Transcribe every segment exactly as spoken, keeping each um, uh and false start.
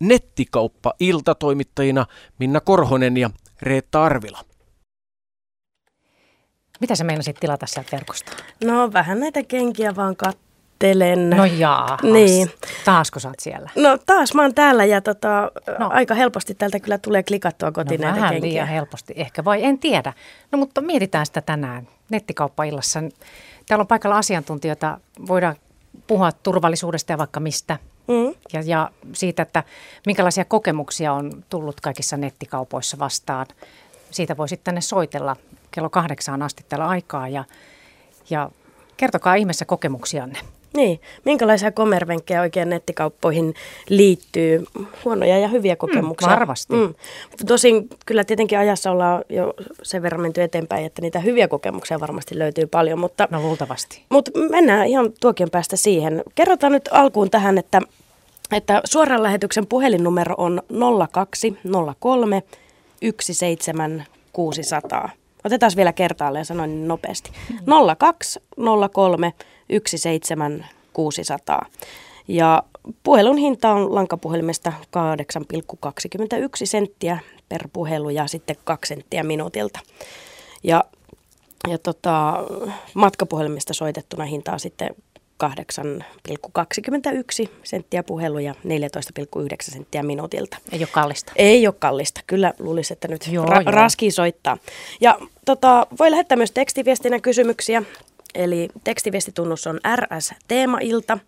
Nettikauppa-iltatoimittajina Minna Korhonen ja Reetta Arvila. Mitä sä meinasit tilata sieltä verkosta? No vähän näitä kenkiä vaan kattelen. No jaa, niin. Taasko sä oot siellä? No taas mä oon täällä ja tota, no. aika helposti täältä kyllä tulee klikattua kotiin no, näitä kenkiä. Vähän liian helposti ehkä vai en tiedä. No mutta mietitään sitä tänään nettikauppa-illassa. Täällä on paikalla asiantuntijoita, voidaan puhua turvallisuudesta ja vaikka mistä. Mm. Ja, ja siitä, että minkälaisia kokemuksia on tullut kaikissa nettikaupoissa vastaan. Siitä voi sitten tänne soitella kello kahdeksaan asti täällä aikaa ja, ja kertokaa ihmeessä kokemuksianne. Niin, minkälaisia kommervenkkejä oikein nettikauppoihin liittyy? Huonoja ja hyviä kokemuksia. Mm, varmasti. Mm. Tosin kyllä tietenkin ajassa ollaan jo sen verran menty eteenpäin, että niitä hyviä kokemuksia varmasti löytyy paljon. Mutta, no luultavasti. Mutta mennään ihan tuokion päästä siihen. Kerrotaan nyt alkuun tähän, että, että suoran lähetyksen puhelinnumero on nolla kaksi nolla kolme yksi seitsemän kuusi nolla nolla. Otetaan vielä kertaalleen, sanoin nopeasti. nolla kaksi nolla kolme yksi seitsemän kuusi nolla nolla. Ja puhelun hinta on lankapuhelimesta kahdeksan pilkku kaksikymmentäyksi senttiä per puhelu ja sitten kaksi senttiä minuutilta. Ja, ja tota, matkapuhelimesta soitettuna hinta on sitten kahdeksan pilkku kaksikymmentäyksi senttiä puhelu ja neljätoista pilkku yhdeksän senttiä minuutilta. Ei ole kallista. Ei ole kallista. Kyllä luulisi, että nyt joo, ra- joo. raski soittaa. Ja tota, voi lähettää myös tekstiviestinä kysymyksiä. Eli tekstivistitunnus on R S-teemailta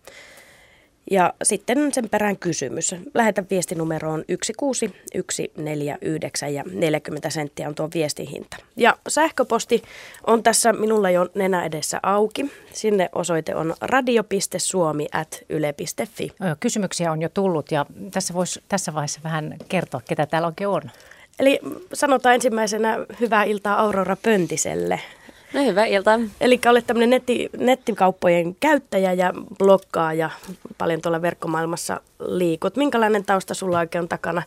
ja sitten sen perään kysymys. Lähetä viestinumeroon yksi kuusi yksi neljä yhdeksän ja neljäkymmentä senttiä on tuo viestin hinta. Ja sähköposti on tässä minulla jo nenä edessä auki. Sinne osoite on radio piste suomi ät yle piste fi. Kysymyksiä on jo tullut ja tässä voisi tässä vaiheessa vähän kertoa, ketä täällä oikein on. Eli sanotaan ensimmäisenä hyvää iltaa Aurora Pöntiselle. No hyvää iltaa. Eli olet tämmöinen netti, nettikauppojen käyttäjä ja bloggaaja ja paljon tuolla verkkomaailmassa liikut. Minkälainen tausta sulla oikein on takana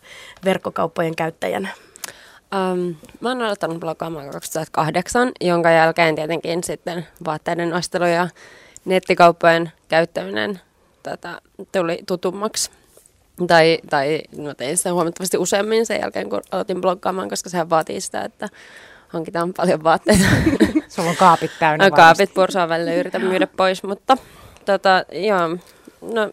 verkkokauppojen käyttäjänä? Um, mä oon aloittanut bloggaamaan kaksituhattakahdeksan, jonka jälkeen tietenkin sitten vaatteiden ostelu ja nettikauppojen käyttäminen tätä, tuli tutummaksi. Tai, tai mä tein sitä huomattavasti useammin sen jälkeen, kun aloitin bloggaamaan, koska sehän vaatii sitä, että hankitaan paljon vaatteita. Sulla on kaapit täynnä. Kaapit pursaa välillä, yritän myydä pois, mutta tota, joo. No,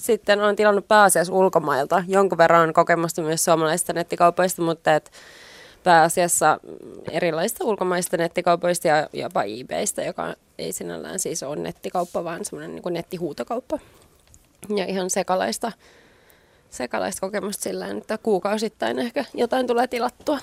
sitten olen tilannut pääasiassa ulkomailta. Jonkun verran on kokemusta myös suomalaisista nettikaupoista, mutta et pääasiassa erilaisista ulkomaisista nettikaupoista ja jopa eBaystä, joka ei sinällään siis ole nettikauppa, vaan semmoinen niin kuin nettihuutokauppa. Ja ihan sekalaista. Sekalaista kokemusta sillä tavalla, että kuukausittain ehkä jotain tulee tilattua.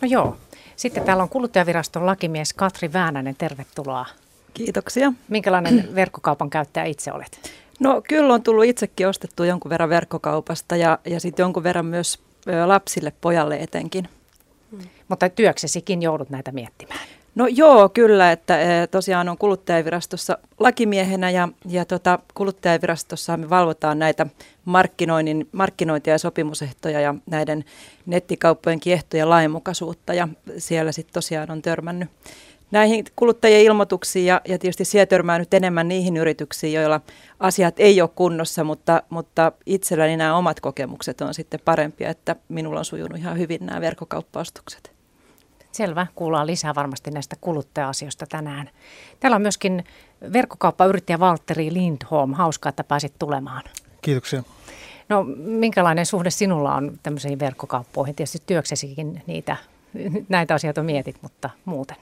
No joo. Sitten täällä on kuluttajaviraston lakimies Katri Väänänen. Tervetuloa. Kiitoksia. Minkälainen verkkokaupan käyttäjä itse olet? No kyllä on tullut itsekin ostettua jonkun verran verkkokaupasta ja, ja sitten jonkun verran myös lapsille, pojalle etenkin. Hmm. Mutta työksesikin joudut näitä miettimään. No joo, kyllä, että tosiaan on kuluttajavirastossa lakimiehenä ja, ja tota, kuluttajavirastossa me valvotaan näitä markkinoinnin, markkinointia ja sopimusehtoja ja näiden nettikauppojen kiehtojen lainmukaisuutta ja siellä sitten tosiaan on törmännyt näihin kuluttajien ilmoituksiin ja, ja tietysti siellä törmää nyt enemmän niihin yrityksiin, joilla asiat ei ole kunnossa, mutta, mutta itselläni nämä omat kokemukset on sitten parempia, että minulla on sujunut ihan hyvin nämä verkkokauppaostukset. Selvä. Kuullaan lisää varmasti näistä kuluttaja-asioista tänään. Täällä on myöskin verkkokauppayrittäjä Valtteri Lindholm. Hauskaa, että pääsit tulemaan. Kiitoksia. No, minkälainen suhde sinulla on tämmöisiin verkkokauppoihin? Tietysti työksesikin niitä, näitä asioita mietit, mutta muuten.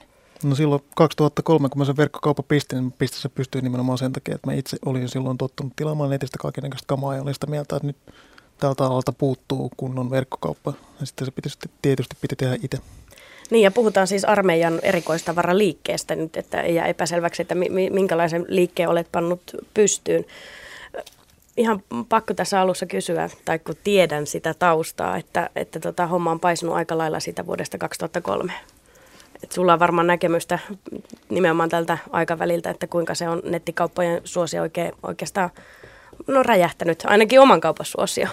No silloin kaksituhattakolme, kun mä sen verkkokauppa pistin, pistin se pystyin nimenomaan sen takia, että mä itse olin silloin tottunut tilaamaan netistä kaikennäköistä kamaa ja olin sitä mieltä, että nyt tältä alalta puuttuu kunnon verkkokauppa. Ja sitten se pitäisi, tietysti piti tehdä itse. Niin, ja puhutaan siis armeijan erikoistavaraliikkeestä nyt, että ei jää epäselväksi, että minkälaisen liikkeen olet pannut pystyyn. Ihan pakko tässä alussa kysyä, tai kun tiedän sitä taustaa, että, että tota, homma on paisunut aika lailla siitä vuodesta kaksituhattakolme. Et sulla on varmaan näkemystä nimenomaan tältä aikaväliltä, että kuinka se on nettikauppojen suosio oikein, oikeastaan no, räjähtänyt, ainakin oman kaupan suosio.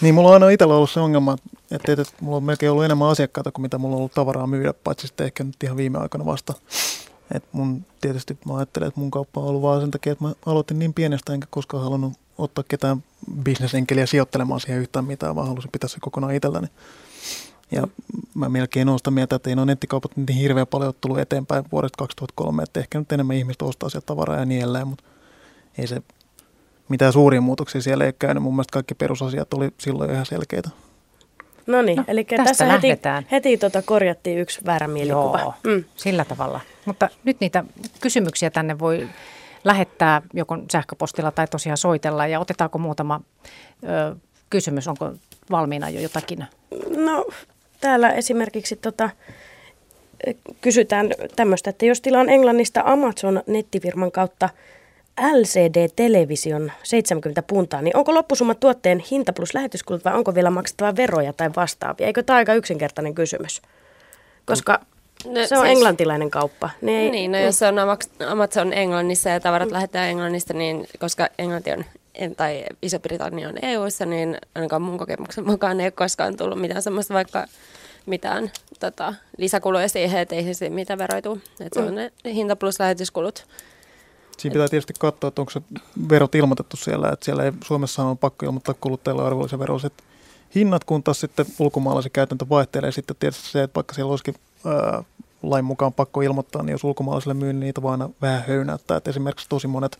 Niin, mulla on aina itsellä ollut se ongelma, että, että mulla on melkein ollut enemmän asiakkaita kuin mitä mulla on ollut tavaraa myydä, paitsi sitten ehkä nyt ihan viime aikoina vasta. Et mun, tietysti mä ajattelen, että mun kauppa on ollut vaan sen takia, että mä aloitin niin pienestä, enkä koskaan halunnut ottaa ketään bisnesenkeliä sijoittelemaan siihen yhtään mitään, vaan halusin pitää se kokonaan itselläni. Ja mä melkein olen sitä mieltä, että ei ole nettikaupat niin hirveän paljon tullut eteenpäin vuodesta kaksituhattakolme, että ehkä nyt enemmän ihmistä ostaa sieltä tavaraa ja niin edelleen, mutta ei se mitään suuria muutoksia siellä ei ole käynyt. Mun mielestä kaikki perusasiat oli silloin ihan selkeitä. Noniin, no niin, eli tässä lähdetään. heti, heti tuota korjattiin yksi väärä mielikuva. Joo, mm. sillä tavalla. Mutta nyt niitä kysymyksiä tänne voi lähettää joko sähköpostilla tai tosiaan soitella. Ja otetaanko muutama ö, kysymys, onko valmiina jo jotakin? No täällä esimerkiksi tota, kysytään tämmöistä, että jos tilaan Englannista Amazon-nettifirman kautta L C D-television seitsemänkymmentä puntaa, niin onko loppusumma tuotteen hinta plus lähetyskulut vai onko vielä maksettava veroja tai vastaavia? Eikö tämä aika yksinkertainen kysymys? Koska no, se on siis englantilainen kauppa. Ne ei, niin, no ne. Jos se on Amazon Englannissa ja tavarat mm. lähdetään Englannista, niin koska Englanti on, tai Iso-Britannia on E U:ssa, niin ainakaan mun kokemuksen mukaan ei ole koskaan tullut mitään sellaista, vaikka mitään tota, lisäkuluja siihen, että ei se mitään veroituu. Et se on ne hinta plus lähetyskulut. Siinä pitää tietysti katsoa, että onko se verot ilmoitettu siellä, että siellä ei Suomessa ole pakko ilmoittaa kuluttajille arvonlisäveroiset hinnat, kun taas sitten ulkomaalaisen käytäntö vaihtelee. Sitten tietysti se, että vaikka siellä olisikin ää, lain mukaan pakko ilmoittaa, niin jos ulkomaalaisille myy, niin niitä vaan aina vähän höynäyttää. Että esimerkiksi tosi monet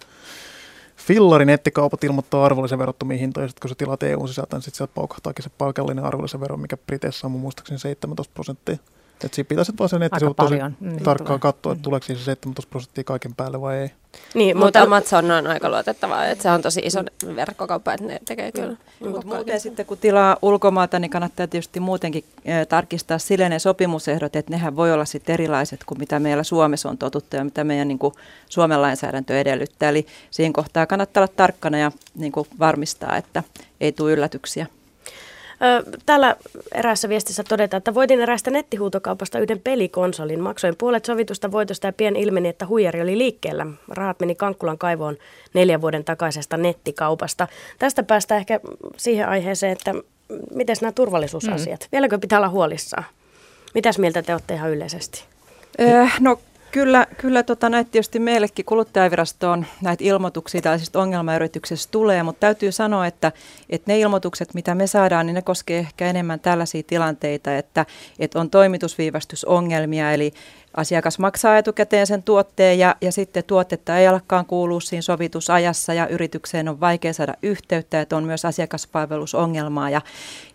fillarin nettikaupat ilmoittaa arvonlisäverottomia hintoja, ja sitten kun sä tilaat E U:n sisältä, niin sitten sieltä paukahtaakin se paikallinen arvonlisävero, mikä Briteissä on mun muistaakseni seitsemäntoista prosenttia. Että siinä pitäisi vaan sen nettisivu tosi mm, tarkkaan katsoa, että tuleeko siis seitsemäntoista prosenttia kaiken päälle vai ei. Niin, mutta Amazon on aika luotettavaa, että se on tosi iso verkkokauppa, että ne tekee kyllä. Mutta muuten sitten kun tilaa ulkomaalta, niin kannattaa tietysti muutenkin äh, tarkistaa sille ne sopimusehdot, että nehän voi olla sitten erilaiset kuin mitä meillä Suomessa on totuttu ja mitä meidän niin kuin Suomen lainsäädäntö edellyttää. Eli siihen kohtaan kannattaa olla tarkkana ja niin kuin varmistaa, että ei tule yllätyksiä. Täällä eräässä viestissä todetaan, että voitin eräästä nettihuutokaupasta yhden pelikonsolin. Maksoin puolet sovitusta voitosta ja pian ilmeni, että huijari oli liikkeellä. Rahat meni Kankkulan kaivoon neljän vuoden takaisesta nettikaupasta. Tästä päästään ehkä siihen aiheeseen, että miten nämä turvallisuusasiat? Mm. Vieläkö pitää olla huolissaan? Mitäs mieltä te olette ihan yleisesti? Öö, no kyllä, kyllä tota, näitä tietysti meillekin kuluttajavirastoon näitä ilmoituksia tällaisista ongelmayrityksistä tulee, mutta täytyy sanoa, että, että ne ilmoitukset, mitä me saadaan, niin ne koskee ehkä enemmän tällaisia tilanteita, että, että on toimitusviivästysongelmia, eli asiakas maksaa etukäteen sen tuotteen ja, ja sitten tuotetta ei alkaan kuulua siinä sovitusajassa ja yritykseen on vaikea saada yhteyttä, että on myös asiakaspalvelusongelmaa. Ja,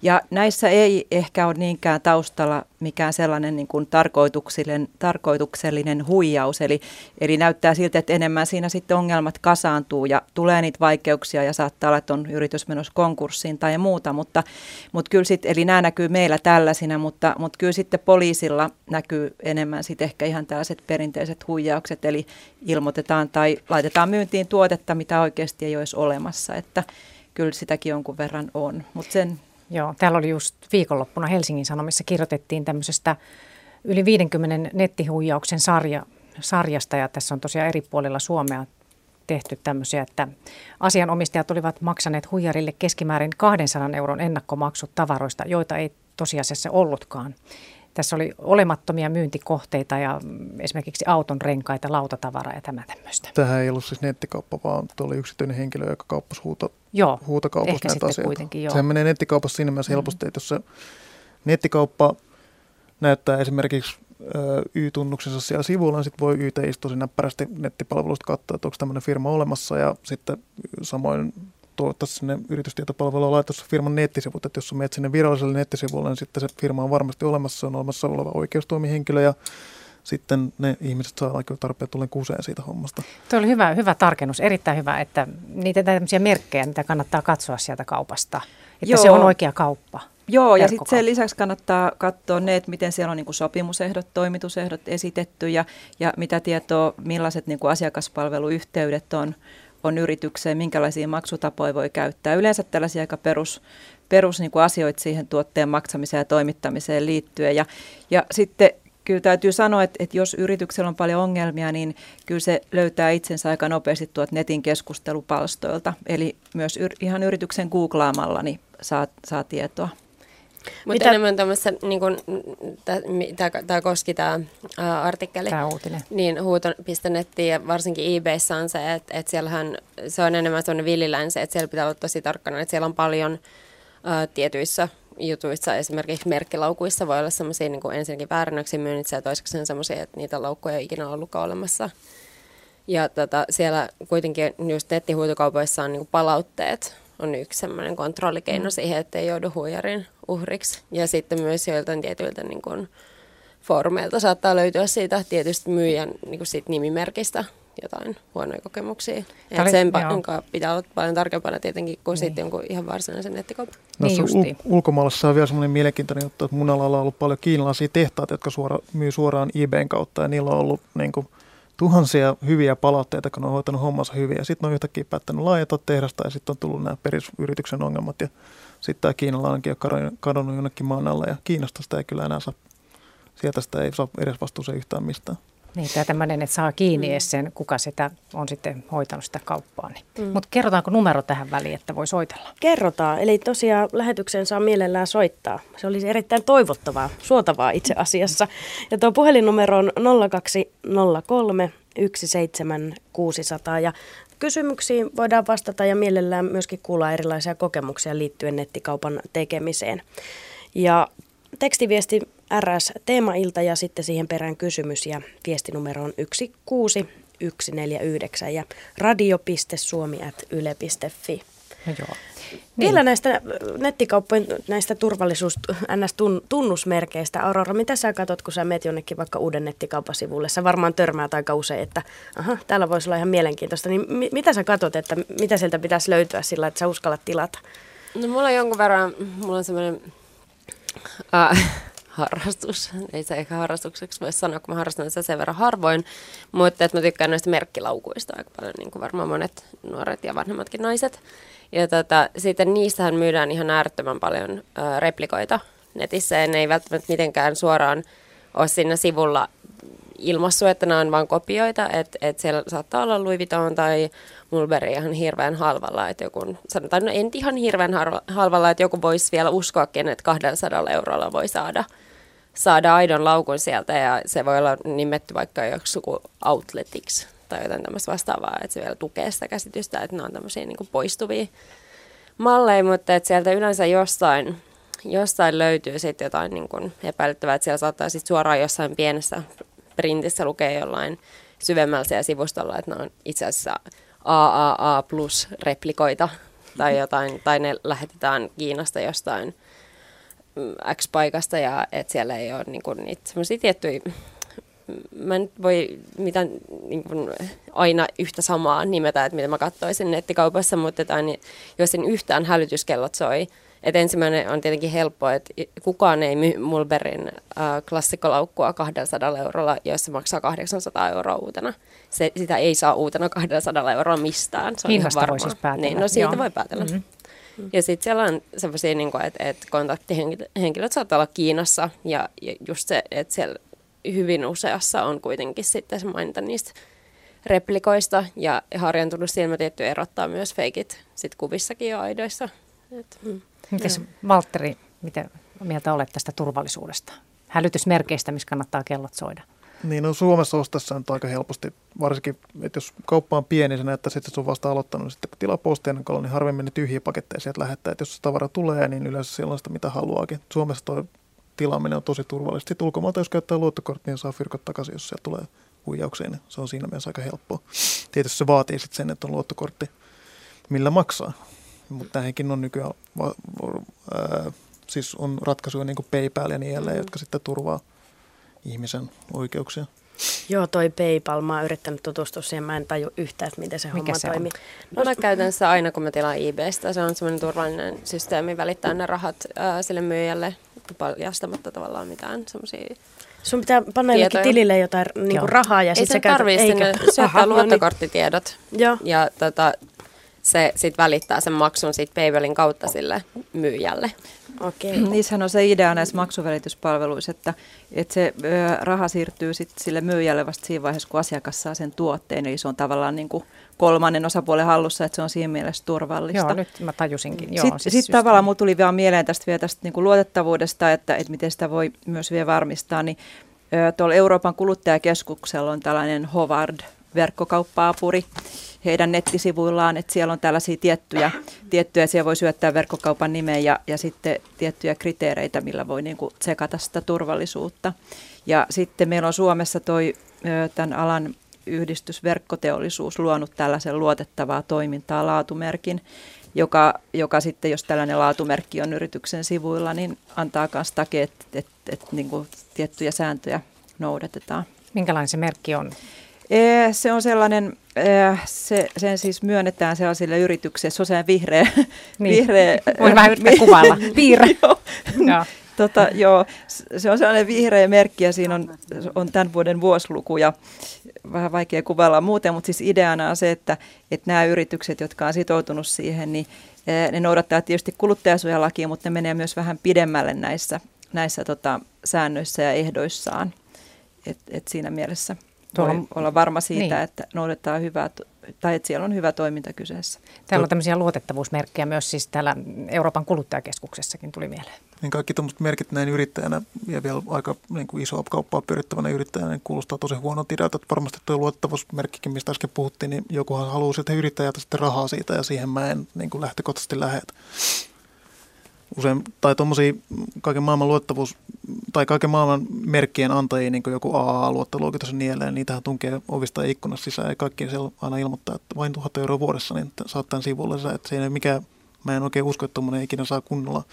ja näissä ei ehkä ole niinkään taustalla mikään sellainen niin kuin tarkoituksellinen, tarkoituksellinen huijaus, eli, eli näyttää siltä, että enemmän siinä sitten ongelmat kasaantuu ja tulee niitä vaikeuksia ja saattaa olla, että on yritys menossa konkurssiin tai muuta, mutta, mutta kyllä sitten, eli nämä näkyy meillä tällaisina, mutta, mutta kyllä sitten poliisilla näkyy enemmän sitten ehkä ihan tällaiset perinteiset huijaukset, eli ilmoitetaan tai laitetaan myyntiin tuotetta, mitä oikeasti ei olisi olemassa, että kyllä sitäkin jonkun verran on. Mut sen... Joo, täällä oli just viikonloppuna Helsingin Sanomissa kirjoitettiin tämmöisestä yli viidenkymmenen nettihuijauksen sarja, sarjasta, ja tässä on tosiaan eri puolilla Suomea tehty tämmöisiä, että asianomistajat olivat maksaneet huijarille keskimäärin kahdensadan euron ennakkomaksut tavaroista, joita ei tosiasiassa ollutkaan. Tässä oli olemattomia myyntikohteita ja esimerkiksi auton renkaita, lautatavaraa ja tämä tämmöistä. Tämähän ei ollut siis nettikauppa, vaan tuo oli yksityinen henkilö, joka kauppasi huuto, joo, huutokaupassa näitä asioita. Joo, ehkä sitten kuitenkin joo. Sehän menee nettikaupassa siinä mielessä mm-hmm. helposti, että jos se nettikauppa näyttää esimerkiksi Y-tunnuksensa siellä sivulla, niin sitten voi Y T istua näppärästi nettipalvelusta katsoa, että onko tämmöinen firma olemassa ja sitten samoin toivottavasti sinne yritystietopalveluun laitossa firman nettisivut, että jos menet sinne viralliselle nettisivulle, niin sitten se firma on varmasti olemassa, se on olemassa oleva oikeustoimihenkilö ja sitten ne ihmiset saadaan kyllä tarpeen tulleen kuseen siitä hommasta. Tuo oli hyvä, hyvä tarkennus, erittäin hyvä, että niitä tämmöisiä merkkejä, mitä kannattaa katsoa sieltä kaupasta, että joo, se on oikea kauppa. Joo, ja sitten sen lisäksi kannattaa katsoa ne, että miten siellä on niinku sopimusehdot, toimitusehdot esitetty ja, ja mitä tietoa, millaiset niinku asiakaspalveluyhteydet on. on yritykseen, minkälaisia maksutapoja voi käyttää. Yleensä tällaisia aika perus, perus niin kuin asioita siihen tuotteen maksamiseen ja toimittamiseen liittyen. Ja, ja sitten kyllä täytyy sanoa, että, että jos yrityksellä on paljon ongelmia, niin kyllä se löytää itsensä aika nopeasti tuolta netin keskustelupalstoilta. Eli myös yr, ihan yrityksen googlaamalla niin saa, saa tietoa. Mutta enemmän tämmöisessä, niin kuin tämä koski tämä artikkeli, tämä uutinen, niin huuto piste nettiin ja varsinkin eBayssä on se, että, että siellähän se on enemmän sellainen villilänsä, että siellä pitää olla tosi tarkkana, että siellä on paljon ää, tietyissä jutuissa, esimerkiksi merkkilaukuissa voi olla sellaisia niin kuin ensinnäkin väärännöksiä myynnissä ja toiseksi sellaisia, että niitä laukkuja ei ikinä ollutkaan olemassa. Ja tota, siellä kuitenkin just nettihuutokaupoissa on niin kuin palautteet. On yksi semmoinen kontrollikeino siihen, ettei joudu huijarin uhriksi. Ja sitten myös joiltain tietyiltä niin kuin foorumeilta saattaa löytyä siitä tietysti myyjän niin kuin siitä nimimerkistä jotain huonoja kokemuksia. Oli, sen pa- pitää olla paljon tarkempana tietenkin kuin niin. Sitten jonkun ihan varsinaisen nettikaupan. No, niin ul- ulkomaalaisessa on vielä semmoinen mielenkiintoinen juttu, että mun alalla on ollut paljon kiinalaisia tehtaita, jotka suora, myy suoraan eBayn kautta ja niillä on ollut niin kuin tuhansia hyviä palautteita, kun on hoitanut hommansa hyvin ja sitten on yhtäkkiä päättänyt laajentaa tehdasta ja sitten on tullut nämä perisyrityksen ongelmat ja sitten tämä kiinalainenkin on kadonnut jonnekin maan alla ja Kiinasta sitä ei kyllä enää saa, sieltä sitä ei saa edes vastuuseen yhtään mistään. Niin, tämä tämmöinen, että saa kiinni edes sen, kuka sitä on sitten hoitanut sitä kauppaa. Niin. Mm. Mutta kerrotaanko numero tähän väliin, että voi soitella? Kerrotaan. Eli tosiaan lähetykseen saa mielellään soittaa. Se olisi erittäin toivottavaa, suotavaa itse asiassa. Ja tuo puhelinnumero on nolla kaksi nolla kolme yksi seitsemän kuusi nolla nolla. Ja kysymyksiin voidaan vastata ja mielellään myöskin kuulla erilaisia kokemuksia liittyen nettikaupan tekemiseen. Ja tekstiviesti R S teemailta ja sitten siihen perään kysymys ja viestinumero on yksi kuusi yksi neljä yhdeksän ja radio piste suomi ät yle piste fi. No joo. Vielä niin. näistä nettikauppojen näistä turvallisuus N S-tunnusmerkeistä. Aurora, mitä sä katsot, kun sä meet jonnekin vaikka uuden nettikaupasivulle? Sä varmaan törmäät aika usein, että aha, täällä voisi olla ihan mielenkiintoista. Niin mi- mitä sä katsot, että mitä sieltä pitäisi löytyä sillä, että sä uskallat tilata? No mulla on jonkun verran, mulla on semmoinen... Uh, harrastus. Ei se ehkä harrastukseksi voi sanoa, kun mä harrastan sitä sen verran harvoin, mutta että mä tykkään noista merkkilaukuista aika paljon, niin kuin varmaan monet nuoret ja vanhemmatkin naiset. Ja tota, sitten niistähän myydään ihan äärettömän paljon ää, replikoita netissä, ja ne ei välttämättä mitenkään suoraan ole siinä sivulla ilmassu, että nämä on vain kopioita, että et siellä saattaa olla Louis Vuitton tai Mulberry ihan hirveän halvalla, että joku, sanotaan, no en ihan hirveän halvalla, että joku voisi vielä uskoakin, että kaksisataa eurolla voi saada saada aidon laukun sieltä ja se voi olla nimetty vaikka joku outletiksi tai jotain tämmöistä vastaavaa, että se vielä tukee sitä käsitystä, että ne on tämmöisiä niin kuin poistuvia malleja, mutta että sieltä yleensä jossain, jossain löytyy sitten jotain niin kuin epäilyttävää, että siellä saattaa sitten suoraan jossain pienessä printissä lukee jollain syvemmällä siellä sivustolla, että ne on itse asiassa triple A plus replikoita tai jotain, tai ne lähetetään Kiinasta jostain X-paikasta ja että siellä ei ole niinku niitä semmoisia tiettyjä, mä en voi mitään niinku aina yhtä samaa nimetä, että mitä mä katsoisin nettikaupassa, mutta että aina, jos en yhtään hälytyskellot soi, että ensimmäinen on tietenkin helppo, että kukaan ei myy Mulberryn äh, klassikkolaukkua kaksisataa eurolla, jos se maksaa kahdeksansataa euroa uutena. Se, sitä ei saa uutena kaksisataa euroa mistään. Se on hinnasta voi siis päätellä. Niin, no siitä Joo. voi päätellä. Mm-hmm. Ja sitten siellä on sellaisia, niin kuin, että, että kontaktihenkilöt saattaa olla Kiinassa ja just se, että siellä hyvin useassa on kuitenkin sitten se mainita niistä replikoista ja harjantunut silmä tietty erottaa myös feikit sitten kuvissakin ja aidoissa. Et, mm. Mites, Valtteri, mitä mieltä olet tästä turvallisuudesta? Hälytysmerkeistä, missä kannattaa kellot soida? Niin, no Suomessa ostassa on aika helposti, varsinkin, että jos kauppa on pieni, niin se näyttää, että se on vasta aloittanut, niin sitten kun tilaa posteen kolla, niin harvemmin ne tyhjiä paketteja sieltä lähettää, että jos se tavara tulee, niin yleensä silloin sitä, mitä haluaakin. Suomessa tuo tilaaminen on tosi turvallista. Sitten ulkomailta, jos käyttää luottokorttia, niin saa fyrkot takaisin, jos siellä tulee huijauksia, niin se on siinä mielessä aika helppoa. Tietysti se vaatii sitten sen, että on luottokortti, millä maksaa. Mutta näihinkin on nykyään, ää, siis on ratkaisuja niin kuin PayPal ja niin edelleen, mm-hmm. jotka sitten turvaa ihmisen oikeuksia. Joo, toi PayPal, mä oon yrittänyt tutustua siihen, mä en taju yhtään, että miten se Mikä homma se toimii. No, mä käytän sitä aina, kun mä tilaan eBaystä. Se on semmoinen turvallinen systeemi välittää ne rahat ää, sille myyjälle paljastamatta tavallaan mitään semmoisia. Sun pitää panna jollekin tilille jotain niin kuin rahaa ja sitten se käytät. Ei sen tarvii sinne syöttää luottokorttitiedot. Joo. Ja tota... se sit välittää sen maksun siitä PayPalin kautta sille myyjälle. Okei. Niissähän on se idea näissä maksuvälityspalveluissa, että, että se ö, raha siirtyy sit sille myyjälle vasta siinä vaiheessa, kun asiakas saa sen tuotteen. Eli se on tavallaan niin kuin kolmannen osapuolen hallussa, että se on siinä mielessä turvallista. Joo, nyt mä tajusinkin. Joo, sitten siis sit tavallaan mun tuli vielä mieleen tästä, vielä tästä niin kuin luotettavuudesta, että, että miten sitä voi myös vielä varmistaa. Niin, ö, tuolla Euroopan kuluttajakeskuksella on tällainen Hovard-verkkokauppa-apuri. Heidän nettisivuillaan, että siellä on tällaisia tiettyjä, tiettyjä siellä voi syöttää verkkokaupan nimeä ja, ja sitten tiettyjä kriteereitä, millä voi niin kuin tsekata sitä turvallisuutta. Ja sitten meillä on Suomessa toi, tämän alan yhdistys Verkkoteollisuus luonut tällaisen luotettavaa toimintaa laatumerkin, joka, joka sitten, jos tällainen laatumerkki on yrityksen sivuilla, niin antaa myös takeet, että et, et, niin kuin tiettyjä sääntöjä noudatetaan. Minkälainen se merkki on? Se on sellainen, se, sen siis myönnetään sellaisille yrityksille, se on sellainen vihreä. Niin. vihreä Voin vähän yrittää kuvailla. Piirre. Joo. Joo. Tota, joo, se on sellainen vihreä merkki ja siinä on, on tämän vuoden vuosiluku ja vähän vaikea kuvailla muuten, mutta siis ideana on se, että, että nämä yritykset, jotka on sitoutunut siihen, niin ne noudattaa tietysti kuluttajasuojalakia, mutta ne menee myös vähän pidemmälle näissä, näissä tota, säännöissä ja ehdoissaan, et, et siinä mielessä. Voi olla varma siitä, niin, että noudatetaan hyvää, tai että siellä on hyvä toiminta kyseessä. Täällä on tämmöisiä luotettavuusmerkkejä myös siis täällä Euroopan kuluttajakeskuksessakin tuli mieleen. Niin kaikki tuommoiset merkit näin yrittäjänä ja vielä aika niin kuin isoa kauppaa pyörittävänä yrittäjänä niin kuulostaa tosi huonolta idealta. Varmasti tuo luotettavuusmerkkikin, mistä äsken puhuttiin, niin jokuhan haluaa sieltä yrittäjältä sitten rahaa siitä ja siihen mä en niin kuin lähtökohtaisesti lähde. Usein, tai tuommoisia kaiken maailman luottavuus, tai kaiken maailman merkkien antajia, niin kuin joku A A A-luottoluokitus ja niin edelleen, niitähän tunkee ovista ja ikkunasta sisään, ja kaikki siellä aina ilmoittaa, että vain tuhat euroa vuodessa, niin saat tämän sivuillensa, että se ei ole mikään, mä en oikein usko, että tuommoinen ikinä saa kunnolla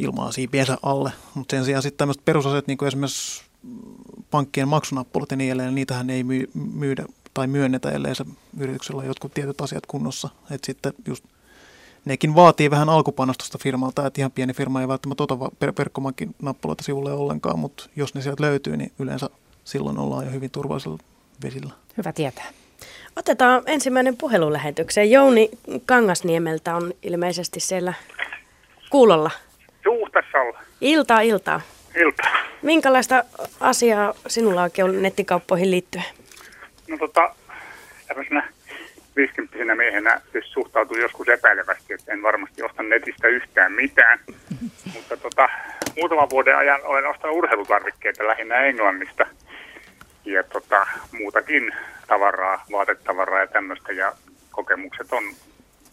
ilmaa siipiensä alle, mutta sen sijaan sitten tämmöiset perusasiat, niin kuin esimerkiksi pankkien maksunappulat ja niin edelleen, niitähän ei myy- myydä tai myönnetä, ellei se yrityksellä jotkut tietyt asiat kunnossa, että sitten just nekin vaatii vähän alkupanostusta firmalta, että ihan pieni firma ei välttämättä ota verkkomankin nappuloita sivulle ollenkaan, mutta jos ne sieltä löytyy, niin yleensä silloin ollaan jo hyvin turvallisella vesillä. Hyvä tietää. Otetaan ensimmäinen puhelu lähetykseen. Jouni Kangasniemeltä on ilmeisesti siellä kuulolla. Juu, tässä ollaan. Iltaa, iltaa. Iltaa. Minkälaista asiaa sinulla oikein on nettikauppoihin liittyen? No tota, tämmöisenä viisikymppisenä miehenä siis suhtautuu joskus epäilevästi, että en varmasti osta netistä yhtään mitään. Mutta tota, muutaman vuoden ajan olen ostanut urheilutarvikkeita lähinnä Englannista ja tota, muutakin tavaraa, vaatetavaraa ja tämmöistä. Ja kokemukset on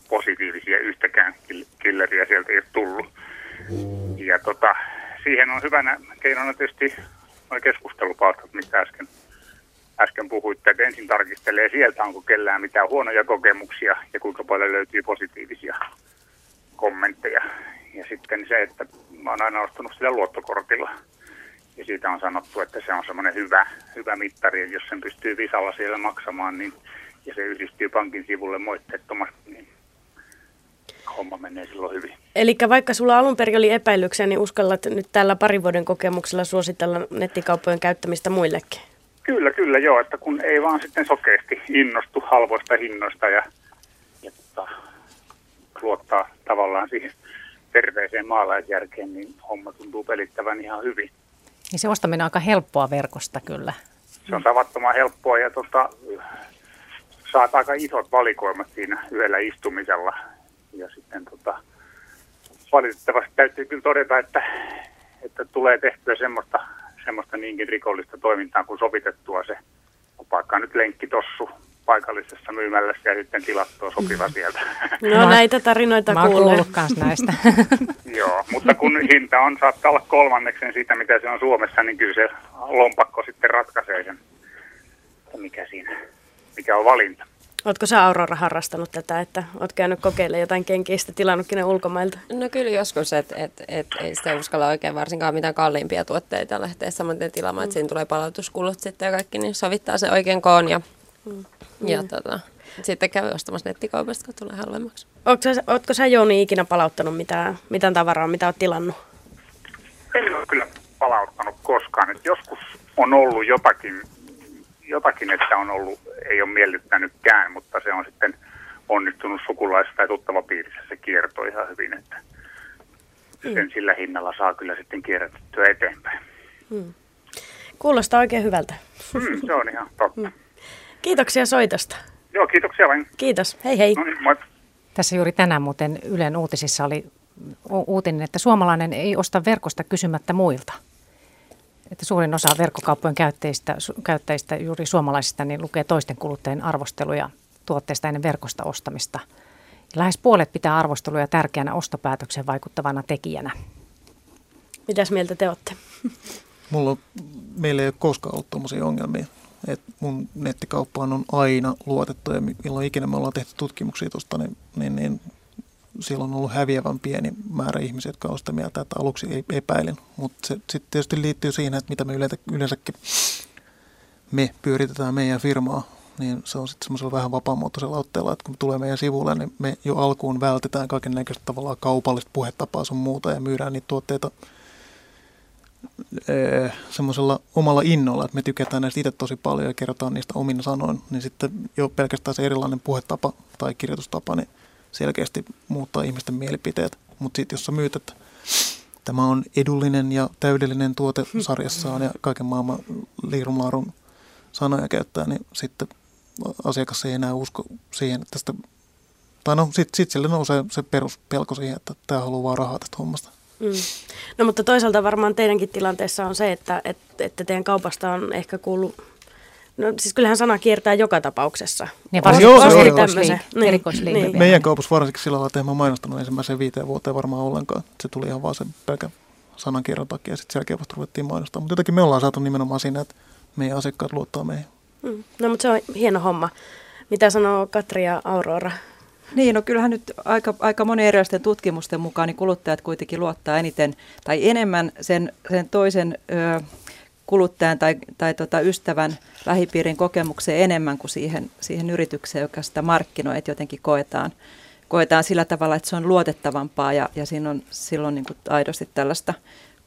positiivisia, yhtäkään killeriä sieltä ei ole tullut. Ja tota, siihen on hyvänä keinona tietysti nuo keskustelupalstat, mitä äsken Äsken puhuitte, että ensin tarkistelee sieltä, onko kellään mitään huonoja kokemuksia ja kuinka paljon löytyy positiivisia kommentteja. Ja sitten se, että mä oon aina ostanut sillä luottokortilla. Ja siitä on sanottu, että se on semmoinen hyvä, hyvä mittari, että jos sen pystyy visalla siellä maksamaan, niin, ja se yhdistyy pankin sivulle moitteettomasti, niin homma menee silloin hyvin. Eli vaikka sulla alun perin oli epäilyksiä, niin uskallat nyt tällä parin vuoden kokemuksella suositella nettikauppojen käyttämistä muillekin? Kyllä, kyllä joo, että kun ei vaan sitten sokeasti innostu halvoista hinnoista ja, ja tota, luottaa tavallaan siihen terveeseen maalaisjärkeen, niin homma tuntuu pelittävän ihan hyvin. Niin se ostaminen on aika helppoa verkosta kyllä. Se on tavattoman helppoa ja tota, saat aika isot valikoimat siinä yhdellä istumisella. Ja sitten tota, valitettavasti täytyy kyllä todeta, että, että tulee tehtyä semmoista, semmoista niinkin rikollista toimintaa kuin sovitettua se, kun paikkaa nyt lenkkitossu paikallisessa myymälässä ja sitten tilattua sopiva sieltä. No näitä tarinoita kuulee. Mä näistä. Joo, mutta kun hinta on, saattaa olla kolmanneksen siitä, mitä se on Suomessa, niin kyllä se lompakko sitten ratkaisee sen, mikä siinä, mikä on valinta. Ootko sä Aurora harrastanut tätä, että oot käynyt kokeilemaan jotain kenkiistä, tilannutkin ne ulkomailta? No kyllä joskus, että et, et, ei sitä uskalla oikein varsinkaan mitään kalliimpia tuotteita lähteä samoin tilaamaan, että siinä tulee palautuskulut sitten ja kaikki, niin sovittaa se oikein koon ja, mm. ja mm. Tota, sitten käy ostamassa nettikaupasta, kun tulee halvemmaksi. Ootko sä, ootko sä Jouni ikinä palauttanut mitään, mitään tavaraa, mitä oot tilannut? En ole kyllä palauttanut koskaan, että joskus on ollut jotakin. Jotakin, että on ollut, ei ole miellyttänytkään, mutta se on sitten onnistunut sukulais- tai tuttava piirissä se kierto ihan hyvin, että mm. sen sillä hinnalla saa kyllä sitten kierrätettyä eteenpäin. Mm. Kuulostaa oikein hyvältä. Mm, se on ihan totta. Mm. Kiitoksia soitosta. Joo, kiitoksia vain. Kiitos. Hei hei. No niin, moi. Tässä juuri tänään muuten Ylen uutisissa oli uutinen, että suomalainen ei osta verkosta kysymättä muilta. Että suurin osa verkkokauppojen käyttäjistä, käyttäjistä juuri suomalaisista niin lukee toisten kuluttajien arvosteluja tuotteista ennen verkosta ostamista. Lähes puolet pitää arvosteluja tärkeänä ostopäätöksen vaikuttavana tekijänä. Mitäs mieltä te olette? Mulla, meillä ei ole koskaan ollut tuommoisia ongelmia. Et mun nettikauppaan on aina luotettu ja milloin ikinä me ollaan tehty tutkimuksia tuosta, niin, niin, niin siellä on ollut häviävän pieni määrä ihmisiä, jotka on sitä mieltä, että aluksi epäilin. Mutta se sitten tietysti liittyy siihen, että mitä me yleensäkin me pyöritetään meidän firmaa, niin se on sitten semmoisella vähän vapaamuotoisella otteella, että kun tulee meidän sivuille, niin me jo alkuun vältetään kaiken näköistä tavallaan kaupallista puhetapaa sun muuta ja myydään niitä tuotteita semmoisella omalla innolla, että me tykätään näistä itse tosi paljon ja kerrotaan niistä omin sanoin, niin sitten jo pelkästään se erilainen puhetapa tai kirjoitustapa, niin selkeästi muuttaa ihmisten mielipiteet. Mutta sitten jos sä myyt, että tämä on edullinen ja täydellinen tuote sarjassaan ja kaiken maailman liirumlaarun sanoja käyttää, niin sitten asiakas ei enää usko siihen, että sitä, tai no sitten sit sille nousee se peruspelko siihen, että tämä haluaa vaan rahaa tästä hommasta. Mm. No mutta toisaalta varmaan teidänkin tilanteessa on se, että, että, että teidän kaupasta on ehkä kuullut, no siis kyllähän sana kiertää joka tapauksessa. Niin, varsinkin erikoisliike. Niin. Meidän kaupassa varsinkin sillä lailla, että en mä mainostanut ensimmäiseen viiteen vuoteen varmaan ollenkaan. Se tuli ihan vaan sen pelkän sanankierron takia ja sitten sen jälkeen vasta ruvettiin mainostaa. Mutta jotenkin me ollaan saatu nimenomaan siinä, että meidän asiakkaat luottaa meihin. Mm. No mutta se on hieno homma. Mitä sanoo Katri ja Aurora? Niin, no kyllähän nyt aika, aika monen erilaisten tutkimusten mukaan niin kuluttajat kuitenkin luottaa eniten tai enemmän sen, sen toisen ö, kuluttajan tai, tai tota ystävän lähipiirin kokemukseen enemmän kuin siihen, siihen yritykseen, joka sitä markkinoi, että jotenkin koetaan, koetaan sillä tavalla, että se on luotettavampaa ja, ja siinä on silloin niin kuin aidosti tällaista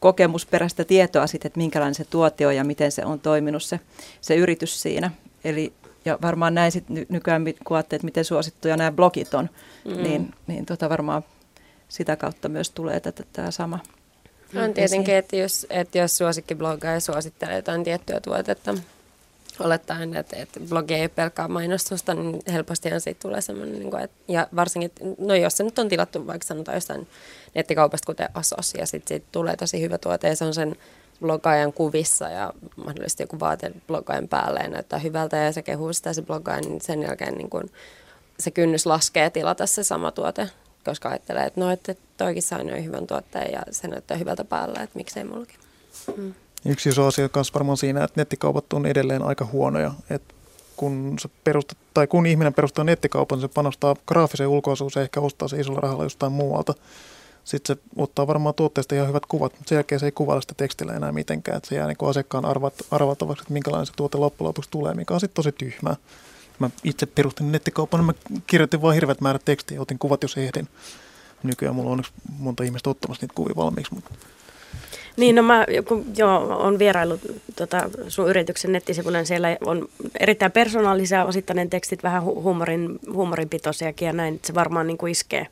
kokemusperäistä tietoa siitä, että minkälainen se tuote on ja miten se on toiminut se, se yritys siinä. Eli ja varmaan näin sitten nykyään, kun ajattelee, että miten suosittuja nämä blogit on, mm. niin, niin tota varmaan sitä kautta myös tulee tätä, tämä sama. On tietenkin, että jos, että jos suosikkiblogaaja suosittelee jotain tiettyä tuotetta, olettaen, että, että blogi ei pelkkää mainostusta, niin helpostihan siitä tulee semmoinen, niin kuin, että, ja varsinkin, no jos se nyt on tilattu vaikka sanotaan jostain nettikaupasta, kuten Asos, ja sitten siitä tulee tosi hyvä tuote, ja se on sen blogaajan kuvissa ja mahdollisesti joku vaate blogaajan päälle ja näyttää hyvältä ja se kehuu sitä se blogaaja, niin sen jälkeen niin kun se kynnys laskee tilata se sama tuote, koska ajattelee, että no, että toikin saa noin hyvän tuotteen ja se näyttää hyvältä päällä, että miksei mullakin. Hmm. Yksi iso asia kanssa varmaan siinä, että nettikaupat on edelleen aika huonoja, että kun, se perustat, tai kun ihminen perustaa nettikaupan, niin se panostaa graafiseen ulkoasuun, se ehkä ostaa se isolla rahalla jostain muualta. Sitten se ottaa varmaan tuotteesta ihan hyvät kuvat, mutta sen jälkeen se ei kuvailla sitä tekstillä enää mitenkään. Että se jää niin kuin asiakkaan arvattavaksi, että minkälainen se tuote loppujen lopuksi tulee, mikä on sitten tosi tyhmää. Mä itse perustin nettikaupan, niin mä kirjoitin vaan hirveät määrät tekstiä ja otin kuvat, jos ehdin. Nykyään mulla on onneksi monta ihmistä ottamassa niitä kuvia valmiiksi. Mutta niin, no mä kun, joo, olen vieraillut tota, sun yrityksen nettisivuilla, niin siellä on erittäin persoonallisia osittainen tekstit, vähän huumorin, huumorinpitoisiakin ja näin, että se varmaan niin kuin iskee.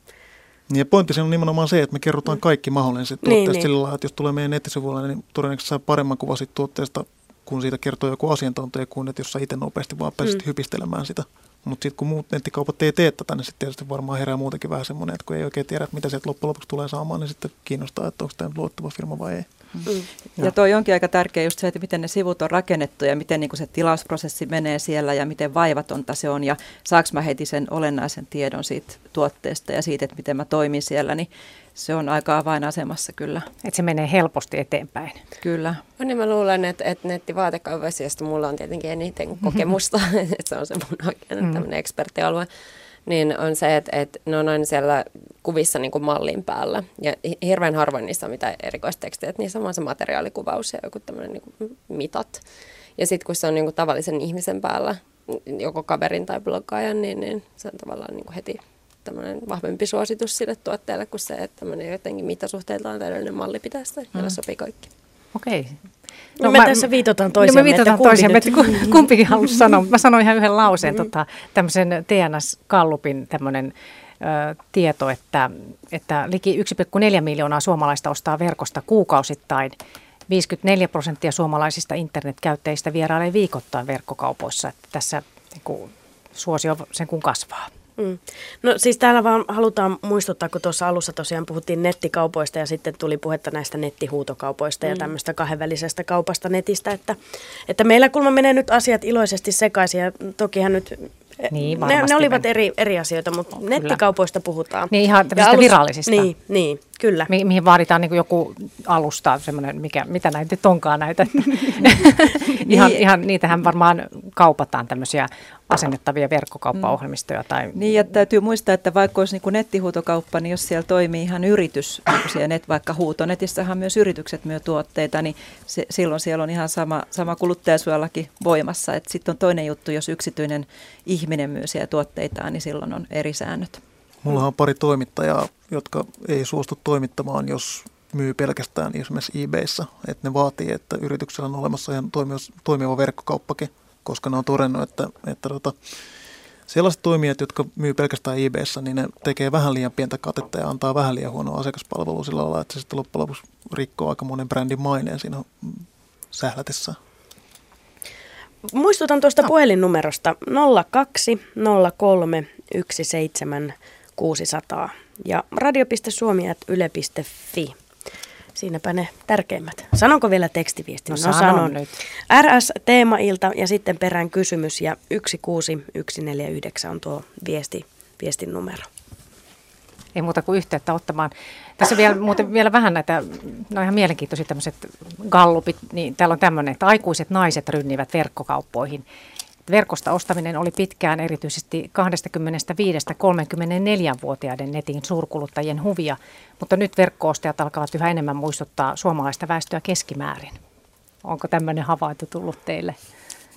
Ja pointti siinä on nimenomaan se, että me kerrotaan kaikki mahdollinen tuotteesta niin, sillä niin. lailla, että jos tulee meidän nettisivuille, niin todennäköisesti saa paremman kuva siitä tuotteesta, kun siitä kertoo joku asiantuntija, kuin että jos sä itse nopeasti vaan pääsit mm. hypistelemään sitä. Mutta sitten kun muut nettikaupat ei tee tätä, niin sitten tietysti varmaan herää muutenkin vähän semmoinen, että kun ei oikein tiedä, mitä sieltä loppujen lopuksi tulee saamaan, niin sitten kiinnostaa, että onko tämä luottava firma vai ei. Mm. Ja toi onkin aika tärkeä just se, että miten ne sivut on rakennettu ja miten niin kuin se tilausprosessi menee siellä ja miten vaivatonta se on ja saanko mä heti sen olennaisen tiedon siitä tuotteesta ja siitä, että miten mä toimin siellä, niin se on aika avainasemassa kyllä. Että se menee helposti eteenpäin. Kyllä. No niin, mä luulen, että, että nettivaatekaupoissa, josta mulla on tietenkin eniten kokemusta, mm-hmm. että se on se mun oikein mm-hmm. tämmöinen ekspertialue, niin on se, että, että ne on aina siellä kuvissa niin kuin mallin päällä. Ja hirveän harvoin niissä on mitään erikoistekstejä, että niissä on se materiaalikuvaus ja joku tämmöinen niin kuin mitat. Ja sitten kun se on niin kuin tavallisen ihmisen päällä, joko kaverin tai bloggaajan, niin, niin se on tavallaan niin kuin heti tämmöinen vahvempi suositus sille tuotteelle kuin se, että tämmöinen jotenkin mitasuhteiltaan täydellinen malli pitäisi, jolla mm. sopii kaikki. Okei. No, no me mä, tässä viitataan toisiamme, no me viitataan että, toisiamme että kumpikin halusi sanoa. Mä sanoin ihan yhden lauseen, mm-hmm. tota, tämmöisen T N S-kallupin tämmöinen ö, tieto, että, että liki yksi pilkku neljä miljoonaa suomalaista ostaa verkosta kuukausittain. viisikymmentäneljä prosenttia suomalaisista internetkäyttäjistä vierailee viikoittain verkkokaupoissa. Että tässä niin kuin, suosio sen kun kasvaa. Mm. No siis täällä vaan halutaan muistuttaa, kun tuossa alussa tosiaan puhuttiin nettikaupoista ja sitten tuli puhetta näistä nettihuutokaupoista mm. ja tämmöistä kahdenvälisestä kaupasta netistä, että, että meillä kulma menee nyt asiat iloisesti sekaisin ja tokihan nyt niin, ne, ne olivat eri, eri asioita, mutta no, nettikaupoista puhutaan. Niin ihan tämmöistä alus... virallisista. Niin, niin kyllä. Mi- mihin vaaditaan niin kuin joku alusta, semmoinen, mikä, mitä näitä nyt onkaan näitä. ihan, niin. ihan, niitähän varmaan kaupataan tämmöisiä asennettavia verkkokauppaohjelmistoja. Tai... Niin ja täytyy muistaa, että vaikka olisi niin kuin nettihuutokauppa, niin jos siellä toimii ihan yritys, net, vaikka huutonetissähän myös yritykset myö tuotteita, niin se, silloin siellä on ihan sama, sama kuluttajasuojalaki voimassa. Sitten on toinen juttu, jos yksityinen ihminen myy siellä tuotteitaan, niin silloin on eri säännöt. Mulla on pari toimittajaa, jotka ei suostu toimittamaan, jos myy pelkästään esimerkiksi eBayssä. Että ne vaatii, että yrityksellä on olemassa ihan toimiva verkkokauppakin, koska ne on todennut, että, että tota, sellaiset toimijat, jotka myy pelkästään eBayssä, niin ne tekee vähän liian pientä katetta ja antaa vähän liian huonoa asiakaspalvelua sillä lailla, että se sitten loppujen lopuksi rikkoo aika monen brändin maineen siinä sählätessään. Muistutan tuosta no. puhelinnumerosta nolla kaksi nolla kolme yksi seitsemän kuusi nolla nolla ja radio piste suomi ät yle piste fi. Siinäpä ne tärkeimmät. Sanonko vielä tekstiviestin? No, no sanon. sanon nyt. R S teemailta ja sitten perään kysymys ja yksi kuusi yksi neljä yhdeksän on tuo viesti, viestin numero. Ei muuta kuin yhteyttä ottamaan. Tässä vielä, muuten vielä vähän näitä, no ihan mielenkiintoisia tämmöiset gallupit, niin täällä on tämmöinen, että aikuiset naiset rynnivät verkkokauppoihin. Verkosta ostaminen oli pitkään erityisesti kaksikymmentäviisi kolmekymmentäneljä-vuotiaiden netin suurkuluttajien huvia, mutta nyt verkko-ostajat alkavat yhä enemmän muistuttaa suomalaista väestöä keskimäärin. Onko tämmöinen havainto tullut teille?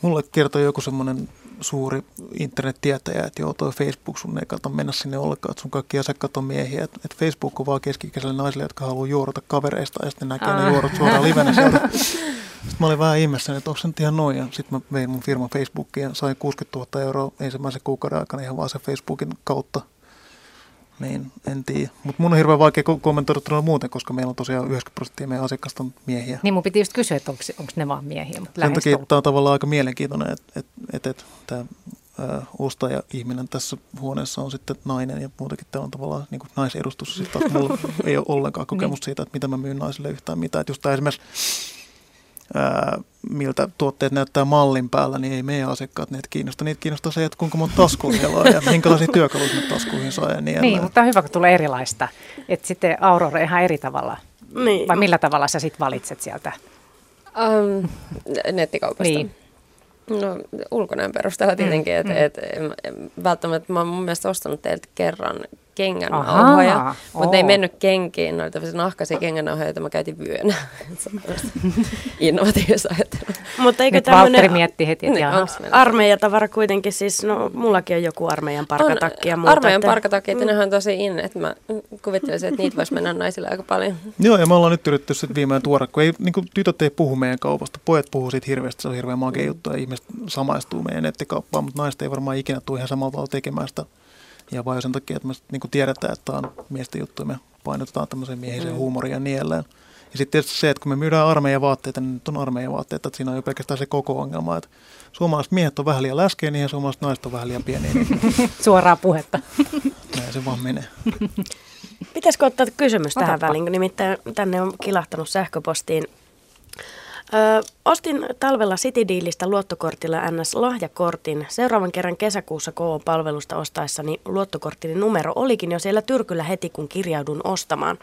Mulle kertoi joku semmoinen suuri internettietäjä, että joo, toi Facebook, sun ei kannata mennä sinne ollenkaan, että sun kaikki asiakkaat on miehiä. Että et Facebook on vaan keski-ikäiselle naisille, jotka haluaa juorata kavereista, ja sitten näkee ah. ne juorot suoraan livenä sieltä. Sitten mä olin vähän ihmeessä, että onko se nyt ihan noin, ja sitten mä vein mun firman Facebookiin ja sain kuusikymmentätuhatta euroa ensimmäisen kuukauden aikana ihan vaan sen Facebookin kautta. Niin, en tiedä. Mutta mun on hirveän vaikea kommentoida tuolla muuten, koska meillä on tosiaan yhdeksänkymmentä prosenttia meidän asiakkaista on miehiä. Niin mun piti just kysyä, että onko, onko ne vaan miehiä. Mutta sen takia tämä on tavallaan aika mielenkiintoinen, että et, et, et, tämä ostaja-ihminen tässä huoneessa on sitten nainen ja muutenkin täällä on tavallaan niin kuin naisedustus. Sitten taas mulla ei ole ollenkaan kokemusta siitä, että mitä mä myyn naisille yhtään mitään. Että just tämä esimerkiksi, ää, miltä tuotteet näyttää mallin päällä, niin ei meidän asiakkaat niitä kiinnosta. Niitä kiinnostaa se, että kuinka monta taskua siellä on ja minkälaisia työkaluja sinne taskuihin saa ja niin edelleen. Niin, mutta on hyvä, kun tulee erilaista. Että sitten Aurora ihan eri tavalla. Niin. Vai millä tavalla sä sitten valitset sieltä? Um, nettikaupasta. Niin. No ulkonäön perusteella tietenkin. Mm, et, mm. Et, välttämättä mä oon mun mielestä ostanut teiltä kerran kengänauhoja, mutta ne ei mennyt kenkiin. Ne oli tämmöisiä nahkaisia kengänauhoja, joita mä käytin vyönä. Innovatiivista ajattelua. Nyt Valtteri mietti heti, että niin, armeijatavara kuitenkin, siis no mullakin on joku armeijan parkatakki ja muuta. Armeijan parkatakki, että nehän on tosi in, että mä kuvittelisin, että niitä voisi mennä naisille aika paljon. Joo, ja me ollaan nyt yritetty sitten viimein tuoda, kun ei, niin kuin tytöt ei puhu meidän kaupasta, pojat puhuu siitä hirveästi, se on hirveän makea juttu ja ihmiset samaistuu meidän nettikauppaan, mutta naiset ei varmaan ikinä tule ihan samalla tavalla tekemään sitä. Ja vain sen takia, että me niin kuin tiedetään, että tämä on miesten juttu ja me painotetaan tämmöisen miehisen mm. huumoria ja niin edelleen. Ja sitten tietysti se, että kun me myydään armeijavaatteita, niin nyt on armeijavaatteita, että siinä on jo pelkästään se koko ongelma, että suomalaiset miehet on vähän liian läskejä niihin ja suomalaiset naiset on vähän liian pieniä. Suoraa puhetta. Näin se vaan menee. Pitäisikö ottaa kysymys Otapa. tähän väliin, kun nimittäin tänne on kilahtanut sähköpostiin. Ö, ostin talvella CityDealista luottokortilla N S-lahjakortin. Seuraavan kerran kesäkuussa K O-palvelusta ostaessani luottokortin numero olikin jo siellä tyrkyllä heti, kun kirjaudun ostamaan.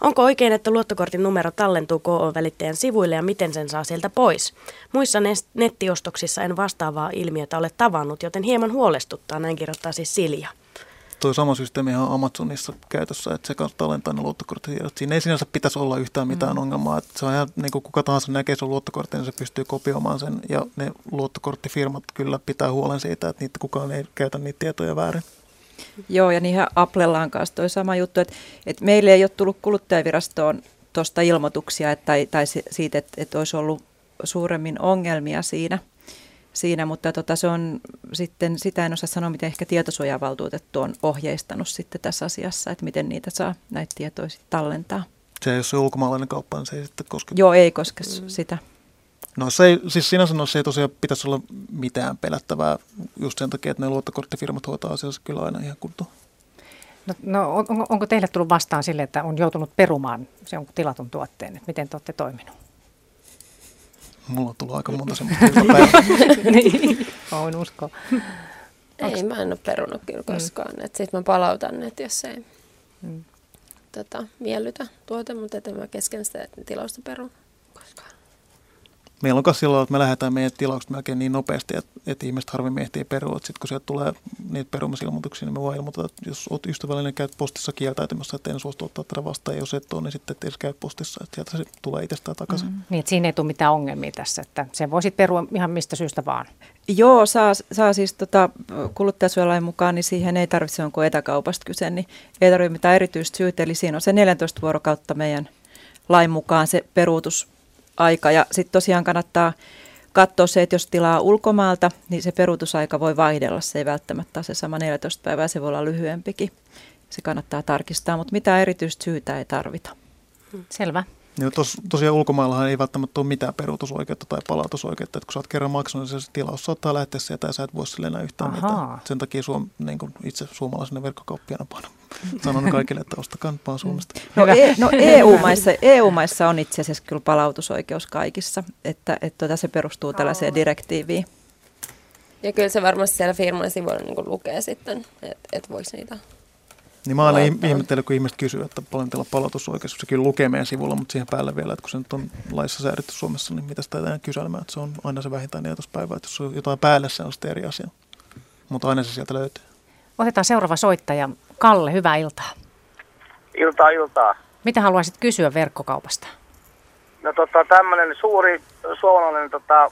Onko oikein, että luottokortin numero tallentuu K O-välittäjän sivuille ja miten sen saa sieltä pois? Muissa nest- nettiostoksissa en vastaavaa ilmiötä ole tavannut, joten hieman huolestuttaa, näin kirjoittaa siis Silja. Tuo sama systeemi on Amazonissa käytössä, että se kannattaa tallentaa ne luottokorttitiedot. Siinä ei sinänsä pitäisi olla yhtään mitään mm. ongelmaa. Että se on ihan, niin kuin kuka tahansa näkee sun luottokortin, niin se pystyy kopioimaan sen. Ja ne luottokorttifirmat kyllä pitää huolen siitä, että niitä, kukaan ei käytä niitä tietoja väärin. Joo, ja niinhän Applella on kanssa toi sama juttu, että, että meille ei ole tullut kuluttajavirastoon tuosta ilmoituksia että, tai, tai siitä, että, että olisi ollut suuremmin ongelmia siinä. Siinä, mutta tota, se on sitten, sitä en osaa sanoa, miten ehkä tietosuojavaltuutettu on ohjeistanut sitten tässä asiassa, että miten niitä saa näitä tietoja tallentaa. Se, jos se on ulkomaalainen kauppa, niin se ei sitten koske? Joo, ei koske mm. sitä. No se ei, siis sinänsä no, se ei tosiaan pitäisi olla mitään pelättävää just sen takia, että ne luottokorttifirmat hoitaa asiassa kyllä aina ihan kuntoon. No, no on, onko teille tullut vastaan sille, että on joutunut perumaan se on tilatun tuotteen, että miten te olette toimineet? Mulla on tullut aika monta semmoista iltapäivää. Niin, voin uskoa. Ei, mä en ole perunut kyllä koskaan. Mm. Sitten mä palautan ne, jos ei mm. tota, miellytä tuote, mutta en mä kesken sitä tilausta perun koskaan. Meillä on myös silloin, että me lähdetään meidän tilaukset melkein niin nopeasti, että, että ihmiset harvemmin ehtii perua. Sitten kun sieltä tulee niitä perumisilmoituksia, niin me voidaan ilmoittaa, että jos olet ystävällinen, käyt postissa kieltäytymässä, että en suostu ottaa tätä vastaan. Ja jos et ole, niin sitten et edes käy postissa, että sieltä se tulee itsestään takaisin. Mm-hmm. Niin, että siinä ei tule mitään ongelmia tässä, että sen voisit perua ihan mistä syystä vaan. Joo, saa, saa siis tota, kuluttajasuojalain mukaan, niin siihen ei tarvitse, onko etäkaupasta kyse, niin ei tarvitse mitään erityistä syytä. Eli siinä on se neljätoista vuorokautta meidän lain mukaan se peruutus. Aika. Ja sitten tosiaan kannattaa katsoa se, että jos tilaa ulkomaalta, niin se peruutusaika voi vaihdella. Se ei välttämättä ole se sama neljätoista päivää, se voi olla lyhyempikin. Se kannattaa tarkistaa, mutta mitään erityistä syytä ei tarvita. Selvä. Ja tos, tosiaan ulkomaillahan ei välttämättä ole mitään peruutusoikeutta tai palautusoikeutta. Et kun sä oot kerran maksanut, niin se tilaus saattaa lähteä sieltä ja sä et voi sille enää yhtään mitään. Sen takia suom, niin kun itse suomalaisena verkkokauppiana panon. Sanon kaikille, että ostakaa nyt vaan Suomesta. No, e, no E U-maissa, E U-maissa on itse asiassa kyllä palautusoikeus kaikissa, että, että tuota, se perustuu tällaiseen direktiiviin. Ja kyllä se varmasti siellä firman sivuilla niin kun lukee sitten, että et voisi niitä... Niin mä aina ihmettelen, kun ihmiset kysyy, että paljon teillä on palautusoikeus. Se kyllä lukee meidän sivulla, mutta siihen päälle vielä, että kun se nyt on laissa säädetty Suomessa, niin mitä sitä enää kysäilemään, että se on aina se vähintään neljätoista päivää. Että jos on jotain päälle, se on sitten eri asia. Mutta aina se sieltä löytyy. Otetaan seuraava soittaja. Kalle, hyvää iltaa. Iltaa, iltaa. Mitä haluaisit kysyä verkkokaupasta? No tota, tämmöinen suuri suomalainen tota,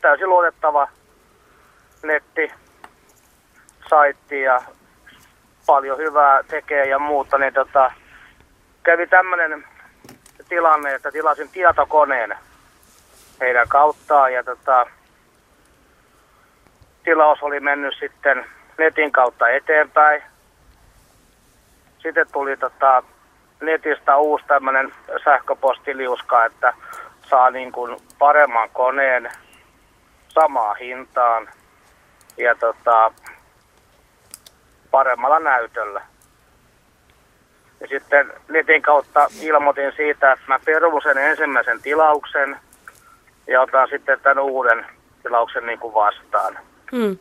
täysin luotettava nettisaitti ja... paljon hyvää tekee ja muuta, niin tota, kävi tämmöinen tilanne, että tilasin tietokoneen heidän kauttaan ja tota, tilaus oli mennyt sitten netin kautta eteenpäin. Sitten tuli tota, netistä uusi tämmöinen sähköpostiliuska, että saa niin kuin paremman koneen samaan hintaan ja tota... paremmalla näytöllä. Ja sitten netin kautta ilmoitin siitä, että mä peruun sen ensimmäisen tilauksen ja otan sitten tämän uuden tilauksen niin kuin vastaan. Mm.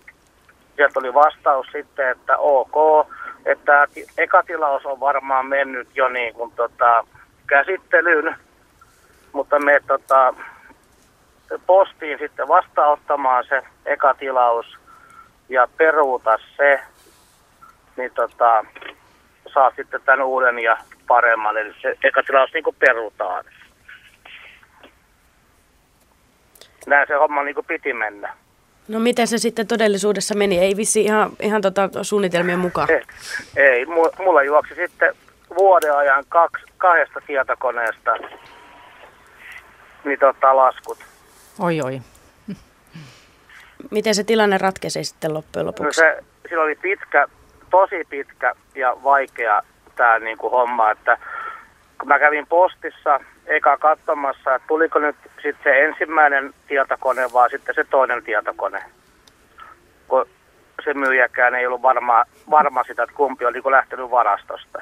Sieltä oli vastaus sitten, että ok, että eka tilaus on varmaan mennyt jo niin kuin tota käsittelyyn, mutta me tota postiin sitten vastaanottamaan se eka tilaus ja peruuta se, niin tota, saa sitten tämän uuden ja paremman. Eli se eka tilaus niin kuin perutaan. Näin se homma niin kuin piti mennä. No miten se sitten todellisuudessa meni? Ei vissi ihan, ihan tota suunnitelmien mukaan. Ei, ei, mulla juoksi sitten vuoden ajan kaksi, kahdesta tietokoneesta niin tota, laskut. Oi oi. Miten se tilanne ratkesi sitten loppujen lopuksi? No se, sillä oli pitkä... tosi pitkä ja vaikea tämä niinku homma, että kun mä kävin postissa eka katsomassa, että tuliko nyt sitten se ensimmäinen tietokone vai sitten se toinen tietokone. Kun se myyjäkään ei ollut varma, varma sitä, että kumpi on niinku lähtenyt varastosta.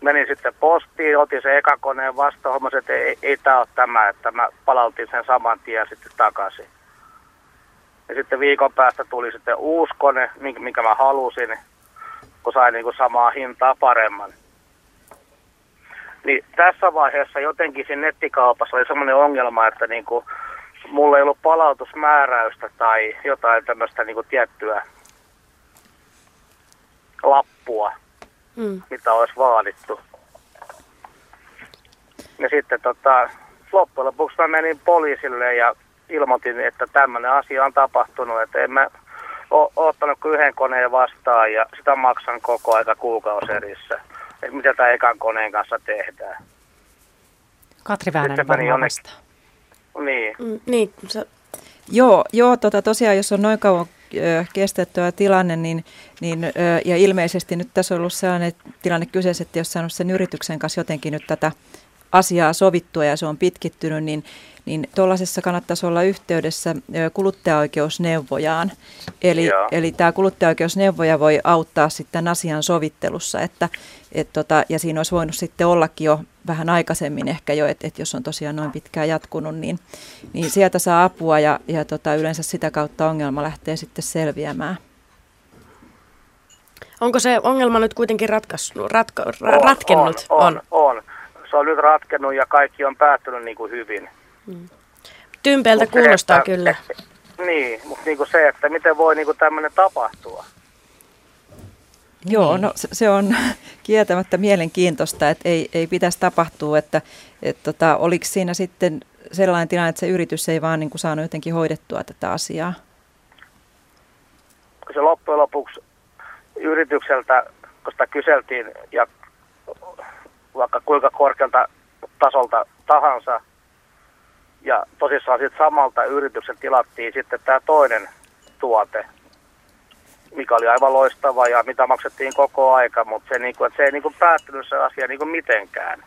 Menin sitten postiin, otin se eka koneen vastaan, hommasin, että ei, ei tämä ole tämä, että mä palautin sen saman tien sitten takaisin. Ja sitten viikon päästä tuli sitten uusi kone, minkä mä halusin, kun sain niin kuin samaa hintaa paremman. Niin tässä vaiheessa jotenkin siinä nettikaupassa oli semmoinen ongelma, että niin kuin mulla ei ollut palautusmääräystä tai jotain tämmöistä niin kuin tiettyä lappua, mm. mitä olisi vaadittu. Ja sitten tota, loppujen lopuksi mä menin poliisille ja... ilmoitin, että tämmöinen asia on tapahtunut, että en mä ole ottanut yhden koneen vastaan ja sitä maksan koko aika kuukauserissä. että mitä tämän ekan koneen kanssa tehdään. Katri Väänänen varmaan vastaa. Niin. Mm, niin se... Joo, joo tota, tosiaan jos on noin kauan kestettyä tilanne, niin, niin, ja ilmeisesti nyt tässä on ollut sellainen tilanne kyseessä, että jos saanut sen yrityksen kanssa jotenkin nyt tätä asiaa sovittua ja se on pitkittynyt, niin, niin tuollaisessa kannattaisi olla yhteydessä kuluttajaoikeusneuvojaan. Eli, eli tämä kuluttajaoikeusneuvoja voi auttaa sitten asian sovittelussa, että, et tota, ja siinä olisi voinut sitten ollakin jo vähän aikaisemmin ehkä jo, että et jos on tosiaan noin pitkään jatkunut, niin, niin sieltä saa apua ja, ja tota, yleensä sitä kautta ongelma lähtee sitten selviämään. Onko se ongelma nyt kuitenkin ratkaissut, ratka, ra, on, ratkennut? On, on, on. on. Se on nyt ratkennut ja kaikki on päättynyt niin kuin hyvin. Hmm. Tympeältä mut kuulostaa se, että, kyllä. Että, niin, mutta niin kuin se, että miten voi niin kuin tämmöinen tapahtua. Joo, no se on kieltämättä mielenkiintoista, että ei, ei pitäisi tapahtua, että et tota, oliko siinä sitten sellainen tilanne, että se yritys ei vaan niin kuin saanut jotenkin hoidettua tätä asiaa? Se loppujen lopuksi yritykseltä, kun sitä kyseltiin ja vaikka kuinka korkealta tasolta tahansa ja tosissaan sitten samalta yrityksen tilattiin sitten tämä toinen tuote, mikä oli aivan loistava ja mitä maksettiin koko aika, mutta se, niinku, se ei niinku päättynyt se asia niinku mitenkään.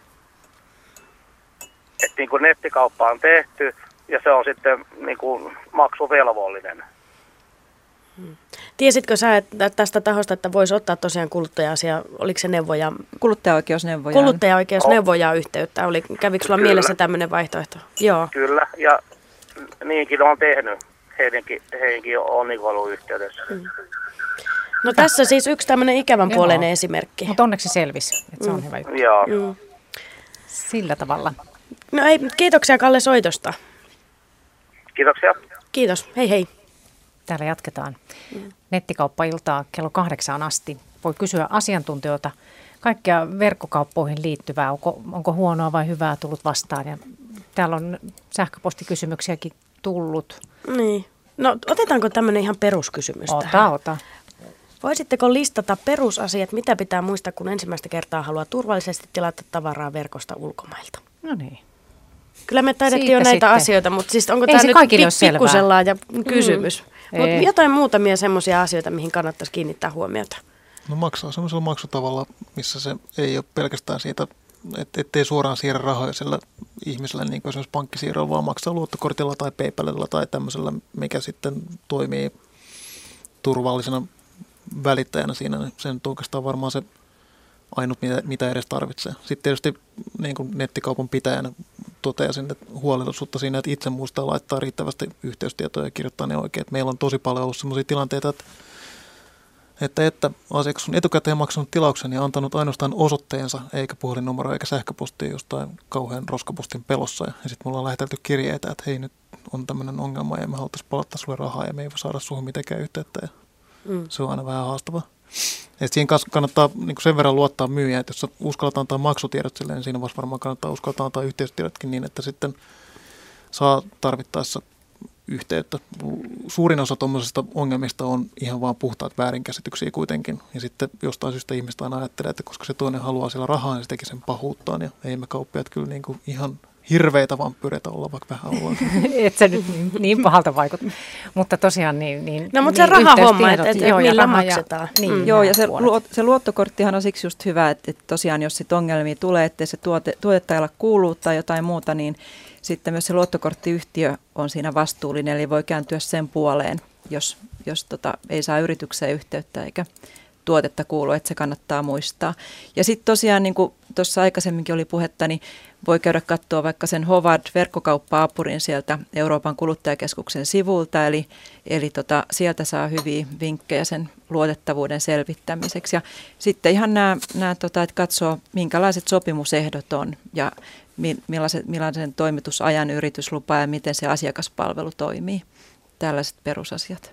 Et niinku nettikauppa on tehty ja se on sitten niinku maksuvelvollinen. Hmm. Tiesitkö sä tästä tahosta, että voisi ottaa tosiaan kuluttaja-asia, oliko se neuvoja? Kuluttajaoikeusneuvojaa. Kuluttajaoikeusneuvojaa yhteyttä, oli, kävikö sulla Kyllä. mielessä tämmöinen vaihtoehto? Joo. Kyllä, ja niinkin on tehnyt. Heidänkin, heidänkin on niin ollut yhteydessä. Hmm. No tässä siis yksi tämmöinen ikävän puoleinen esimerkki. Mutta onneksi selvisi, että se on mm. hyvä juttu. Joo. Mm. Sillä tavalla. No ei, kiitoksia Kalle soitosta. Kiitoksia. Kiitos, hei hei. Täällä jatketaan. Mm. Nettikauppailtaa kello kahdeksaan asti. Voi kysyä asiantuntijoilta kaikkea verkkokauppoihin liittyvää. Onko, onko huonoa vai hyvää tullut vastaan? Ja täällä on sähköpostikysymyksiäkin tullut. Niin. No otetaanko tämmöinen ihan peruskysymys ota, tähän? Ota, ota. Voisitteko listata perusasiat, mitä pitää muistaa, kun ensimmäistä kertaa haluaa turvallisesti tilata tavaraa verkosta ulkomailta? No niin. Kyllä me taidettiin Siitä jo näitä sitten. asioita, mutta siis onko Ei tämä nyt pikkusen laaja kysymys? Mm. Mutta jotain muutamia semmoisia asioita, mihin kannattaisi kiinnittää huomiota. No maksaa semmoisella maksutavalla, missä se ei ole pelkästään siitä, että ettei suoraan siirrä rahoja sillä ihmisellä, niin kuin esimerkiksi pankkisiirrolla, vaan maksaa luottokortilla tai PayPalilla tai tämmöisellä, mikä sitten toimii turvallisena välittäjänä siinä, niin se nyt oikeastaan varmaan se ainut, mitä, mitä edes tarvitsee. Sitten tietysti niin kuin nettikaupan pitäjänä toteaisin, että huolellisuutta siinä, että itse muistaa laittaa riittävästi yhteystietoja ja kirjoittaa ne oikein. Että meillä on tosi paljon ollut sellaisia tilanteita, että, että, että asiakas on etukäteen maksanut tilauksen ja antanut ainoastaan osoitteensa, eikä puhelinnumeroa eikä sähköpostia jostain kauhean roskapostin pelossa. Ja sitten mulla on lähetelty kirjeitä, että hei, nyt on tämmöinen ongelma ja me haluttaisiin palata sulle rahaa ja me ei voi saada suhun mitenkään yhteyttä. Mm. Se on aina vähän haastavaa. Ja siihen kannattaa niin sen verran luottaa myyjään, että jos uskaltaa antaa maksutiedot silleen, niin siinä vaiheessa varmaan kannattaa uskaltaa antaa yhteystiedotkin niin, että sitten saa tarvittaessa yhteyttä. Suurin osa tuommoisista ongelmista on ihan vaan puhtaat väärinkäsityksiä kuitenkin. Ja sitten jostain syystä ihmistä aina ajattelee, että koska se toinen haluaa sillä rahaa, niin se teki sen pahuuttaan. Ja ei me kauppiaat kyllä niin kuin ihan hirveitä vampyreitä olla, vaikka vähän ollaan. Et sä nyt niin, niin pahalta vaikuttaa. Mutta tosiaan niin... niin no, mutta niin, se rahahomma, että et, et, millä maksetaan. Ja, niin, mm. Joo, ja se, luot, se luottokorttihan on siksi just hyvä, että, että tosiaan jos sit ongelmia tulee, ettei se tuote, tuottajalla kuuluu tai jotain muuta, niin sitten myös se luottokorttiyhtiö on siinä vastuullinen, eli voi kääntyä sen puoleen, jos, jos tota, ei saa yritykseen yhteyttä eikä tuotetta kuulu, että se kannattaa muistaa. Ja sitten tosiaan, niin kuin tuossa aikaisemminkin oli puhetta, niin voi käydä katsoa vaikka sen Howard-verkkokauppa-apurin sieltä Euroopan kuluttajakeskuksen sivulta, eli, eli tota, sieltä saa hyviä vinkkejä sen luotettavuuden selvittämiseksi. Ja sitten ihan nämä, nämä tota, että katsoo, minkälaiset sopimusehdot on ja millaisen, millaisen toimitusajan yritys lupaa ja miten se asiakaspalvelu toimii. Tällaiset perusasiat.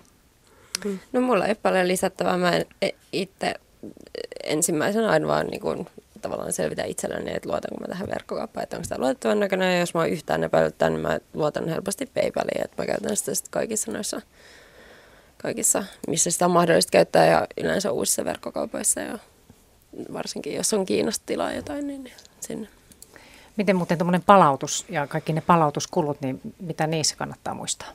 No mulla ei paljon lisättävää. Mä en itse ensimmäisenä aina vaan niin kun tavallaan selvitä itselleni, että luotanko mä tähän verkkokauppaan, että onko sitä luotettavan näköinen. Ja jos mä oon yhtään epäilyttää, niin mä luotan helposti PayPaliin, että mä käytän sitä sitten kaikissa noissa, kaikissa, missä sitä on mahdollista käyttää ja yleensä uusissa verkkokaupoissa ja varsinkin jos on Kiinasta tilaa jotain, niin sinne. Miten muuten tuommoinen palautus ja kaikki ne palautuskulut, niin mitä niissä kannattaa muistaa?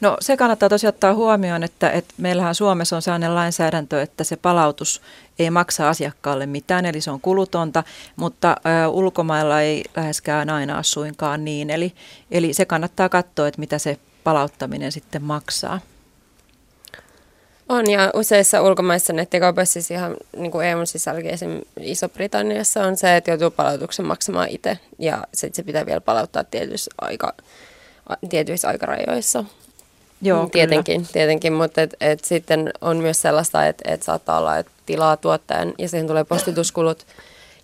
No se kannattaa tosiaan ottaa huomioon, että, että meillähän Suomessa on sellainen lainsäädäntö, että se palautus ei maksa asiakkaalle mitään, eli se on kulutonta, mutta ä, ulkomailla ei läheskään aina suinkaan niin, eli, eli se kannattaa katsoa, että mitä se palauttaminen sitten maksaa. On, ja useissa ulkomaissa nettikaupoissa, siis ihan niin kuin E U:n sisälläkin, esimerkiksi Iso-Britanniassa on se, että joutuu palautuksen maksamaan itse, ja sitten se pitää vielä palauttaa tietyissä, aika, tietyissä aikarajoissa. Joo, tietenkin, tietenkin, mutta et, et sitten on myös sellaista, että et saattaa olla, että tilaa tuotteen, ja siihen tulee postituskulut,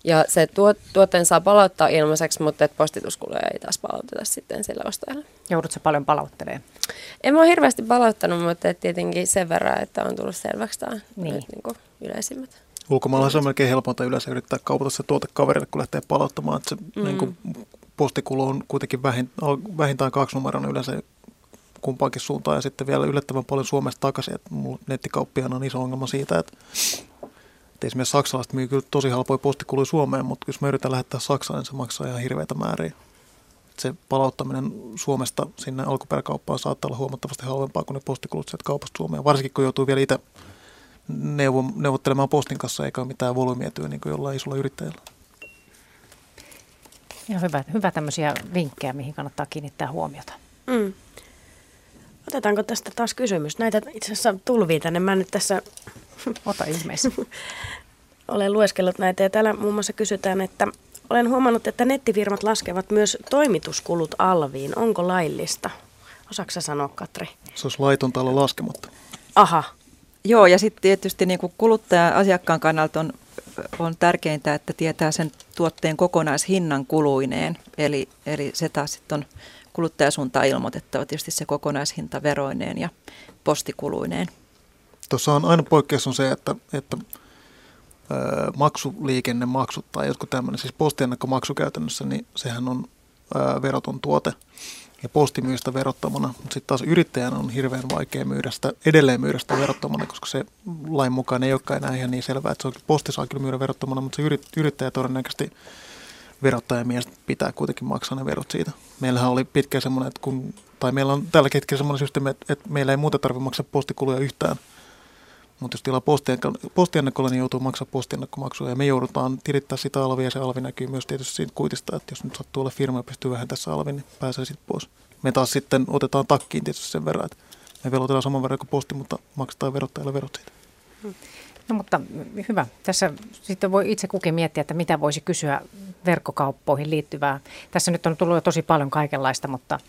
ja se tuot, tuotteen saa palauttaa ilmaiseksi, mutta et postituskuluja ei taas palauteta sitten sille ostajalle. Joudutko paljon palauttelemaan? En ole hirveästi palauttanut, mutta tietenkin sen verran, että on tullut selväksi tämä niin. Niin yleisimmät. Ulkomailla se on melkein helpointa yleensä yrittää kaupata se tuote kaverille, kun lähtee palauttamaan. Että se mm. niin kuin postikulu on kuitenkin vähintään kaksinumeroinen yleensä kumpaankin suuntaan ja sitten vielä yllättävän paljon Suomesta takaisin. Että nettikauppihan on iso ongelma siitä, että et esimerkiksi saksalaiset myy kyllä tosi halpoja postikuluja Suomeen, mutta jos me yritetään lähettää Saksaan, niin se maksaa ihan hirveitä määriä. Se palauttaminen Suomesta sinne alkuperäkauppaan saattaa olla huomattavasti halvempaa kuin ne postikulut sieltä kaupasta Suomeen. Varsinkin kun joutuu vielä itse neuvo- neuvottelemaan postin kanssa, eikä ole mitään volyymietyä niin kuin jollain isolla yrittäjällä. Ja hyvä, hyvä tämmöisiä vinkkejä, mihin kannattaa kiinnittää huomiota. Mm. Otetaanko tästä taas kysymys? Näitä itse asiassa tulvii tänne. Mä nyt tässä... Ota ihmeessä. Olen lueskellut näitä ja täällä muun muassa kysytään, että olen huomannut, että nettifirmat laskevat myös toimituskulut alviin. Onko laillista? Osaatko sä sanoa, Katri? Se olisi laitonta olla laskematta. Aha. Joo, ja sitten tietysti niin kuin kuluttaja-asiakkaan kannalta on, on tärkeintä, että tietää sen tuotteen kokonaishinnan kuluineen. Eli, eli se taas sitten on kuluttajasuuntaan ilmoitettava tietysti se kokonaishinta veroineen ja postikuluineen. Tuossa on aina poikkeus on se, että... että Öö, maksuliikennemaksut tai jotkut tämmöinen, siis postiennakkomaksu käytännössä, niin sehän on öö, veroton tuote ja posti myy sitä verottomana, mutta sitten taas yrittäjän on hirveän vaikea myydä sitä, edelleen myydä sitä verottomana, koska se lain mukaan ei olekaan enää ihan niin selvää, että se on, posti saa kyllä myydä verottomana, mutta se yrittäjä todennäköisesti verottajamies pitää kuitenkin maksaa ne verot siitä. Meillähän oli pitkään semmoinen, että kun, tai meillä on tällä hetkellä semmoinen systeemi, että, että meillä ei muuta tarvitse maksaa postikuluja yhtään. Mutta jos tilaa postiennakkolla, niin joutuu maksamaan postiennakkomaksua ja me joudutaan tilittää sitä alvia ja se alvi näkyy myös tietysti siitä kuitista, että jos nyt sattuu olla firma ja pystyy vähän tässä alviin, niin pääsee sitten pois. Me taas sitten otetaan takkiin tietysti sen verran, että me velotetaan saman verran kuin posti, mutta maksetaan verottajalle verot siitä. No mutta hyvä. Tässä sitten voi itse kukin miettiä, että mitä voisi kysyä verkkokauppoihin liittyvää. Tässä nyt on tullut jo tosi paljon kaikenlaista, mutta...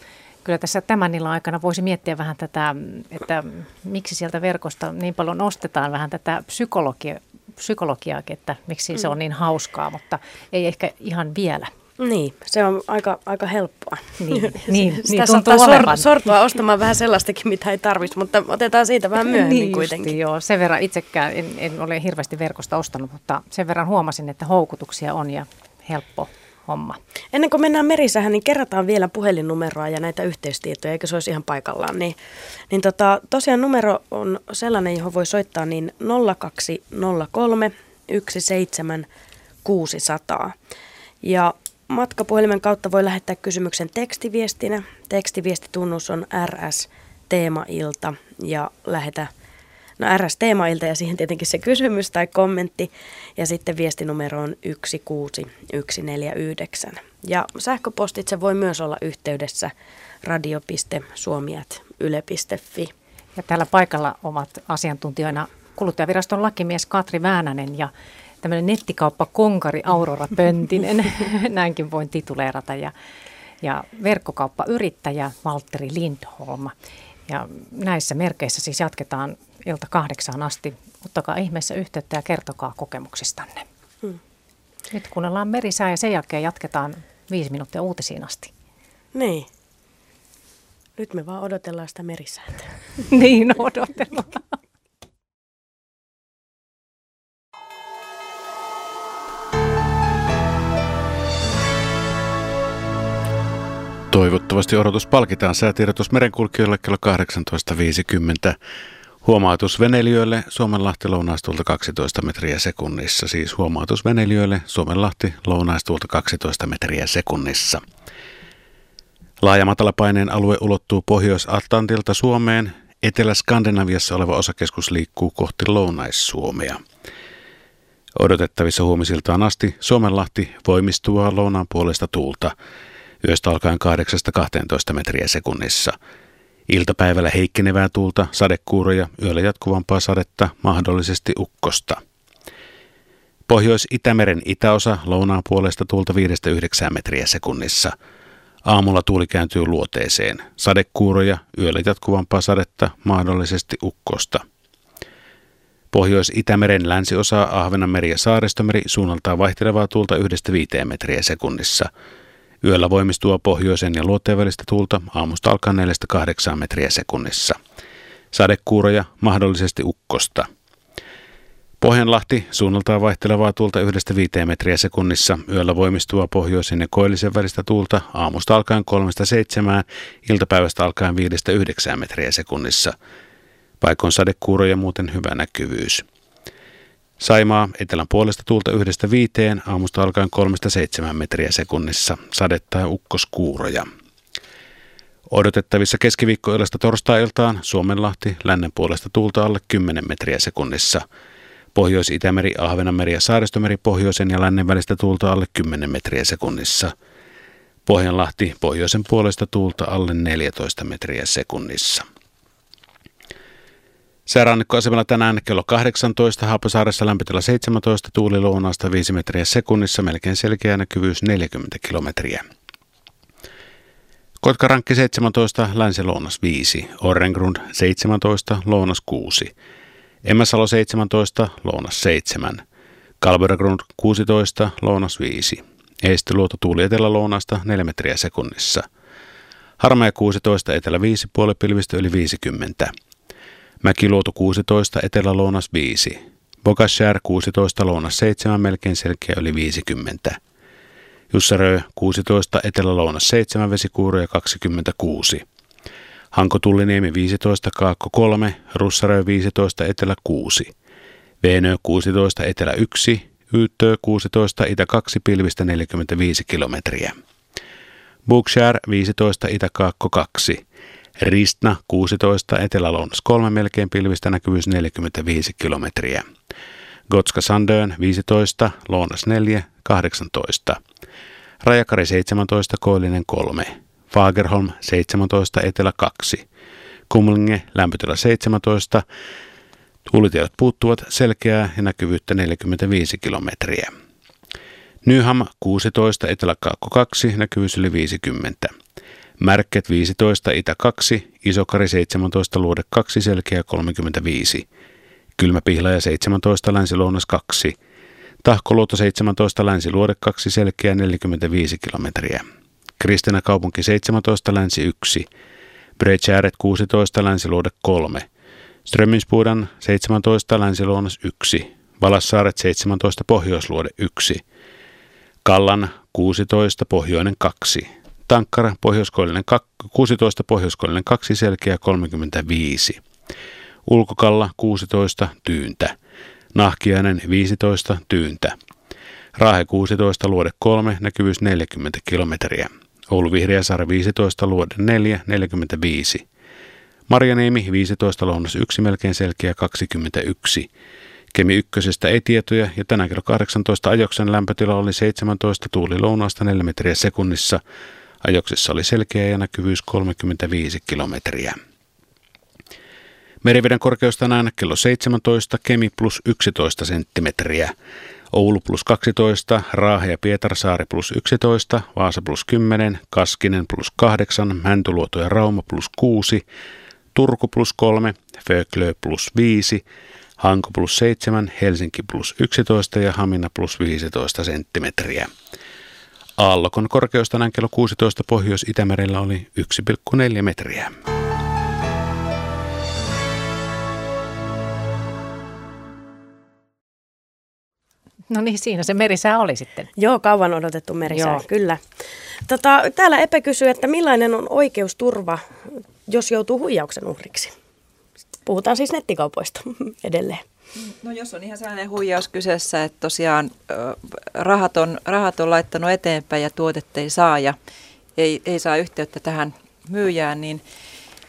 Kyllä tässä tämän illan aikana voisi miettiä vähän tätä, että miksi sieltä verkosta niin paljon ostetaan vähän tätä psykologia, psykologiaakin, että miksi se on niin hauskaa, mutta ei ehkä ihan vielä. Niin, se on aika, aika helppoa. Niin, niin, sitä saattaa sor- sortua ostamaan vähän sellaistakin, mitä ei tarvitse, mutta otetaan siitä vähän myöhemmin niin kuitenkin. Justi, joo, sen verran itsekään en, en ole hirveästi verkosta ostanut, mutta sen verran huomasin, että houkutuksia on ja helppo. Homma. Ennen kuin mennään merisähän, niin kerrataan vielä puhelinnumeroa ja näitä yhteystietoja, eikö se olisi ihan paikallaan. Niin, niin tota, tosiaan numero on sellainen, johon voi soittaa niin nolla kaksi nolla kolme yksi seitsemän kuusi nolla nolla. Ja matkapuhelimen kautta voi lähettää kysymyksen tekstiviestinä. Tekstivistitunnus on R S-teemailta ja lähetä No R S-teemailta ja siihen tietenkin se kysymys tai kommentti ja sitten viestinumero on yksi kuusi yksi neljä yhdeksän. Ja sähköpostitse voi myös olla yhteydessä radio piste suomi ät yle piste fi. Ja täällä paikalla ovat asiantuntijoina Kuluttajaviraston lakimies Katri Väänänen ja tämmöinen nettikauppakonkari Aurora Pöntinen, näinkin voin tituleerata, ja, ja verkkokauppayrittäjä Valtteri Lindholm. Ja näissä merkeissä siis jatketaan ilta kahdeksaan asti. Ottakaa ihmeessä yhteyttä ja kertokaa kokemuksistanne. Hmm. Nyt kuunnellaan merisää ja sen jälkeen jatketaan viisi minuuttia uutisiin asti. Niin. Nyt me vaan odotellaan sitä merisäätä. Niin odotellaan. Toivottavasti odotus palkitaan. Säätiedotus merenkulkijoille kello kahdeksantoista viisikymmentä. Huomautus veneilijöille Suomenlahti lounaistulta kaksitoista metriä sekunnissa. Siis huomautus veneilijöille Suomenlahti lounaistulta kaksitoista metriä sekunnissa. Laaja matalapaineen alue ulottuu Pohjois-Atlantilta Suomeen. Etelä-Skandinaviassa oleva osakeskus liikkuu kohti Lounais-Suomea. Odotettavissa huomisiltaan asti Suomenlahti voimistuvaa lounaan puolesta tuulta. Yöstä alkaen kahdeksasta kahteentoista metriä sekunnissa. Iltapäivällä heikkenevää tuulta, sadekuuroja, yöllä jatkuvampaa sadetta, mahdollisesti ukkosta. Pohjois-Itämeren itäosa lounaan puolesta tuulta viidestä yhdeksään metriä sekunnissa. Aamulla tuuli kääntyy luoteeseen. Sadekuuroja, yöllä jatkuvampaa sadetta, mahdollisesti ukkosta. Pohjois-Itämeren länsiosaa Ahvenanmeri ja Saaristomeri suunnaltaan vaihtelevaa tuulta yhdestä viiteen metriä sekunnissa. Yöllä voimistua pohjoisen ja luoteen välistä tuulta aamusta alkaen neljästä kahdeksaan metriä sekunnissa. Sadekuuroja, mahdollisesti ukkosta. Pohjanlahti suunnaltaan vaihtelevaa tuulta yhdestä viiteen metriä sekunnissa. Yöllä voimistua pohjoisen ja koillisen välistä tuulta aamusta alkaen kolmesta seitsemään, iltapäivästä alkaen viidestä yhdeksään metriä sekunnissa. Paikoin sadekuuroja, muuten hyvä näkyvyys. Saimaa etelän puolesta tuulta yhdestä viiteen, aamusta alkaen kolmesta seitsemän metriä sekunnissa, sadetta ja ukkoskuuroja. Odotettavissa keskiviikkoilasta torstailtaan Suomenlahti lännen puolesta tuulta alle kymmenen metriä sekunnissa. Pohjois-Itämeri, Ahvenanmeri ja Saaristomeri pohjoisen ja lännen välistä tuulta alle kymmenen metriä sekunnissa. Pohjanlahti pohjoisen puolesta tuulta alle neljätoista metriä sekunnissa. Säärannikkoasemalla tänään kello kahdeksantoista, Haapasaaressa lämpötila seitsemäntoista, tuuli lounaasta viisi metriä sekunnissa, melkein selkeä näkyvyys neljäkymmentä kilometriä. Kotkarankki seitsemäntoista, länsilounas viisi, Orrengrund seitsemäntoista, lounas kuusi, Emmäsalo seitsemäntoista, lounas seitsemän, Kalbergrund kuusitoista, lounas viisi, Eestiluoto tuuli etelälounaasta neljä metriä sekunnissa, Harmaja kuusitoista, etelä viisi, puolipilvistö yli viisikymmentä. Mäkiluoto kuusitoista, etelälounas viisi. Bogashär kuusitoista, lounas seitsemän, melkein selkeä yli viisikymmentä. Jussarö kuusitoista, etelälounas seitsemän, vesikuuroja kaksikymmentäkuusi. Hankotulliniemi viisitoista, kaakko kolme, Russarö viisitoista, etelä kuusi. Veenö kuusitoista, etelä yksi, Yttö kuusitoista, itä kaksi, pilvistä neljäkymmentäviisi kilometriä. Bogashär viisitoista, itä kaakko kaksi. Ristna kuusitoista, etelälounas kolme, melkein pilvistä näkyvyys neljäkymmentäviisi kilometriä. Gotska Sandön viisitoista, lounas neljä, kahdeksantoista. Rajakari seitsemäntoista, koillinen kolme. Fagerholm seitsemäntoista, etelä kaksi. Kumlinge lämpötila seitsemäntoista. Tuulitiedot puuttuvat, selkeää ja näkyvyyttä neljäkymmentäviisi kilometriä. Nyham kuusitoista, etelä kaakko kaksi, näkyvyys yli viisikymmentä. Märket viisitoista, itä kaksi, Isokari seitsemäntoista, luode kaksi, selkeä kolmekymmentäviisi, Kylmäpihlaja seitsemäntoista, länsilounas kaksi, Tahkoluoto seitsemäntoista, länsiluode kaksi, selkeä neljäkymmentäviisi kilometriä, Kristinä kaupunki seitsemäntoista, länsi yksi, Brechääret kuusitoista, länsiluode kolme, Strömminspuudan seitsemäntoista, länsilounas yksi, Valassaaret seitsemäntoista, pohjoisluode yksi, Kallan kuusitoista, pohjoinen kaksi, Tankkara pohjoiskoillinen kuusitoista, pohjoiskoillinen kaksi, selkeä kolmekymmentäviisi. Ulkokalla kuusitoista, Tyyntä. Nahkiainen viisitoista, Tyyntä. Raahe kuusitoista, luode kolme, näkyvyys neljäkymmentä kilometriä. Oulu-Vihriäsaari viisitoista, luode neljä, neljäkymmentäviisi. Marjaniemi viisitoista, lounas yksi, melkein selkeä kaksikymmentäyksi. Kemi ykkösestä ei tietoja ja tänään kello kahdeksantoista ajoksen lämpötila oli seitsemäntoista, tuuli lounaasta neljä metriä sekunnissa. Ajoksessa oli selkeä ja näkyvyys kolmekymmentäviisi kilometriä. Meriveden korkeus tänään kello seitsemäntoista, Kemi plus yksitoista senttimetriä, Oulu plus kaksitoista, Raahe ja Pietarsaari plus yksitoista, Vaasa plus kymmenen, Kaskinen plus kahdeksan, Mäntyluoto ja Rauma plus kuusi, Turku plus kolme, Föklö plus viisi, Hanko plus seitsemän, Helsinki plus yksitoista ja Hamina plus viisitoista senttimetriä. Aallokon korkeus tänään kello kuusitoista Pohjois-Itämerellä oli yksi pilkku neljä metriä. No niin, siinä se merisää oli sitten. Joo, kauan odotettu merisää, Joo. Kyllä. Tota, täällä Epe kysyy, että millainen on oikeusturva, jos joutuu huijauksen uhriksi? Puhutaan siis nettikaupoista edelleen. No jos on ihan sellainen huijaus kyseessä, että tosiaan rahat on, rahat on laittanut eteenpäin ja tuotetta ei saa ja ei, ei saa yhteyttä tähän myyjään, niin,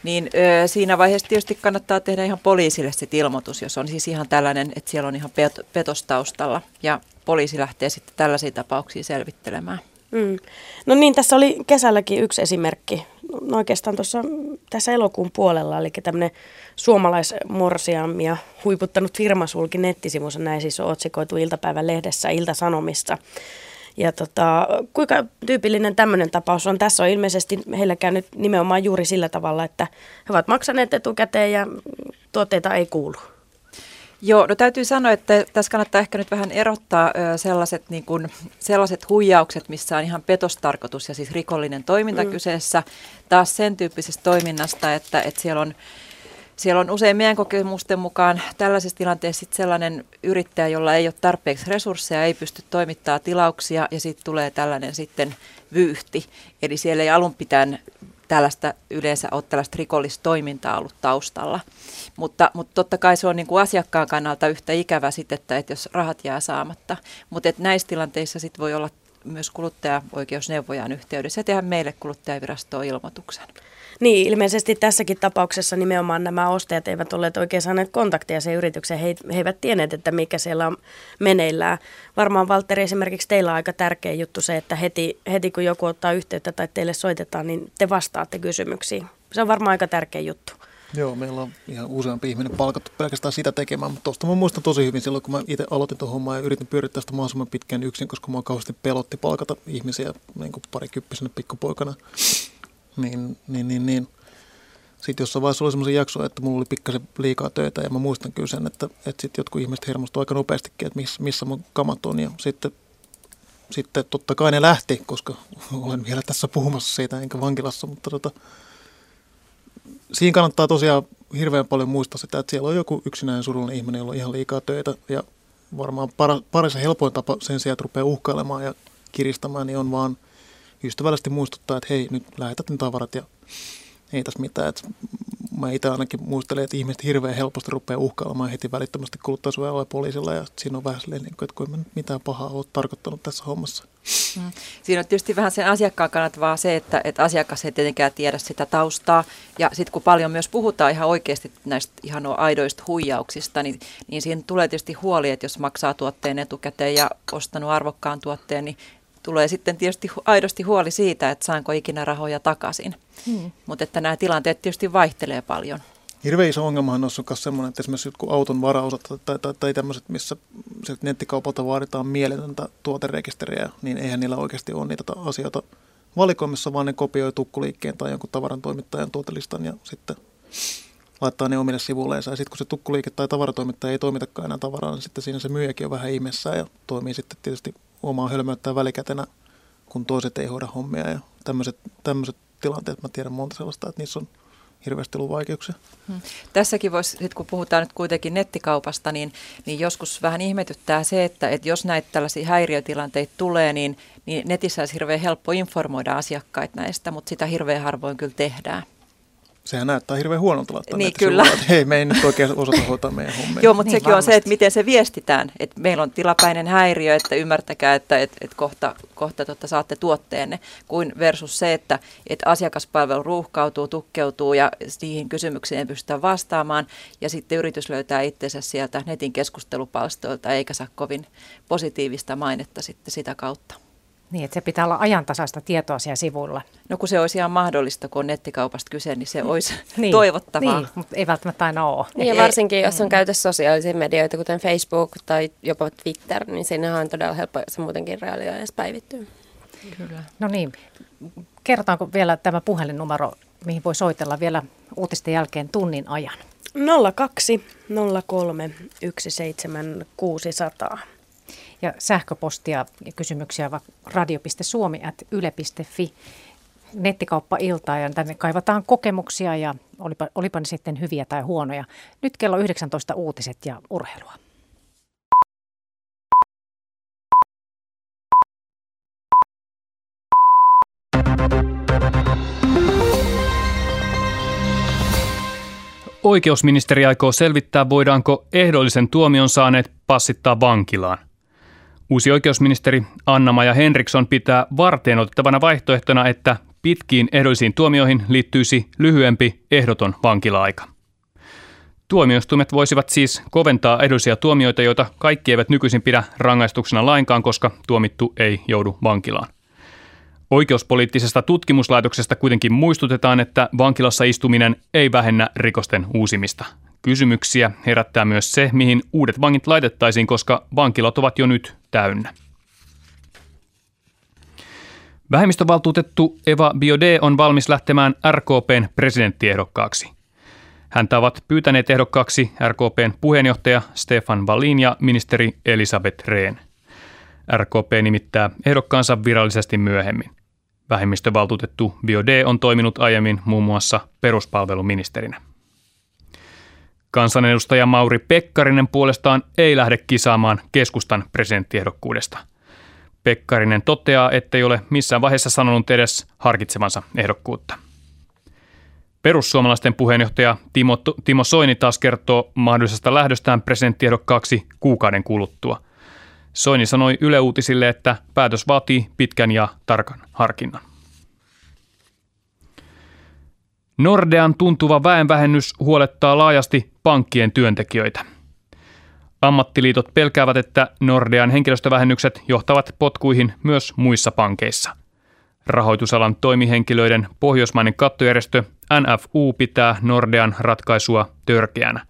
niin siinä vaiheessa tietysti kannattaa tehdä ihan poliisille sitten ilmoitus, jos on siis ihan tällainen, että siellä on ihan petos taustalla ja poliisi lähtee sitten tällaisia tapauksia selvittelemään. Mm. No niin, tässä oli kesälläkin yksi esimerkki. No oikeastaan tuossa tässä elokuun puolella, eli tämmöinen suomalaismorsiamia huiputtanut firma sulki nettisivussa, näin siis on otsikoitu iltapäivän lehdessä Ilta-Sanomissa. Ja tota, kuinka tyypillinen tämmöinen tapaus on? Tässä on ilmeisesti heillä käynyt nimenomaan juuri sillä tavalla, että he ovat maksaneet etukäteen ja tuotteita ei kuulu. Joo, no täytyy sanoa, että tässä kannattaa ehkä nyt vähän erottaa sellaiset, niin kuin, sellaiset huijaukset, missä on ihan petostarkoitus ja siis rikollinen toiminta mm. kyseessä. Taas sen tyyppisestä toiminnasta, että, että siellä on, siellä on usein meidän kokemusten mukaan tällaisessa tilanteessa sit sellainen yrittäjä, jolla ei ole tarpeeksi resursseja, ei pysty toimittamaan tilauksia ja sitten tulee tällainen sitten vyyhti. Eli siellä ei alun pitäen tällaista yleensä ole tällaista rikollista toimintaa ollut taustalla. Mutta, mutta totta kai se on niin kuin asiakkaan kannalta yhtä ikävä sit, että, että jos rahat jää saamatta. Mutta näissä tilanteissa sit voi olla myös kuluttajaoikeusneuvojan yhteydessä ja tehdä meille kuluttajavirastoon ilmoituksen. Niin, ilmeisesti tässäkin tapauksessa nimenomaan nämä ostajat eivät olleet oikein saaneet kontaktia sen yritykseen. He, he eivät tienneet, että mikä siellä on meneillään. Varmaan, Valtteri, esimerkiksi teillä on aika tärkeä juttu se, että heti, heti kun joku ottaa yhteyttä tai teille soitetaan, niin te vastaatte kysymyksiin. Se on varmaan aika tärkeä juttu. Joo, meillä on ihan useampi ihminen palkattu pelkästään sitä tekemään, mutta tuosta mä muistan tosi hyvin silloin, kun mä itse aloitin tuon hommaa ja yritin pyörittää sitä mahdollisimman pitkään yksin, koska mä kauheasti pelotti palkata ihmisiä niin kuin parikyppisenä pikkupoikana. Niin, niin, niin, niin. Sitten jossain vaiheessa oli semmoisen jakso, että mulla oli pikkasen liikaa töitä ja mä muistan kyllä sen, että, että sitten jotkut ihmiset hermostuivat aika nopeastikin, että missä, missä mun kamat on ja sitten, sitten totta kai ne lähti, koska olen vielä tässä puhumassa siitä enkä vankilassa, mutta tota, siinä kannattaa tosiaan hirveän paljon muistaa sitä, että siellä on joku yksinäinen surullinen ihminen, jolla on ihan liikaa töitä ja varmaan para, parissa helpoin tapa sen sijaan, että rupeaa uhkailemaan ja kiristämään, niin on vaan ystävällisesti muistuttaa, että hei, nyt lähetät ne tavarat ja ei tässä mitään. Et mä itse ainakin muistelen, että ihmiset hirveän helposti rupeaa uhkailemaan heti välittömästi kuluttajasuojelulla ja poliisilla ja siinä on vähän silleen, että kun en mitään pahaa ole tarkoittanut tässä hommassa. Mm. Siinä on tietysti vähän sen asiakkaan kannalta vaan se, että, että asiakas ei tietenkään tiedä sitä taustaa ja sitten kun paljon myös puhutaan ihan oikeasti näistä ihan aidoista huijauksista, niin, niin siinä tulee tietysti huoli, että jos maksaa tuotteen etukäteen ja ostanut arvokkaan tuotteen, niin tulee sitten tietysti aidosti huoli siitä, että saanko ikinä rahoja takaisin. Hmm. Mutta että nämä tilanteet tietysti vaihtelee paljon. Hirveän iso ongelmahan on myös sellainen, että esimerkiksi jotkut auton varaosat tai, tai, tai tämmöiset, missä nettikaupalta vaaditaan mieletöntä tuoterekisteriä, niin eihän niillä oikeasti ole niitä asioita valikoimissa, vaan ne kopioi tukkuliikkeen tai jonkun tavaran toimittajan tuotelistan ja sitten laittaa ne omille sivuilleensa. Ja sitten kun se tukkuliike tai tavaratoimittaja ei toimitakaan enää tavaraa, niin sitten siinä se myyjäkin on vähän ihmeessään ja toimii sitten tietysti omaa hölmöyttää välikätenä, kun toiset ei hoida hommia ja tämmöiset tilanteet, mä tiedän monta sellaista, että niissä on hirveästi ollut vaikeuksia. Hmm. Tässäkin voisi, sit kun puhutaan nyt kuitenkin nettikaupasta, niin, niin joskus vähän ihmetyttää se, että et jos näitä tällaisia häiriötilanteita tulee, niin, niin netissä olisi hirveän helppo informoida asiakkaita näistä, mutta sitä hirveän harvoin kyllä tehdään. Sehän näyttää hirveän huonolta laittaa niin, kyllä. Sivulla, että hei, me ei nyt oikein osata hoitaa meidän hommia. Joo, mutta niin, sekin varmasti on se, että miten se viestitään, että meillä on tilapäinen häiriö, että ymmärtäkää, että et, et kohta, kohta totta saatte tuotteenne, kuin versus se, että et asiakaspalvelu ruuhkautuu, tukkeutuu ja niihin kysymyksiin ei pystytä vastaamaan ja sitten yritys löytää itsensä sieltä netin keskustelupalstoilta eikä saa kovin positiivista mainetta sitten sitä kautta. Niin, että se pitää olla ajantasaista tietoa siellä sivuilla. No kun se olisi ihan mahdollista, kun on nettikaupasta kyse, niin se olisi niin, toivottavaa. Niin, mutta ei välttämättä aina ole. Niin, ja varsinkin, jos on käytössä sosiaalisia medioita, kuten Facebook tai jopa Twitter, niin sinnehän on todella helppo, jos se muutenkin reaaliajassa päivittyy. Kyllä. No niin, kerrotaanko vielä tämä puhelinnumero, mihin voi soitella vielä uutisten jälkeen tunnin ajan? nolla kaksi nolla kolme yksi seitsemän kuusi nolla nolla. Ja sähköpostia ja kysymyksiä vaikka radio piste suomi ät yle piste fi. Nettikauppailtaa ja tänne kaivataan kokemuksia ja olipa, olipa ne sitten hyviä tai huonoja. Nyt kello yhdeksäntoista uutiset ja urheilua. Oikeusministeri aikoo selvittää, voidaanko ehdollisen tuomion saaneet passittaa vankilaan. Uusi oikeusministeri Anna-Maja Henriksson pitää varteenotettavana vaihtoehtona, että pitkiin ehdollisiin tuomioihin liittyisi lyhyempi ehdoton vankila-aika. Tuomioistuimet voisivat siis koventaa ehdollisia tuomioita, joita kaikki eivät nykyisin pidä rangaistuksena lainkaan, koska tuomittu ei joudu vankilaan. Oikeuspoliittisesta tutkimuslaitoksesta kuitenkin muistutetaan, että vankilassa istuminen ei vähennä rikosten uusimista. Kysymyksiä herättää myös se, mihin uudet vangit laitettaisiin, koska vankilat ovat jo nyt täynnä. Vähemmistövaltuutettu Eva Biodé on valmis lähtemään R K P:n presidenttiehdokkaaksi. Häntä ovat pyytäneet ehdokkaaksi R K P:n puheenjohtaja Stefan Wallin ja ministeri Elisabeth Rehn. R K P nimittää ehdokkaansa virallisesti myöhemmin. Vähemmistövaltuutettu Biodé on toiminut aiemmin muun muassa peruspalveluministerinä. Kansanedustaja Mauri Pekkarinen puolestaan ei lähde kisaamaan keskustan presidenttiehdokkuudesta. Pekkarinen toteaa, ettei ole missään vaiheessa sanonut edes harkitsevansa ehdokkuutta. Perussuomalaisten puheenjohtaja Timo, Timo Soini taas kertoo mahdollisesta lähdöstään presidenttiehdokkaaksi kuukauden kuluttua. Soini sanoi Yle Uutisille, että päätös vaatii pitkän ja tarkan harkinnan. Nordean tuntuva väenvähennys huolettaa laajasti pankkien työntekijöitä. Ammattiliitot pelkäävät, että Nordean henkilöstövähennykset johtavat potkuihin myös muissa pankeissa. Rahoitusalan toimihenkilöiden pohjoismainen kattojärjestö N F U pitää Nordean ratkaisua törkeänä.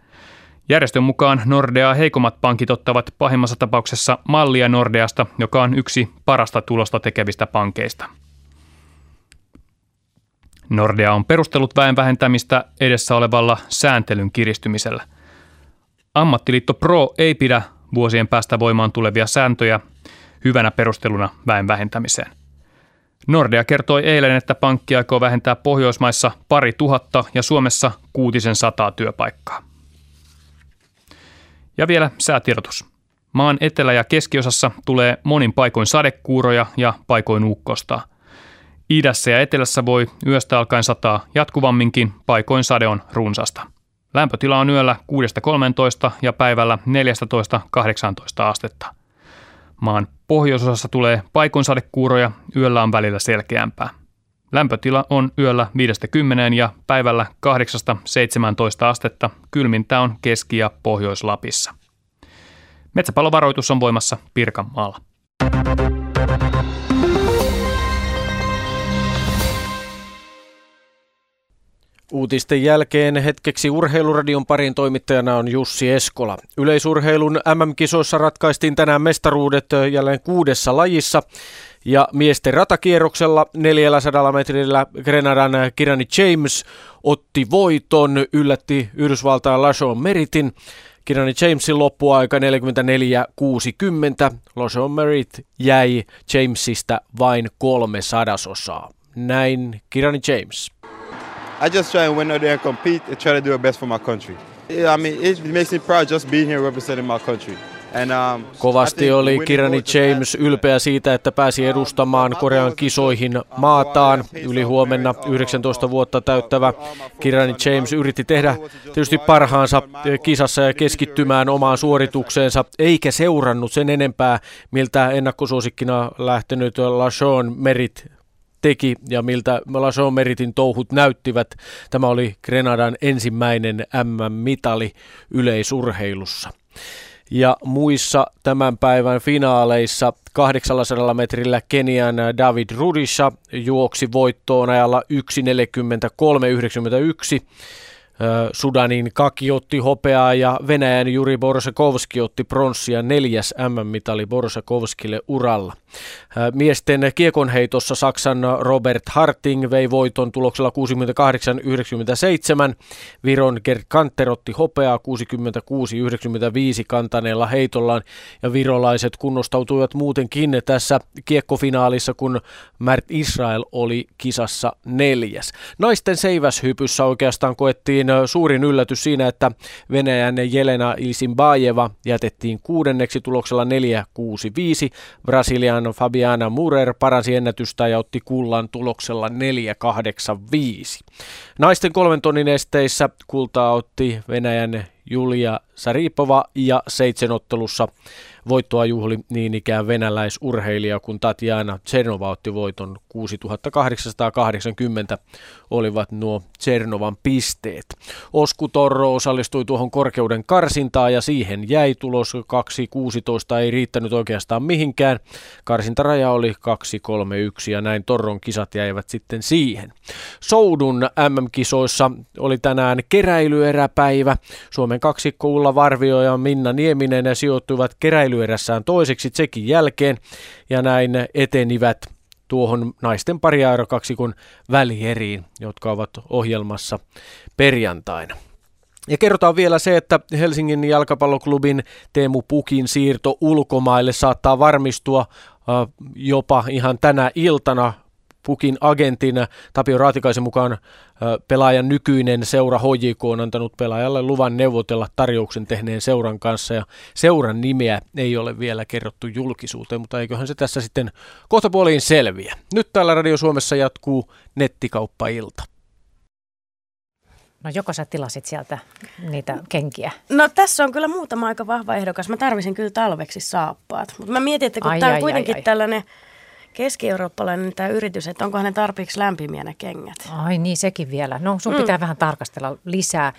Järjestön mukaan Nordeaa heikommat pankit ottavat pahimmassa tapauksessa mallia Nordeasta, joka on yksi parasta tulosta tekevistä pankeista. Nordea on perustellut väen vähentämistä edessä olevalla sääntelyn kiristymisellä. Ammattiliitto Pro ei pidä vuosien päästä voimaan tulevia sääntöjä hyvänä perusteluna väen vähentämiseen. Nordea kertoi eilen, että pankki aikoo vähentää Pohjoismaissa pari tuhatta ja Suomessa kuutisen sataa työpaikkaa. Ja vielä säätiedotus. Maan etelä- ja keskiosassa tulee monin paikoin sadekuuroja ja paikoin uukkosta. Idässä ja etelässä voi yöstä alkaen sataa jatkuvamminkin, paikoin sade on runsasta. Lämpötila on yöllä kuudesta kolmeentoista ja päivällä neljästätoista kahdeksaantoista astetta. Maan pohjoisosassa tulee paikoin sadekuuroja, yöllä on välillä selkeämpää. Lämpötila on yöllä viidestä kymmeneen ja päivällä kahdeksasta seitsemääntoista astetta. Kylmintä on Keski- ja Pohjois-Lapissa. Metsäpalovaroitus on voimassa Pirkanmaalla. Uutisten jälkeen hetkeksi Urheiluradion parin toimittajana on Jussi Eskola. Yleisurheilun M M-kisoissa ratkaistiin tänään mestaruudet jälleen kuudessa lajissa. Ja miesten ratakierroksella neljäsataa metrillä Grenadan Kirani James otti voiton, yllätti Yhdysvaltain LaShawn Merrittin. Kirani Jamesin loppuaika neljäkymmentäneljä kuusikymmentä. LaShawn Merritt jäi Jamesista vain kolme sadasosaa. Näin Kirani James. I just try and win out there and compete and try to do the best for my country. I mean, it makes me proud just being here representing my country. And, um, Kovasti oli Kirani James ylpeä siitä, että pääsi edustamaan Korean kisoihin maataan. Yli huomenna yhdeksäntoista vuotta täyttävä Kirani James yritti tehdä tietysti parhaansa kisassa ja keskittymään omaan suoritukseensa, eikä seurannut sen enempää, miltä ennakkosuosikkina lähtenyt LaShawn Merritt teki ja miltä LaShawn Merrittin touhut näyttivät. Tämä oli Grenadan ensimmäinen M M-mitali yleisurheilussa. Ja muissa tämän päivän finaaleissa kahdeksansataa metrillä Kenian David Rudisha juoksi voittoon ajalla yksi neljäkymmentäkolme yhdeksänkymmentäyksi. Sudanin Kaki otti hopeaa ja Venäjän Juri Borsakovski otti pronssia, neljäs M M-mitali Borsakovskille uralla. Miesten kiekonheitossa Saksan Robert Harting vei voiton tuloksella kuusikymmentäkahdeksan yhdeksänkymmentäseitsemän. Viron Gerd Kanter otti hopeaa kuusikymmentäkuusi yhdeksänkymmentäviisi kantaneella heitollaan. Ja virolaiset kunnostautuivat muutenkin tässä kiekkofinaalissa, kun Mert Israel oli kisassa neljäs. Naisten seiväshypyssä oikeastaan koettiin Suomen suurin yllätys siinä, että Venäjän Jelena Isinbajeva jätettiin kuudenneksi tuloksella neljä kuusi viisi. Brasilian Fabiana Murer paransi ennätystä ja otti kullan tuloksella neljä kahdeksan viisi. Naisten kolmen tonnin esteissä kultaa otti Venäjän Julia Saripova ja seitsemänottelussa voittoa juhli niin ikään venäläisurheilija, kun Tatjana Tsernova otti voiton. kuusituhatta kahdeksansataakahdeksankymmentä olivat nuo Tsernovan pisteet. Osku Torro osallistui tuohon korkeuden karsintaan ja siihen jäi tulos kaksi kuusitoista, ei riittänyt oikeastaan mihinkään. Karsintaraja oli kaksi kolme yksi ja näin Torron kisat jäivät sitten siihen. Soudun äm äm-kisoissa oli tänään keräilyeräpäivä. Suomen kaksikko Ulla Varvio ja Minna Nieminen sijoittuivat keräily erässään toiseksi tsekin jälkeen ja näin etenivät tuohon naisten pariaerokaksikon välieriin, jotka ovat ohjelmassa perjantaina. Ja kerrotaan vielä se, että Helsingin jalkapalloklubin Teemu Pukin siirto ulkomaille saattaa varmistua äh, jopa ihan tänä iltana. Pukin agentin Tapio Raatikaisen mukaan pelaajan nykyinen seura H J K on antanut pelaajalle luvan neuvotella tarjouksen tehneen seuran kanssa ja seuran nimeä ei ole vielä kerrottu julkisuuteen, mutta eiköhän se tässä sitten kohta puoliin selviä. Nyt täällä Radio Suomessa jatkuu nettikauppailta. No joko sä tilasit sieltä niitä kenkiä? No tässä on kyllä muutama aika vahva ehdokas. Mä tarvitsen kyllä talveksi saappaat, mutta mä mietin, että kun ai, tää on ai, kuitenkin ai, ai. tällainen... Keski-eurooppalainen tämä yritys, että onko hänen tarpeeksi lämpimiä ne kengät. Ai niin, sekin vielä. No sun pitää mm. vähän tarkastella lisää.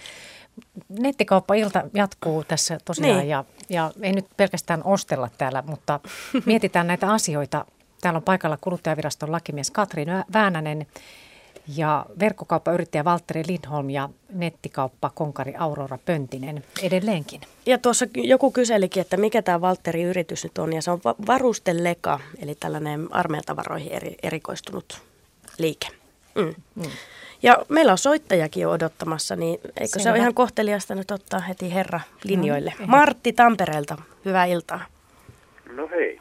Nettikauppa-ilta jatkuu tässä tosiaan niin. ja, ja ei nyt pelkästään ostella täällä, mutta mietitään näitä asioita. Täällä on paikalla kuluttajaviraston lakimies Katri Väänänen ja verkkokauppayrittäjä Valtteri Lindholm ja nettikauppakonkari Aurora Pöntinen edelleenkin. Ja tuossa joku kyselikin, että mikä tämä Valtteri-yritys nyt on, ja se on varusteleka, eli tällainen armeijatavaroihin eri, erikoistunut liike. Mm. Mm. Ja meillä on soittajakin odottamassa, niin eikö Selvä. se ole ihan kohteliasta nyt ottaa heti herra linjoille? No, Martti Tampereelta, hyvää iltaa. No hei,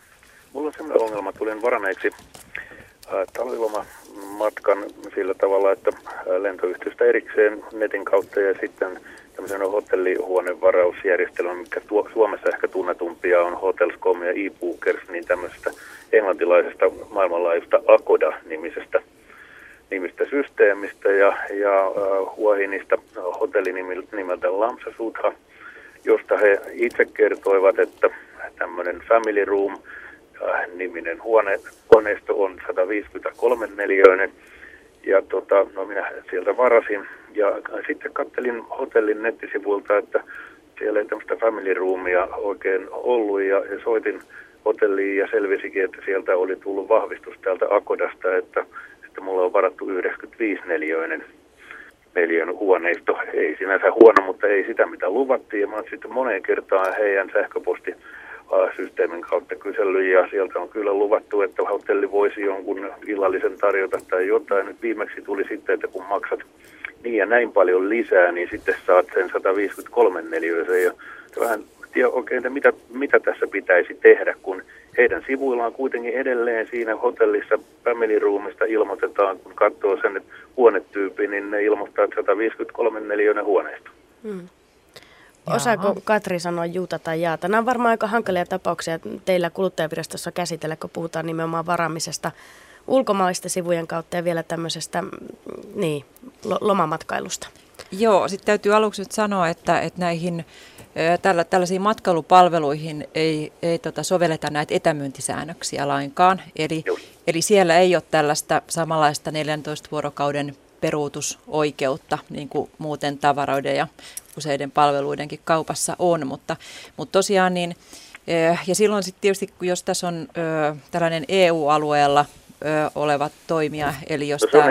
mulla on sellainen ongelma, tulin varaneeksi äh, talviloma. matkan sillä tavalla, että lentoyhtiöstä erikseen netin kautta ja sitten tämmöisen hotellihuonevarausjärjestelmä, mikä tuo, Suomessa ehkä tunnetumpia on Hotels piste com ja eBookers, niin tämmöisestä englantilaisesta maailmanlaajuista Agoda-nimisestä nimistä systeemistä ja, ja äh, Huahinista hotellinimeltä Lamsa Sudha, josta he itse kertoivat, että tämmöinen family room niminen huone, koneisto on sataviisikymmentäkolme neliöinen ja tota, no minä sieltä varasin ja sitten katselin hotellin nettisivuilta, että siellä ei tämmöistä family roomia oikein ollut ja, ja soitin hotelliin ja selvisikin, että sieltä oli tullut vahvistus täältä Akodasta, että, että mulla on varattu yhdeksänkymmentäviisi neliöinen neliön huoneisto, ei sinänsä huono, mutta ei sitä mitä luvattiin ja mä olen sitten moneen kertaan heidän sähköposti systeemin kautta kysellyt ja sieltä on kyllä luvattu, että hotelli voisi jonkun illallisen tarjota tai jotain. Nyt viimeksi tuli sitten, että kun maksat niin ja näin paljon lisää, niin sitten saat sen sataviisikymmentäkolme neliöisen ja vähän tiedä oikein, että mitä, mitä tässä pitäisi tehdä, kun heidän sivuillaan kuitenkin edelleen siinä hotellissa family roomista ilmoitetaan, kun katsoo sen huonetyypin, niin ne ilmoittaa, että sataviisikymmentäkolme neliöinen huoneisto. Hmm. Osaako Katri sanoa juuta tai jaata? Nämä on varmaan aika hankalia tapauksia teillä kuluttajavirastossa käsitellä, kun puhutaan nimenomaan varaamisesta ulkomaalaisten sivujen kautta ja vielä tämmöisestä niin, lomamatkailusta. Joo, sitten täytyy aluksi nyt sanoa, että, että näihin tällä, tällaisiin matkailupalveluihin ei, ei tota, sovelleta näitä etämyyntisäännöksiä lainkaan. Eli, eli siellä ei ole tällaista samanlaista neljäntoista vuorokauden peruutusoikeutta, niin kuin muuten tavaroiden ja useiden palveluidenkin kaupassa on, mutta, mutta tosiaan niin, ja silloin sitten tietysti, jos tässä on ö, tällainen E U-alueella ö, olevat toimija, eli jos tämä,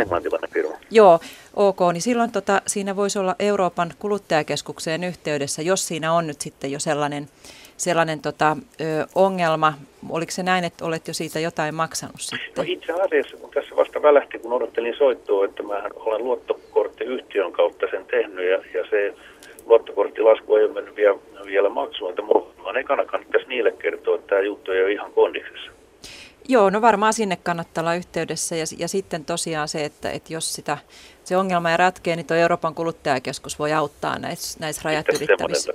joo, ok, niin silloin tota, siinä voisi olla Euroopan kuluttajakeskukseen yhteydessä, jos siinä on nyt sitten jo sellainen, sellainen tota, ö, ongelma, oliko se näin, että olet jo siitä jotain maksanut sitten? No itse asiassa, kun tässä vasta välähti, kun odottelin soittoa, että mä olen luottokorttiyhtiön kautta sen tehnyt ja, ja se luottokorttilasku ei ole mennyt vielä, vielä maksuun, että minun ekana kannattaisi niille kertoa, että tämä juttu ei ole ihan kondiksessa. Joo, no varmaan sinne kannattaa olla yhteydessä ja, ja sitten tosiaan se, että, että jos sitä, se ongelma ei ratkea, niin tuo Euroopan kuluttajakeskus voi auttaa näissä, näissä rajat ylittävissä.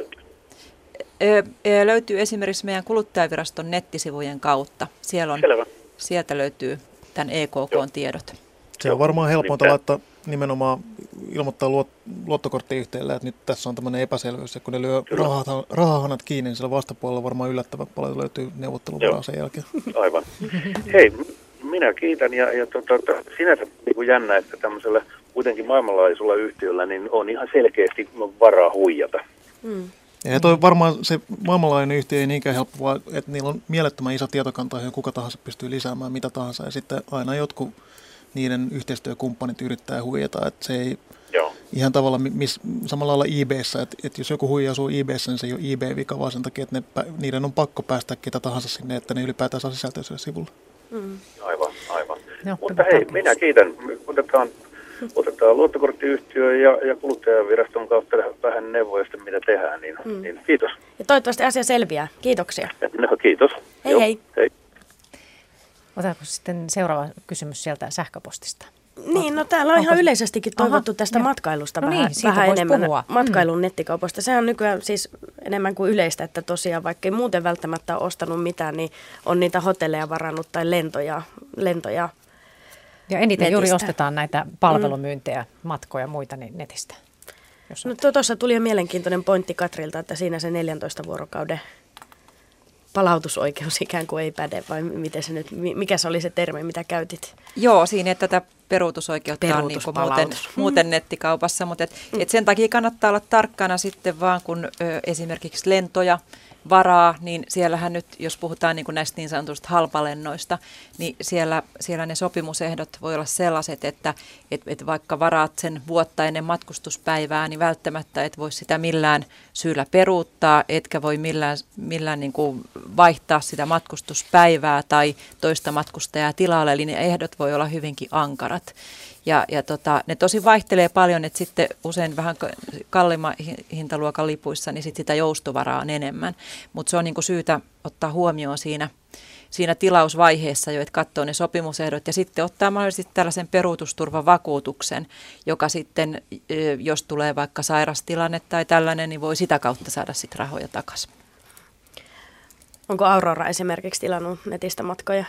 Öö, löytyy esimerkiksi meidän kuluttajaviraston nettisivujen kautta. Siellä on, sieltä löytyy tämän E K K-tiedot. Se on varmaan helpointa laittaa nimenomaan ilmoittaa luot, luottokortti yhteydellä, että nyt tässä on tämmöinen epäselvyys, ja kun ne lyö rahahanat kiinni, niin siellä vastapuolella varmaan yllättävän paljon löytyy neuvotteluvaraa sen jälkeen. Aivan. Hei, minä kiitän, ja, ja tuota, sinänsä niin kuin jännä, että tämmöisellä kuitenkin maailmanlaajuisella yhtiöllä niin on ihan selkeästi varaa huijata. Mm. Ja toi varmaan se maailmanlainen yhtiö ei niinkään helppoa, että niillä on mielettömän iso tietokanta, johon kuka tahansa pystyy lisäämään mitä tahansa, ja sitten aina jotkut niiden yhteistyökumppanit yrittää huijata, että se ei Joo. ihan tavalla miss, samalla lailla eBayssä, että, että jos joku huijaa sun eBayssä, niin se ei ole eBay-vika, vaan sen takia, että ne, niiden on pakko päästä ketä tahansa sinne, että ne ylipäätään saa sisältöä sille sivulle. Mm. Aivan, aivan. No, mutta hei, taas. minä kiitän. Otetaan, otetaan luottokorttiyhtiö ja, ja kuluttajaviraston kautta vähän neuvoja, mitä tehdään, niin, mm. niin kiitos. Ja toivottavasti asia selviää. Kiitoksia. No, kiitos. Hei Joo, hei. hei. Otaanko sitten seuraava kysymys sieltä sähköpostista? Niin, no täällä on Onko... ihan yleisestikin toivottu Aha, tästä jo. matkailusta no vähän, niin, vähän enemmän. Puhua. Matkailun mm. nettikaupoista. Se on nykyään siis enemmän kuin yleistä, että tosiaan vaikka ei muuten välttämättä ole ostanut mitään, niin on niitä hotelleja varannut tai lentoja. lentoja ja eniten netistä. Juuri ostetaan näitä palvelumyyntejä, mm. matkoja ja muita niin netistä. No tuossa tuli jo mielenkiintoinen pointti Katrilta, että siinä se neljäntoista vuorokauden... palautusoikeus ikään kuin ei päde, vai miten se nyt, mikä se oli se termi, mitä käytit? Joo, siinä ei tätä peruutusoikeutta Peruutus, on niin kuin muuten, muuten nettikaupassa, mutta et, mm. et sen takia kannattaa olla tarkkana sitten vaan, kun ö, esimerkiksi lentoja varaa, niin siellähän nyt, jos puhutaan niin kuin näistä niin sanotusta halpalennoista, niin siellä, siellä ne sopimusehdot voi olla sellaiset, että et, et vaikka varaat sen vuotta ennen matkustuspäivää, niin välttämättä et voi sitä millään syyllä peruuttaa, etkä voi millään, millään niin kuin vaihtaa sitä matkustuspäivää tai toista matkustajaa tilalle, eli ne ehdot voi olla hyvinkin ankarat. Ja, ja tota, ne tosi vaihtelee paljon, että sitten usein vähän kalliimman hintaluokan lipuissa, niin sit sitä joustovaraa on enemmän. Mutta se on niinku syytä ottaa huomioon siinä, siinä tilausvaiheessa jo, että katsoo ne sopimusehdot ja sitten ottaa mahdollisesti tällaisen peruutusturvavakuutuksen, joka sitten, jos tulee vaikka sairastilanne tai tällainen, niin voi sitä kautta saada sit rahoja takaisin. Onko Aurora esimerkiksi tilannut netistä matkoja?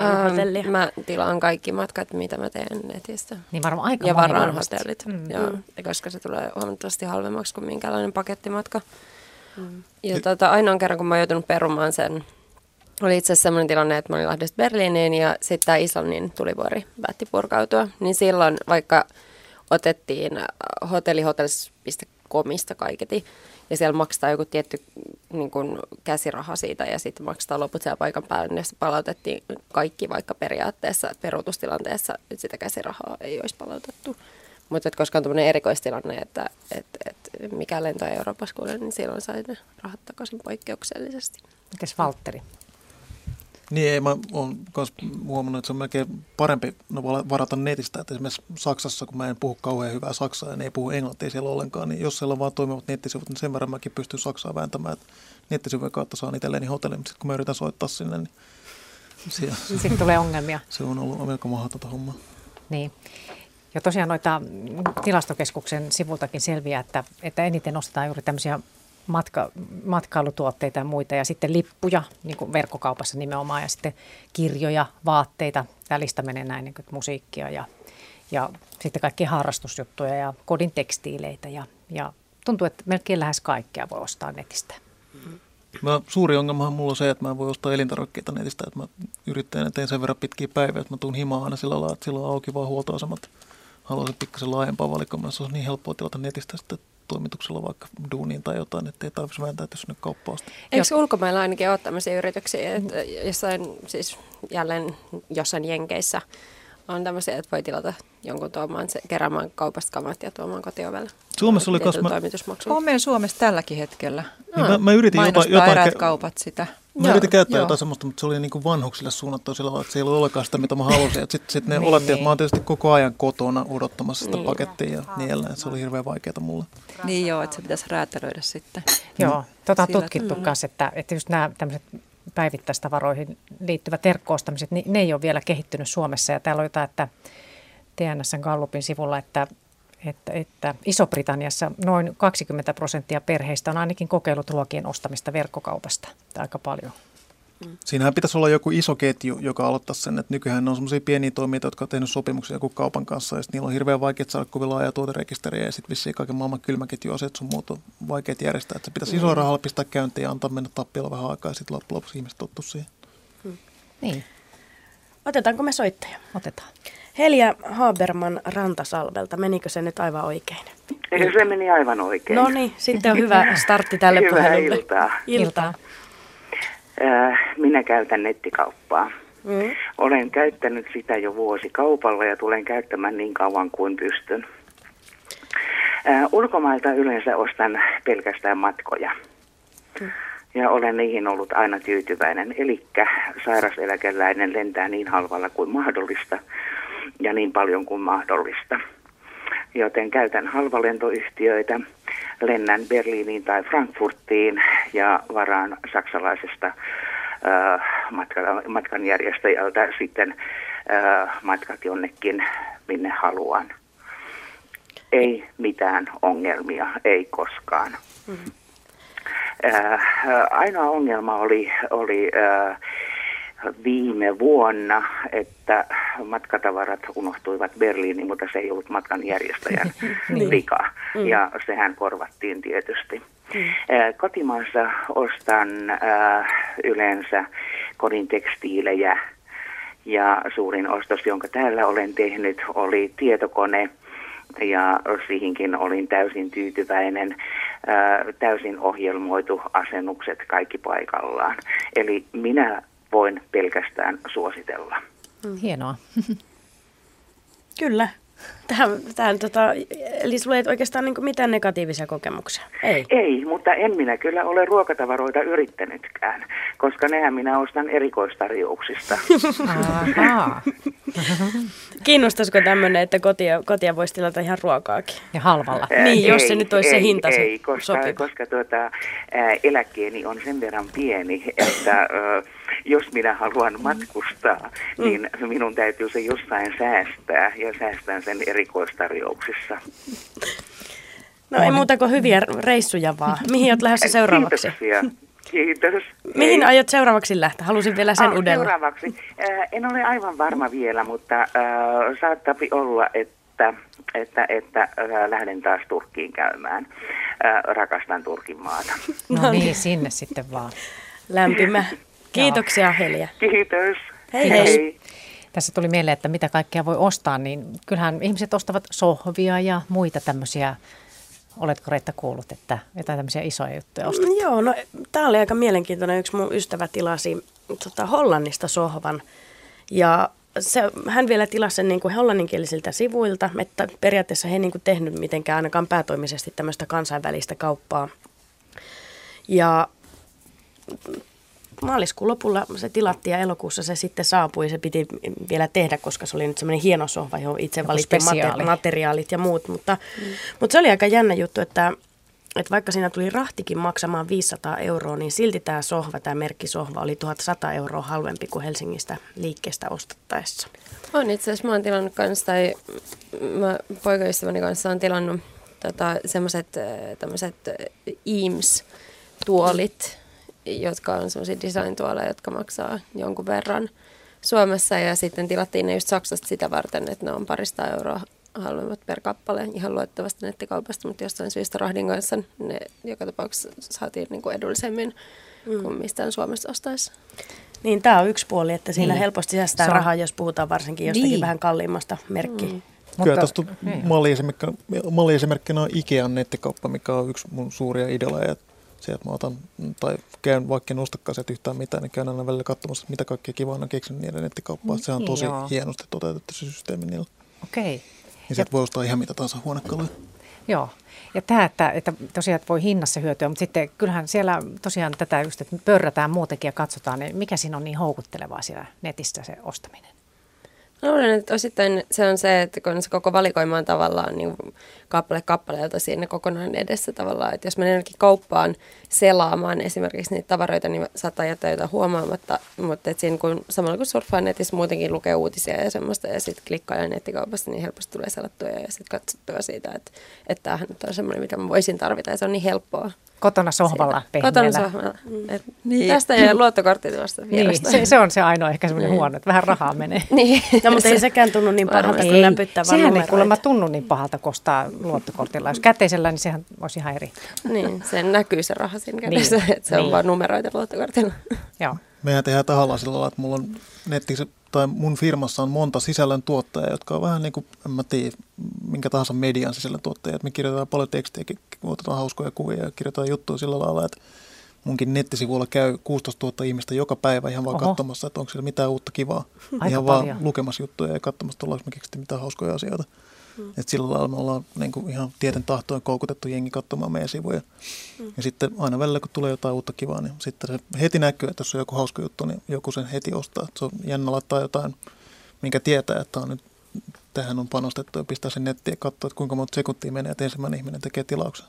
Ähm, mä tilaan kaikki matkat, mitä mä teen netistä. Niin varmaan aika ja varmaan hotellit, mm. Joo, mm. koska se tulee huomattavasti halvemmaksi kuin minkälainen pakettimatka. Mm. Ja tota, ainoan kerran, kun mä oon joutunut perumaan sen, oli itse asiassa sellainen tilanne, että mä olin Lahdesta Berliiniin ja sitten tämä Islannin tulivuori päätti purkautua. Niin silloin, vaikka otettiin hotellihotels piste comista kaiketi, ja siellä maksaa joku tietty niin kuin, käsiraha siitä ja sitten maksaa loput siellä paikan päälle, niin palautettiin kaikki, vaikka periaatteessa peruutustilanteessa sitä käsirahaa ei olisi palautettu. Mutta koska on tämmöinen erikoistilanne, että et, et, mikä lento ei Euroopassa kuule, niin silloin sai ne rahat takaisin poikkeuksellisesti. Mites Valtteri? Niin, ei, mä oon myös huomannut, että se on melkein parempi no, varata netistä. Että esimerkiksi Saksassa, kun mä en puhu kauhean hyvää saksaa ja ne ei puhu englantia siellä ollenkaan, niin jos siellä on vaan toimivat nettisivut, niin sen verran mäkin pystyn saksaa vääntämään. Että nettisivujen kautta saan itselleni hotellin, mutta sitten kun mä yritän soittaa sinne, niin siellä, sitten tulee ongelmia. Se on ollut melko mahdotonta hommaa. Niin. Ja tosiaan noita tilastokeskuksen sivultakin selviää, että, että eniten nostetaan juuri tämmöisiä Matka, matkailutuotteita ja muita ja sitten lippuja niin kuin verkkokaupassa nimenomaan ja sitten kirjoja, vaatteita. Tämä lista menee näin, niin kuin musiikkia ja, ja sitten kaikkia harrastusjuttuja ja kodin tekstiileitä ja, ja tuntuu, että melkein lähes kaikkea voi ostaa netistä. Mm-hmm. Mä, suuri ongelmahan mulla on se, että mä voin ostaa elintarvikkeita netistä, että mä yrittäjänä teen sen verran pitkiä päiviä, että mä tuun himaan aina sillä lailla, että sillä on auki vaan huoltoasemat. Haluaisin pikkasen laajempaa valikoimaa, se on niin helppoa tilata netistä sitten toimituksella vaikka duuniin tai jotain, ettei tarvitsisi vääntäytyä sinne kauppaan. Eikö ulkomailla ainakin ole tämmöisiä yrityksiä, että jossain, siis jälleen jossain Jenkeissä on tämmöisiä, että voi tilata jonkun tuomaan, keräämään kaupasta kamat ja tuomaan kotiovelle. Suomessa oli koska mä... On meillä Suomessa tälläkin hetkellä. No, niin mä, mä yritin jotain, jotain eräät kaupat sitä. Mä joo, yritin käyttää joo. jotain semmoista, mutta se oli niin kuin vanhuksille suunnattu sillä lailla, että se ei ollut olekaan sitä, mitä mä halusin. Sitten sit ne niin, olettiin, niin. että mä oon tietysti koko ajan kotona odottamassa sitä niin. pakettia ja niillä. Se oli hirveän vaikeaa mulle. Niin joo, että se pitäisi räätälöidä sitten. Joo, tota on tutkittu mm-hmm. kanssa, että, että just nämä tämmöiset päivittäistavaroihin liittyvät verkkoostamiset, niin ne ei ole vielä kehittynyt Suomessa. Ja täällä on jotain, että T N S:n Gallupin sivulla, että, että, että Iso-Britanniassa noin kaksikymmentä prosenttia perheistä on ainakin kokeillut ruokien ostamista verkkokaupasta. Tämä aika paljon. Siinähän pitäisi olla joku iso ketju, joka aloittaisi sen, että nykyään on semmoisia pieniä toimijoita, jotka on tehnyt sopimuksia joku kaupan kanssa, ja niillä on hirveän vaikea saada kovin laajaa tuoterekisteriä, ja sitten vissiin kaiken maailman kylmäketjuaset sun muuta on vaikea järjestää, että se pitäisi isoa rahalla pistää käyntiin ja antaa mennä tappiolla vähän aikaa, ja sitten loppujen lopuksi ihmiset tottu siihen. Hmm. Niin. Otetaanko me soittaja? Otetaan. Helja Haberman Rantasalvelta, menikö se nyt aivan oikein? Se meni aivan oikein. No niin, sitten on hyvä startti tälle puhelulle. Iltaa. Iltaa. Minä käytän nettikauppaa. Mm. Olen käyttänyt sitä jo vuosikaupalla ja tulen käyttämään niin kauan kuin pystyn. Ulkomailta yleensä ostan pelkästään matkoja. Mm. Ja olen niihin ollut aina tyytyväinen. Elikkä sairaseläkeläinen lentää niin halvalla kuin mahdollista ja niin paljon kuin mahdollista. Joten käytän halvalentoyhtiöitä, lennän Berliiniin tai Frankfurtiin ja varaan saksalaisesta äh, matka, matkanjärjestäjältä sitten äh, matkat jonnekin, minne haluan. Ei mitään ongelmia, ei koskaan. Mm-hmm. Äh, ainoa ongelma oli, oli äh, viime vuonna, että matkatavarat unohtuivat Berliiniin, mutta se ei ollut matkanjärjestäjän vika. Niin. Ja sehän korvattiin tietysti. Mm. Kotimaassa ostan äh, yleensä kodin tekstiilejä ja suurin ostos, jonka täällä olen tehnyt, oli tietokone. Ja siihenkin olin täysin tyytyväinen, äh, täysin ohjelmoitu, asennukset kaikki paikallaan. Eli minä voin pelkästään suositella. Hienoa. Kyllä. Tähän, tähän, tota, eli sulla ei oikeastaan niin kuin mitään negatiivisia kokemuksia? Ei. Ei, mutta en minä kyllä ole ruokatavaroita yrittänytkään, koska nehän minä ostan erikoistarjouksista. Kiinnostaisiko tämmöinen, että kotia, kotia voisi tilata ihan ruokaakin? Ja halvalla. Ää, niin, ei, jos se nyt olisi ei, se hinta ei, se koska, koska tuota, ää, eläkkeeni on sen verran pieni, että ää, jos minä haluan matkustaa, mm. niin minun täytyy se jostain säästää ja säästän sen erikoistarjouksissa. No on. Ei muuta kuin hyviä reissuja vaan. Mihin olet lähdössä seuraavaksi? Kiitoksia. Kiitos. Mihin aiot seuraavaksi lähteä? Halusin vielä sen ah, uudella. Seuraavaksi. Äh, en ole aivan varma vielä, mutta äh, saattaa olla, että, että, että äh, lähden taas Turkkiin käymään. Äh, rakastan Turkin maata. No niin, sinne sitten vaan. Lämpimä. Kiitoksia Helja. Kiitos. Hei hei. Tässä tuli mieleen, että mitä kaikkea voi ostaa, niin kyllähän ihmiset ostavat sohvia ja muita tämmöisiä. Oletko Reetta kuullut, että jotain tämmöisiä isoja juttuja ostetaan? Joo, no tämä oli aika mielenkiintoinen. Yksi mun ystävä tilasi tota, Hollannista sohvan ja se, hän vielä tilasi sen niin kuin hollanninkielisiltä sivuilta, että periaatteessa he ei niin kuin tehnyt mitenkään ainakaan päätoimisesti tämmöistä kansainvälistä kauppaa. Ja maaliskuun lopulla se tilattiin ja elokuussa se sitten saapui. Se piti vielä tehdä, koska se oli nyt semmoinen hieno sohva, johon itse joku valittiin mate- materiaalit ja muut. Mutta, mm. mutta se oli aika jännä juttu, että, että vaikka siinä tuli rahtikin maksamaan viisisataa euroa, niin silti tämä sohva, tämä merkkisohva oli tuhatsata euroa halvempi kuin Helsingistä liikkeestä ostettaessa. On itse asiassa, mä oon tilannut kanssa, tai mä poikaystäväni kanssa on tilannut tota, semmoiset tämmöiset I M S-tuolit, jotka on semmoisia design-tuoleja, jotka maksaa jonkun verran Suomessa. Ja sitten tilattiin ne just Saksasta sitä varten, että ne on parista euroa halvemmat per kappale. Ihan luottavasti nettikaupasta, mutta jostain syystä rahdin kanssa ne joka tapauksessa saatiin niinku edullisemmin mm. kuin mistään Suomesta ostaisi. Niin, tämä on yksi puoli, että siinä niin helposti säästää Sa- rahaa, jos puhutaan varsinkin jostakin niin vähän kalliimmasta merkkiä. Mm. Kyllä tästä malliesimerkkinä on Ikean nettikauppa, mikä on yksi mun suuria ideoja. Sieltä mä otan, tai käyn, vaikka en ostakaan sieltä yhtään mitään, niin käyn aina välillä katsomassa, mitä kaikkea kivaa on keksinyt niiden nettikauppaa. Sehän on tosi joo hienosti toteutettu se systeemi niillä. Okei. Okay. Ja sieltä voi ostaa ihan mitä tahansa huonekaluja. Joo. Ja tämä, että, että tosiaan että voi hinnassa hyötyä, mutta sitten kyllähän siellä tosiaan tätä just, että pörrätään muutenkin ja katsotaan, niin mikä siinä on niin houkuttelevaa siellä netissä se ostaminen? Luulen, että osittain se on se, että kun se koko valikoima on tavallaan niin kappale kappaleelta siinä kokonaan edessä tavallaan, että jos mä ennenkin kauppaan selaamaan esimerkiksi niitä tavaroita, niin saattaa jättää jotain huomaamatta, mutta että siinä kun samalla kun surffaan netissä muutenkin lukee uutisia ja semmoista ja sitten klikkaillaan nettikaupassa, niin helposti tulee selattua ja sitten katsottua siitä, että, että tämähän on semmoinen, mitä mä voisin tarvita ja se on niin helppoa. Kotona sohvalla pehmeällä. Kotona sohvalla. Et niin. Tästä ja luottokorttitilasta vierestä. Niin, se, se on se ainoa ehkä semmoinen niin. huono, että vähän rahaa menee. Niin. No mutta ei sekään tunnu niin pahalta, kun lämpyttää vaan numeroita. Sehän ei kuulemma tunnu niin pahalta, kun ostaa luottokortilla. Jos käteisellä, niin sehän olisi ihan eri. Niin, se näkyy se raha siinä kädessä, niin. että se niin. on vaan numeroita luottokortilla. Joo. Mehän tehdään tahalla sillä lailla, että mulla on netissä tai mun firmassa on monta sisällöntuottajaa, jotka on vähän niin kuin, en mä tiedä, minkä tahansa median sisällöntuottajia. Me kirjoitetaan paljon tekstiä, otetaan hauskoja kuvia ja kirjoitetaan juttuja sillä lailla, että munkin nettisivuilla käy kuusitoista tuhatta ihmistä joka päivä ihan vaan Oho. katsomassa, että onko siellä mitään uutta kivaa. Aika ihan paljon. Vaan lukemassa juttuja ja katsomassa, että ollaanko me keksitty mitään hauskoja asioita. Mm. Että sillä lailla me ollaan niin kuin ihan tieten tahtoin koukutettu jengi katsomaan meidän sivuja. Mm. Ja sitten aina välillä, kun tulee jotain uutta kivaa, niin sitten se heti näkyy, että jos on joku hauska juttu, niin joku sen heti ostaa. Että se on jännä laittaa jotain, minkä tietää, että on nyt, tähän on panostettu ja pistää sen nettiin ja katsoa, että kuinka monta sekuntia menee, että ensimmäinen ihminen tekee tilauksen.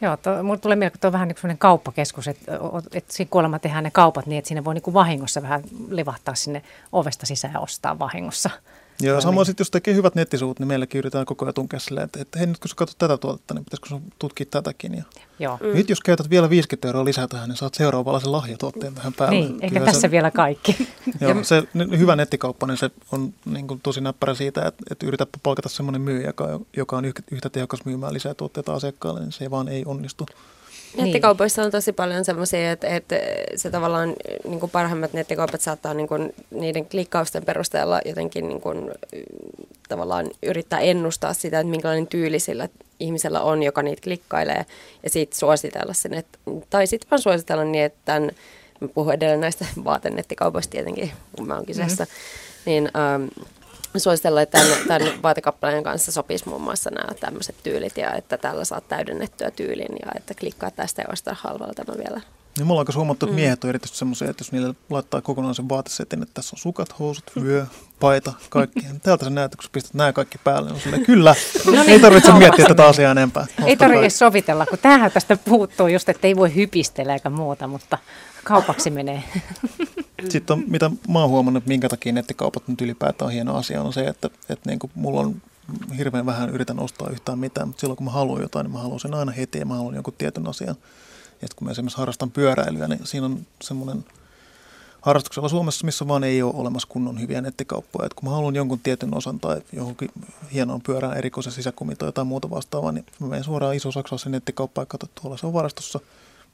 Joo, to, mulle tulee mieleen, että on vähän niin kuin sellainen kauppakeskus, että, että siinä kuulemma tehdään ne kaupat niin, että siinä voi niin kuin vahingossa vähän livahtaa sinne ovesta sisään ja ostaa vahingossa. Joo, samoin sitten jos tekee hyvät nettisivut, niin meilläkin yritetään koko ajan tunkea silleen, että, että hei nyt kun sä katsot tätä tuotetta, niin pitäisikö sun tutkia tätäkin. Ja Joo. Mm. Nyt jos käytät vielä viisikymmentä euroa lisää tähän, niin saat seuraavallisen lahjatuotteen tähän päälle. Niin, eikä tässä se, vielä kaikki. Joo, se hyvä nettikauppa, niin se on niin kuin tosi näppärä siitä, että, että yritäpä palkata semmoinen myyjä, joka, joka on yhtä tehokas myymään lisää tuotteita asiakkaalle, niin se vaan ei onnistu. Nettikaupoissa on tosi paljon semmoisia, että, että se tavallaan niin kuin parhaimmat nettikaupat saattaa niin kuin niiden klikkausten perusteella jotenkin niin kuin, tavallaan yrittää ennustaa sitä, että minkälainen tyyli sillä ihmisellä on, joka niitä klikkailee ja siitä suositella sen. Että, tai sitten vaan suositella niin, että tämän, mä puhun edelleen näistä vaatenettikaupoista tietenkin, kun mä oon kyseessä, mm-hmm. niin ähm, suositella, että tämän, tämän vaatekappaleen kanssa sopisi muun muassa nämä tämmöiset tyylit ja että tällä saat täydennettyä tyylin ja että klikkaa tästä ja ostaa halvalla tämä vielä. Niin mulla on aika huomattu, että miehet on erityisesti semmoisia, että jos niille laittaa kokonaan sen vaatesetin, että tässä on sukat, housut, vyö, paita, kaikki. Täältä sä näet, kun sä pistät nämä kaikki päälle, niin on silleen, kyllä, no niin, ei tarvitse miettiä tätä asiaa enempää. Ei tarvitse edes sovitella, kun tämähän tästä puuttuu just, että ei voi hypistellä eikä muuta, mutta kaupaksi menee. Sitten on, mitä mä oon huomannut, minkä takia nettikaupat nyt ylipäätään on hieno asia, on se, että, että niin kuin mulla on hirveän vähän yritän ostaa yhtään mitään, mutta silloin kun mä haluan jotain, niin mä haluan sen aina heti ja mä haluan jonkun tietyn asian. Ja kun mä esimerkiksi harrastan pyöräilyä, niin siinä on semmoinen harrastuksella Suomessa, missä vaan ei ole olemassa kunnon hyviä nettikauppoja. Et kun mä haluan jonkun tietyn osan tai johonkin hienoon pyörään erikoisen sisäkumin tai jotain muuta vastaavaa, niin mä menen suoraan Iso-Saksalaisen nettikauppaan ja katso, että tuolla se on varastossa.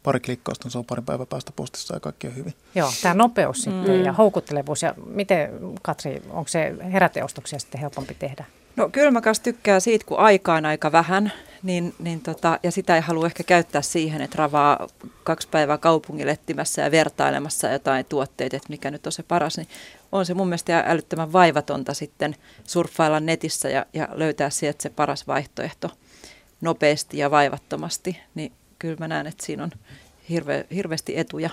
Pari klikkausta, se on parin päivän päästä postissa ja kaikki on hyvin. Joo, tämä nopeus sitten mm. ja houkuttelevuus. Ja miten, Katri, onko se heräteostoksia sitten helpompi tehdä? No kyllä mä kanssa tykkään siitä, kun aika on aika vähän, niin, niin tota, ja sitä ei halua ehkä käyttää siihen, että ravaa kaksi päivää kaupungille etsimässä ja vertailemassa jotain tuotteita, että mikä nyt on se paras, niin on se mun mielestä älyttömän vaivatonta sitten surffailla netissä ja, ja löytää sieltä se paras vaihtoehto nopeasti ja vaivattomasti, niin kyllä mä näen, että siinä on hirve, hirveästi etuja.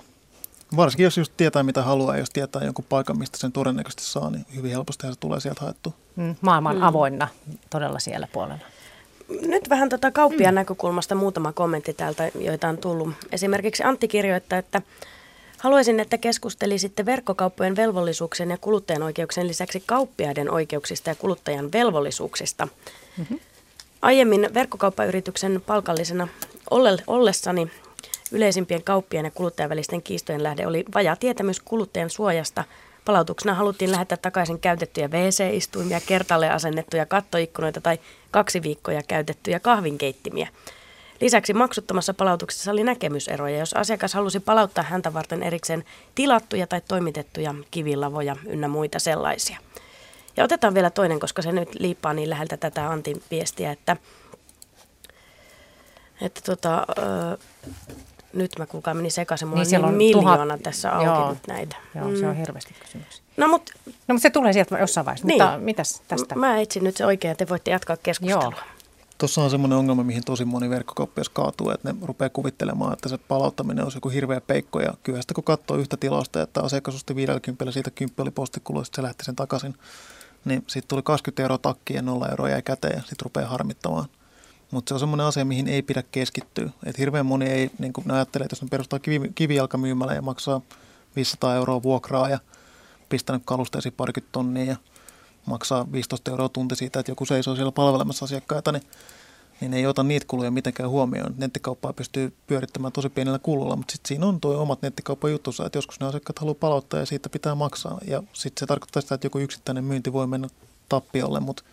Varsinkin jos just tietää, mitä haluaa, jos tietää jonkun paikan, mistä sen todennäköisesti saa, niin hyvin helposti se tulee sieltä haettua. Mm, maailman mm. avoinna todella siellä puolella. Nyt vähän tota kauppiaan mm. näkökulmasta muutama kommentti täältä, joita on tullut. Esimerkiksi Antti kirjoittaa, että haluaisin, että keskustelisitte verkkokauppojen velvollisuuksien ja kuluttajan oikeuksien lisäksi kauppiaiden oikeuksista ja kuluttajan velvollisuuksista. Mm-hmm. Aiemmin verkkokauppayrityksen palkallisena ollessani yleisimpien kauppien ja kuluttajan välisten kiistojen lähde oli vajaa tietämys kuluttajan suojasta. Palautuksena haluttiin lähettää takaisin käytettyjä wee see-istuimia, kertalle asennettuja kattoikkunoita tai kaksi viikkoja käytettyjä kahvinkeittimiä. Lisäksi maksuttomassa palautuksessa oli näkemyseroja, jos asiakas halusi palauttaa häntä varten erikseen tilattuja tai toimitettuja kivilavoja ynnä muita sellaisia. Ja otetaan vielä toinen, koska se nyt liippaa niin läheltä tätä Antin viestiä, että, että tota, ö, nyt mä kuulkaa menin sekaisin, mulla niin on, niin on miljoona tuhat... tässä auki Joo. nyt näitä. Joo, mm. se on hirveästi kysymys. No mutta no, mut se tulee sieltä jossain vaiheessa, niin. Mutta mitäs tästä? Mä etsin nyt se oikein, te voitte jatkaa keskustelua. Joo. Tuossa on semmoinen ongelma, mihin tosi moni verkkokauppias kaatuu, että ne rupeaa kuvittelemaan, että se palauttaminen olisi joku hirveä peikko. Ja kyllä sitä kun katsoo yhtä tilausta, että asiakas osti viidelläkympillä, siitä kymppi oli postikulu, ja sitten se lähti sen takaisin. niin sitten tuli kaksikymmentä euroa takkiin ja nolla euroa jäi käteen ja sitten rupeaa harmittamaan. Mutta se on semmoinen asia, mihin ei pidä keskittyä. Et hirveän moni ei, niin kun ne ajattelee, että jos ne perustaa kivi, kivijalkamyymälä ja maksaa viisisataa euroa vuokraa ja pistänyt kalusteisiin parikymmentä tonnia ja maksaa viisitoista euroa tunti siitä, että joku seisoo siellä palvelemassa asiakkaita, niin, niin ei ota niitä kuluja mitenkään huomioon. Nettikauppaa pystyy pyörittämään tosi pienellä kululla, mutta sitten siinä on tuo omat nettikauppajuttussa, että joskus ne asiakkaat haluaa palauttaa ja siitä pitää maksaa. Ja sitten se tarkoittaa sitä, että joku yksittäinen myynti voi mennä tappiolle, mutta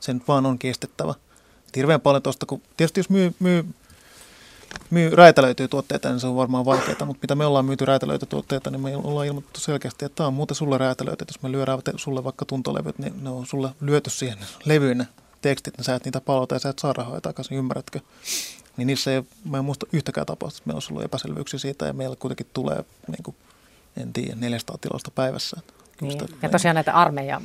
sen vaan on kestettävä. Hirveän paljon tuosta, kun tietysti jos myy, myy, myy räätälöityjä tuotteita, niin se on varmaan vaikeaa, mutta mitä me ollaan myyty räätälöityjä tuotteita, niin me ollaan ilmoitettu selkeästi, että tämä on muuten sulle räätälöity. Jos me lyödään sulle vaikka tuntolevyt, niin ne on sulle lyöty siihen levyyn ne tekstit, niin sä et niitä palauta ja sä et saa rahoja takaisin, ymmärrätkö? Niin niissä ei, mä en muista yhtäkään tapausta, että meillä olisi ollut epäselvyyksiä siitä ja meillä kuitenkin tulee, niin kuin, en tiedä, neljäsataa tilausta päivässä. Niin. Ja tosiaan näitä armeijan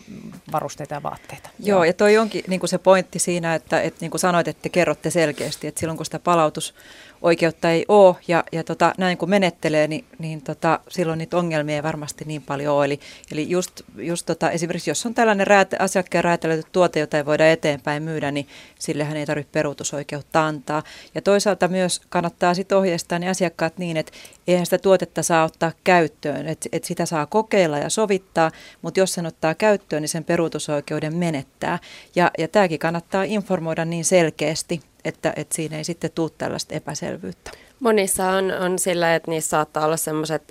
varusteita ja vaatteita. Joo, ja toi onkin niin kuin se pointti siinä, että, että niin kuin sanoit, että te kerrotte selkeästi, että silloin kun sitä palautusoikeutta ei ole ja, ja tota, näin kun menettelee, niin, niin tota, silloin niitä ongelmia ei varmasti niin paljon ole. Eli, eli just, just tota, esimerkiksi jos on tällainen räätä, asiakkaan räätälöity tuote, jota ei voida eteenpäin myydä, niin sillehän ei tarvitse peruutusoikeutta antaa. Ja toisaalta myös kannattaa sit ohjeistaa ne asiakkaat niin, että eihän sitä tuotetta saa ottaa käyttöön, että et sitä saa kokeilla ja sovittaa. Mutta jos sen ottaa käyttöön, niin sen peruutusoikeuden menettää. Ja, ja tämäkin kannattaa informoida niin selkeästi, että, että siinä ei sitten tule tällaista epäselvyyttä. Monissa on, on sillä, että niissä saattaa olla sellaiset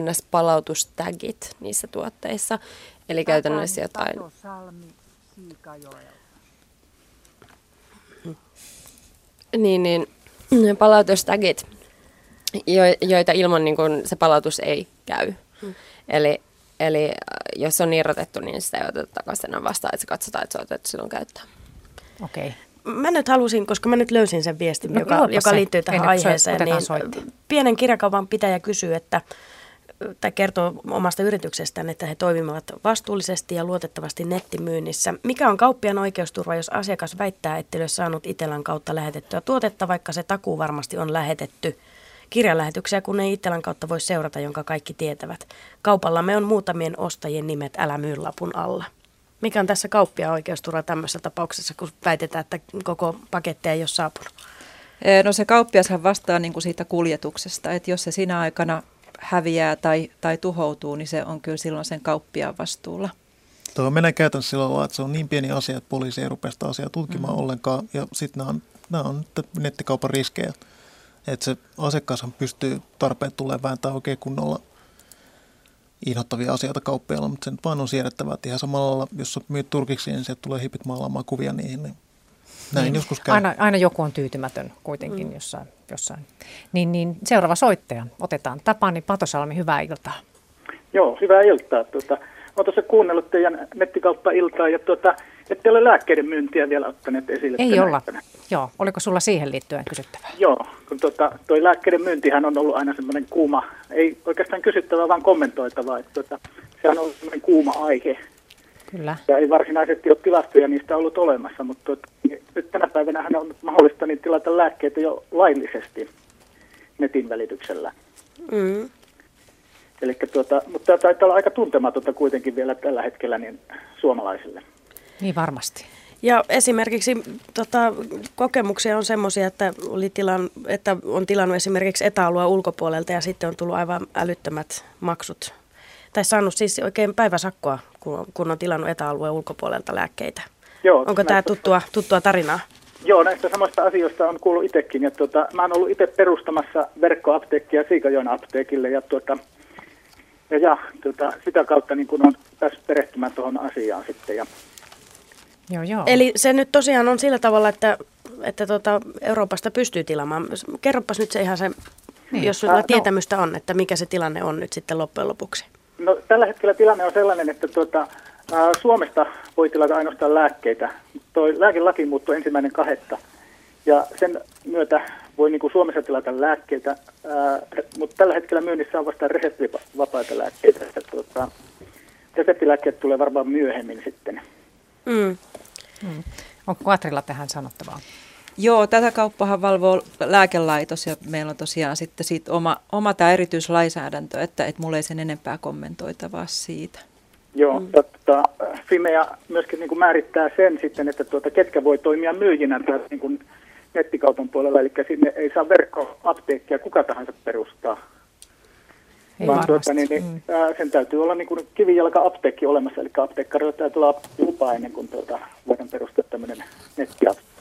N S-palautustägit niissä tuotteissa. Eli käytännössä jotain. Niin, niin palautustägit, jo, joita ilman niin kun se palautus ei käy. Hmm. Eli... Eli jos on irrotettu, niin sitä ei oteta takaisin enää vastaan, että se katsotaan, että se on otettu silloin käyttöön. Okei. Mä nyt halusin, koska mä nyt löysin sen viestin, no, joka, joka liittyy tähän ei aiheeseen. Niin pienen kirjakaupan pitäjä kysyy, että, tai kertoo omasta yrityksestään, että he toimivat vastuullisesti ja luotettavasti nettimyynnissä. Mikä on kauppiaan oikeusturva, jos asiakas väittää, ettei ole saanut Itellan kautta lähetettyä tuotetta, vaikka se takuu varmasti on lähetetty? Kirjanlähetyksiä, kun ei Itellan kautta voi seurata, jonka kaikki tietävät. Kaupallamme on muutamien ostajien nimet älä myy lapun alla. Mikä on tässä kauppiaan oikeusturva tämmöisessä tapauksessa, kun väitetään, että koko pakettia ei ole saapunut? No se kauppiashan vastaa niin kuin siitä kuljetuksesta, että jos se sinä aikana häviää tai, tai tuhoutuu, niin se on kyllä silloin sen kauppiaan vastuulla. Tuo menee käytännössä sillä tavalla, että se on niin pieni asia, että poliisi ei rupea sitä asiaa tutkimaan mm-hmm. ollenkaan, ja sitten nämä on, nämä on nettikaupan riskejä. Että se asiakkaashan pystyy tarpeen tulee vääntää oikein kunnolla inhottavia asioita kauppiailla, mutta se nyt vaan on siedettävää. Että ihan samalla lailla, jos sä myyt turkiksi, niin sieltä tulee hipit maalaamaan kuvia niihin. Niin näin niin. Joskus käy. Aina, aina joku on tyytymätön kuitenkin mm. jossain. jossain. Niin, niin, seuraava soittaja. Otetaan Tapani Patosalmi. Hyvää iltaa. Joo, hyvää iltaa. Tuota, olen tuossa kuunnellut teidän nettikauppa-iltaa ja tuota, ette ole lääkkeiden myyntiä vielä ottaneet esille. Ei olla. Aikana. Joo. Oliko sulla siihen liittyen kysyttävää? Joo, kun tuota, toi lääkkeiden myyntihän on ollut aina semmoinen kuuma, ei oikeastaan kysyttävää, vaan kommentoitavaa. Että tuota, se on ollut semmoinen kuuma aihe. Kyllä. Ja ei varsinaisesti ole tilastoja niistä ollut olemassa, mutta tuota, nyt tänä päivänähän on mahdollista niin tilata lääkkeitä jo laillisesti netin välityksellä. Mm. Elikkä tuota, mutta tämä taitaa olla aika tuntematonta kuitenkin vielä tällä hetkellä niin suomalaisille. Niin varmasti. Ja esimerkiksi tota, kokemuksia on semmoisia, että, että on tilannut esimerkiksi etäalueen ulkopuolelta ja sitten on tullut aivan älyttömät maksut. Tai saanut siis oikein päiväsakkoa, kun, kun on tilannut etäalueen ulkopuolelta lääkkeitä. Joo, onko tämä tuttua, tuttua tarinaa? Joo, näistä samoista asioista on kuullut itsekin. Ja tuota, mä oon ollut itse perustamassa verkkoapteekkia Siikajoen apteekille ja, tuota, ja, ja tuota, sitä kautta niin kun on päässyt perehtymään tuohon asiaan sitten ja... Joo, joo. Eli se nyt tosiaan on sillä tavalla, että, että tuota, Euroopasta pystyy tilaamaan. Kerropas nyt se ihan se, niin. Jos sulla tietämystä no. on, että mikä se tilanne on nyt sitten loppujen lopuksi. No tällä hetkellä tilanne on sellainen, että tuota, ää, Suomesta voi tilata ainoastaan lääkkeitä. Toi lääkelaki muuttui ensimmäinen kahetta ja sen myötä voi niin kuin Suomessa tilata lääkkeitä, ää, mutta tällä hetkellä myynnissä on vasta reseptivapaita lääkkeitä. Että, tuota, reseptilääkkeet tulee varmaan myöhemmin sitten. Mm. Mm. Onko Katrilla tähän sanottavaa? Joo, tätä kauppahan valvoo lääkelaitos ja meillä on tosiaan sitten siitä oma, oma tämä erityislainsäädäntö, että et mulla ei sen enempää kommentoitavaa siitä. Joo, ja tota, Fimea myöskin niin kuin määrittää sen sitten, että tuota, ketkä voi toimia myyjinä tai niin kuin nettikaupan puolella, eli sinne ei saa verkkoapteekkia kuka tahansa perustaa. Ei vaan tuota, niin, niin, mm. sen täytyy olla niin kuin kivijalka-apteekki olemassa, eli apteekkarilla täytyy olla lupa ennen kuin tuota, voidaan perustaa tämmöinen nettiapteekki.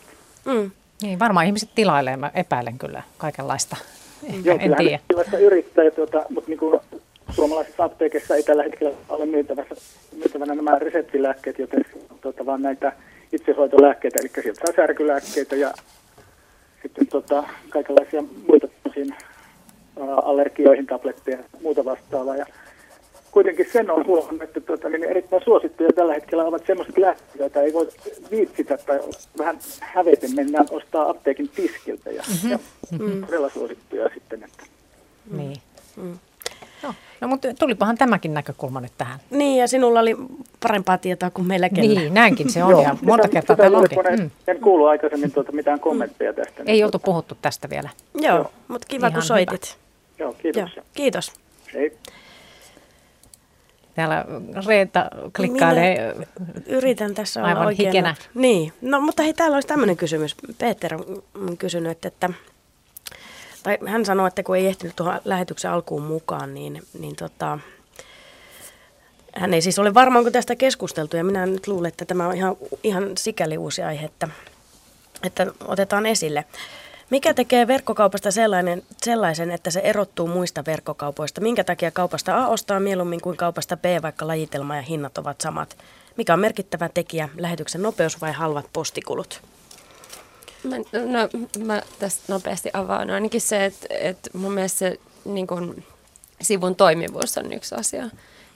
Mm. Niin, varmaan ihmiset tilailee, mä epäilen kyllä kaikenlaista. Ehkä, joo, en tiedä. Kyllä yrittää, tuota, mutta niin kuin suomalaisissa apteekissa ei tällä hetkellä ole myytävänä nämä reseptilääkkeet, joten tuota, vaan näitä itsehoitolääkkeitä, eli sieltä saa särkylääkkeitä ja sitten tuota, kaikenlaisia muita allergioihin, tabletteja ja muuta vastaavaa. Ja kuitenkin sen on huomannut, että tuota, niin erittäin suosittuja tällä hetkellä ovat sellaiset lääkkeet, joita ei voi viitsitä tai vähän hävetä mennään ostaa apteekin tiskiltä. Ja, mm-hmm. ja mm. todella suosittuja sitten. Että. Niin. Mm. No, no mutta tulipahan tämäkin näkökulma nyt tähän. Niin, ja sinulla oli parempaa tietoa kuin meillä kellään. Niin, näinkin se on. Joo, ja monta sitä, kertaa täällä onkin. Mm. En kuulu aikaisemmin tuota mitään kommentteja tästä. Ei niin, oltu tuota. puhuttu tästä vielä. Joo, Joo. mutta kiva ihan kun soitit. Hyvä. Joo, kiitos. Joo, kiitos. Hei. Täällä Reetta klikkailee. Minä yritän tässä olla aivan oikein. Hikenä. Niin, no mutta hei, täällä olisi tämmöinen kysymys. Peter on kysynyt, että... Tai hän sanoi, että kun ei ehtinyt tuohon lähetyksen alkuun mukaan, niin, niin tota, hän ei siis ole varmaan kun tästä keskusteltu. Ja minä nyt luulen, että tämä on ihan, ihan sikäli uusi aihe, että, että otetaan esille. Mikä tekee verkkokaupasta sellainen, sellaisen, että se erottuu muista verkkokaupoista? Minkä takia kaupasta A ostaa mieluummin kuin kaupasta B, vaikka lajitelma ja hinnat ovat samat? Mikä on merkittävä tekijä, lähetyksen nopeus vai halvat postikulut? Mä, no, mä tästä nopeasti avaan. No, ainakin se, että, että mun mielestä se niin kun, sivun toimivuus on yksi asia.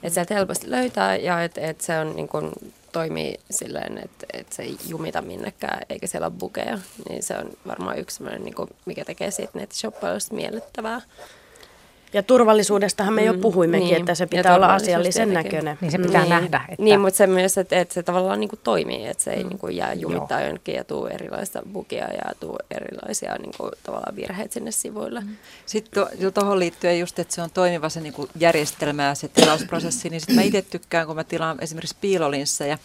Että sieltä helposti löytää ja että et se on, niin kun, toimii silleen, että et se ei jumita minnekään eikä siellä ole bugeja. Niin se on varmaan yksi sellainen, niin kun, mikä tekee siitä nettishopailusta miellyttävää. Ja turvallisuudestahan me jo puhuimmekin, mm, niin. että se pitää olla asiallisen näköinen. Niin se pitää niin. nähdä. Että... Niin, mutta se myös, että, että se tavallaan niin kuin toimii, että se ei mm. niin kuin jää jumittaa jonnekin ja tuu erilaista bugia ja tuu erilaisia niin kuin, tavallaan virheitä sinne sivuille. Mm. Sitten tuohon liittyen just, että se on toimiva se niin kuin järjestelmä ja se tilausprosessi, niin sitten mä itse tykkään, kun mä tilaan esimerkiksi piilolinssejä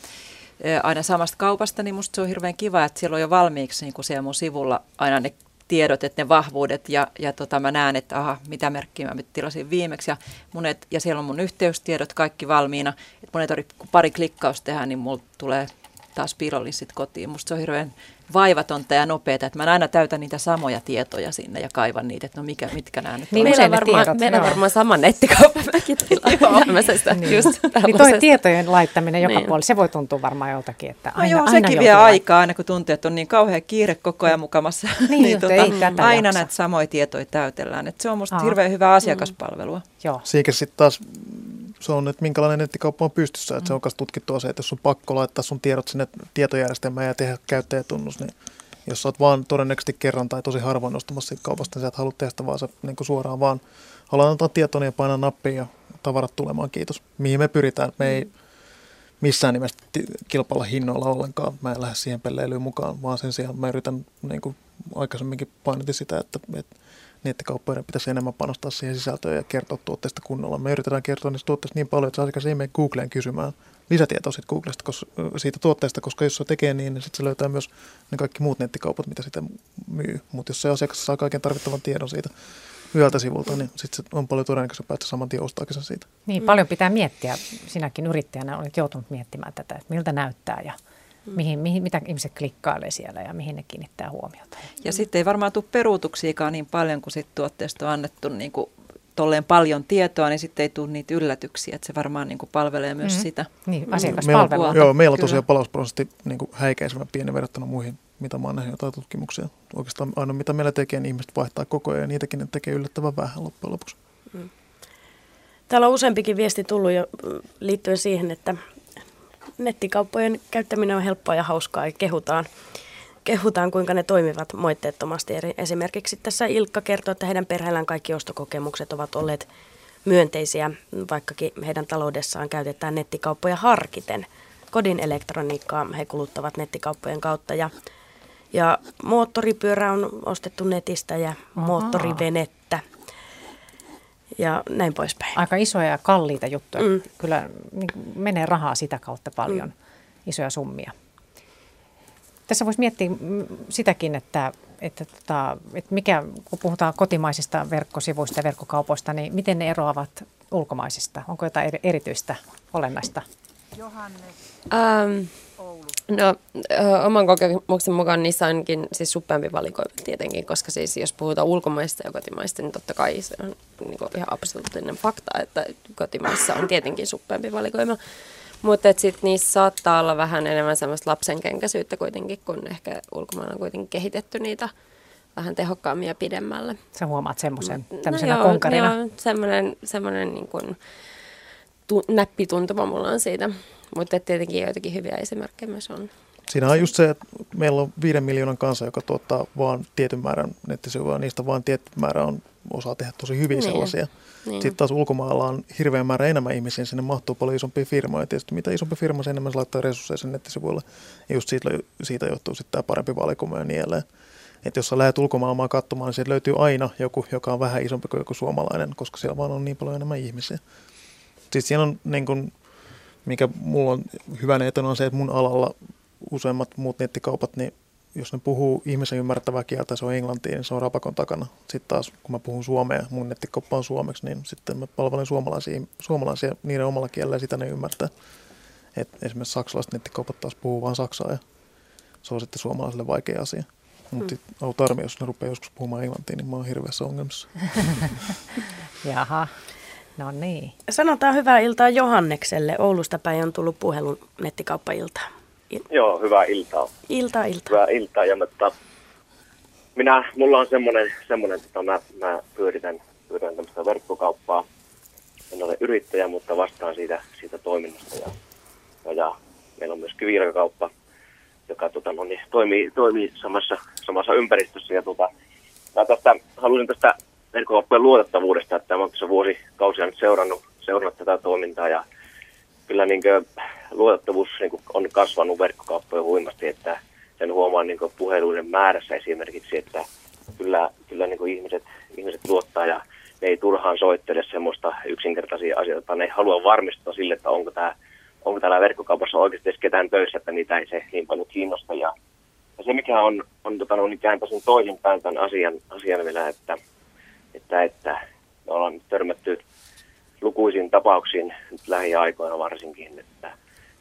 aina samasta kaupasta, niin musta se on hirveän kiva, että siellä on jo valmiiksi niin kuin siellä mun sivulla aina ne tiedot, että ne vahvuudet ja, ja tota, mä näen, että aha, mitä merkkiä mä tilasin viimeksi ja, mun et, ja siellä on mun yhteystiedot kaikki valmiina, että mun ei tarvitse pari klikkausta tehdä, niin mulla tulee taas piirollisit kotiin. Musta se on hirveän vaivatonta ja nopeata, että mä aina täytän niitä samoja tietoja sinne ja kaivan niitä, että no mikä, mitkä nämä nyt niin on. Meillä on varmaan, meillä varmaan sama nettikauppa mäkin tilaamisesta. Niin. Niin toi tietojen laittaminen joka niin. puolella, se voi tuntua varmaan joltakin, että aina, no joo, aina sekin vie aikaa, aina kun tuntuu, että on niin kauhean kiire koko ajan mukamassa. Niin, niin tuota, aina näitä samoja tietoja täytellään. Et se on musta Aa. hirveän hyvä asiakaspalvelua. Mm. Siikä sitten taas... Se on, että minkälainen nettikauppa on pystyssä. Että se on myös tutkittua se, että jos on pakko laittaa sun tiedot sinne tietojärjestelmään ja tehdä käyttäjätunnus, niin jos sä oot vaan todennäköisesti kerran tai tosi harvoin ostamassa siitä kaupasta, niin sä et halua tehdä sitä, vaan sä niin kuin suoraan vaan haluan antaa tietoa ja painaa nappiin ja tavarat tulemaan, kiitos. Mihin me pyritään. Me ei missään nimessä kilpailla hinnoilla ollenkaan. Mä en lähde siihen pelleilyyn mukaan, vaan sen sijaan mä yritän, niin kuin aikaisemminkin painotin sitä, että... että nettikauppojen pitäisi enemmän panostaa siihen sisältöön ja kertoa tuotteista kunnolla. Me yritetään kertoa niistä tuotteista niin paljon, että asiakas ei mene Googleen kysymään lisätietoa siitä, Googlesta, koska, siitä tuotteesta, koska jos se tekee niin, niin sitten se löytää myös ne kaikki muut nettikaupat, mitä sitä myy. Mutta jos se asiakas saa kaiken tarvittavan tiedon siitä yhdeltä sivulta, niin sitten on paljon todennäköisempää, että saman tien ostaakin sen siitä. Niin, paljon pitää miettiä. Sinäkin yrittäjänä olet joutunut miettimään tätä, että miltä näyttää ja... Mihin, mihin, mitä ihmiset klikkailee siellä ja mihin ne kiinnittää huomiota. Ja sitten ei varmaan tule peruutuksiakaan niin paljon, kun sit tuotteesta on annettu niin kuin tolleen paljon tietoa, niin sitten ei tule niitä yllätyksiä, että se varmaan niin kuin palvelee myös mm-hmm. sitä. Niin, asiakaspalvelua. Meillä, joo, meillä on tosiaan palausprosentti niin kuin häikäisemmän pieni verrattuna muihin, mitä mä oon nähnyt jotain tutkimuksia. Oikeastaan ainoa, mitä meillä tekee, niin ihmiset vaihtaa koko ajan ja niitäkin ne tekee yllättävän vähän loppujen lopuksi. Mm. Täällä on useampikin viesti tullut jo liittyen siihen, että nettikauppojen käyttäminen on helppoa ja hauskaa ja kehutaan, kehutaan kuinka ne toimivat moitteettomasti. Esimerkiksi tässä Ilkka kertoo, että heidän perheellään kaikki ostokokemukset ovat olleet myönteisiä, vaikkakin heidän taloudessaan käytetään nettikauppoja harkiten. Kodin elektroniikkaa he kuluttavat nettikauppojen kautta ja, ja moottoripyörä on ostettu netistä ja Aha. moottorivenettä. ja näin poispäin. Aika isoja ja kalliita juttuja. Mm. Kyllä menee rahaa sitä kautta paljon, mm. isoja summia. Tässä voisi miettiä sitäkin, että, että, tota, että mikä, kun puhutaan kotimaisista verkkosivuista ja verkkokaupoista, niin miten ne eroavat ulkomaisista? Onko jotain erityistä, olennaista? Ähm, no, ö, oman kokemuksen mukaan niissä onkin siis suppeampi valikoima tietenkin, koska siis jos puhutaan ulkomaista ja kotimaista, niin totta kai se on niin kuin ihan absoluuttinen fakta, että kotimaissa on tietenkin suppeampi valikoima. Mutta sitten niissä saattaa olla vähän enemmän semmoista lapsenkenkäisyyttä kuitenkin, kun ehkä ulkomailla on kuitenkin kehitetty niitä vähän tehokkaammin ja pidemmälle. Sä huomaat semmoisen tämmöisenä no konkarina? Joo, semmoinen, semmoinen niin kuin tu- näppituntuma mulla on siitä, mutta tietenkin joitakin hyviä esimerkkejä myös on. Siinä on just se, että meillä on viiden miljoonan kansa, joka tuottaa vaan tietyn määrän nettisivuja, niistä vaan tietty määrä on osaa tehdä tosi hyviä niin. sellaisia. Niin. Sitten taas ulkomailla on hirveän määrä enemmän ihmisiä, sinne mahtuu paljon isompia firmoja. Ja tietysti mitä isompi firma, sen enemmän se laittaa resursseja sen nettisivuille. Ja just siitä, siitä johtuu sitten tämä parempi valikoima ja niin edelleen. Että jos sä lähdet ulkomaailmaa katsomaan, niin sieltä löytyy aina joku, joka on vähän isompi kuin joku suomalainen, koska siellä vaan on niin paljon enemmän ihmisiä. Sitten siinä on, niin kun, mikä mulla on hyvänä etona on se, että mun alalla useimmat muut nettikaupat, niin jos ne puhuu ihmisen ymmärrettävää kieltä, se on englantia, niin se on rapakon takana. Sitten taas, kun mä puhun suomea, mun nettikauppa on suomeksi, niin sitten mä palvelen suomalaisia, suomalaisia niiden omalla kielellä, ja sitä ne ymmärtää. Et esimerkiksi saksalaiset nettikaupat taas puhuu vaan saksaa, ja se on sitten suomalaisille vaikea asia. Mutta hmm. auta armi, jos ne rupeaa joskus puhumaan englantia, niin mä oon hirveässä ongelmassa. Jaha, no niin. Sanotaan hyvää iltaa Johannekselle. Oulusta päin on tullut puhelun nettikauppailtaan. Il- Joo, hyvää iltaa. Iltaa, iltaa. Hyvää iltaa. Ja mutta minä, mulla on semmoinen, semmoinen että mä, mä pyöritän, pyöritän tämmöistä verkkokauppaa. En ole yrittäjä, mutta vastaan siitä, siitä toiminnasta. Ja, ja, ja meillä on myös kivijalkakauppa, joka tota, no, niin, toimii, toimii samassa, samassa ympäristössä. Ja, tota, mä tästä, halusin tästä verkkokauppojen luotettavuudesta, että mä oon tässä vuosikausia nyt seurannut, seurannut tätä toimintaa. Ja kyllä niin kuin, luotettavuus niin kuin, on kasvanut verkkokauppoja huimasti, että sen huomaa niin kuin, puheluiden määrässä esimerkiksi, että kyllä, kyllä niin kuin, ihmiset, ihmiset luottaa ja ne ei turhaan soittele semmoista yksinkertaisia asioita. Ne ei halua varmistaa sille, että onko, tämä, onko täällä verkkokaupassa oikeasti edes ketään töissä, että niitä ei se niin paljon kiinnosta. Ja, ja se mikä on, on tota, no, niin kääntäisin toisinpäin tämän asian, asian vielä, että, että, että me ollaan törmätty lukuisiin tapauksiin nyt lähiaikoina varsinkin, että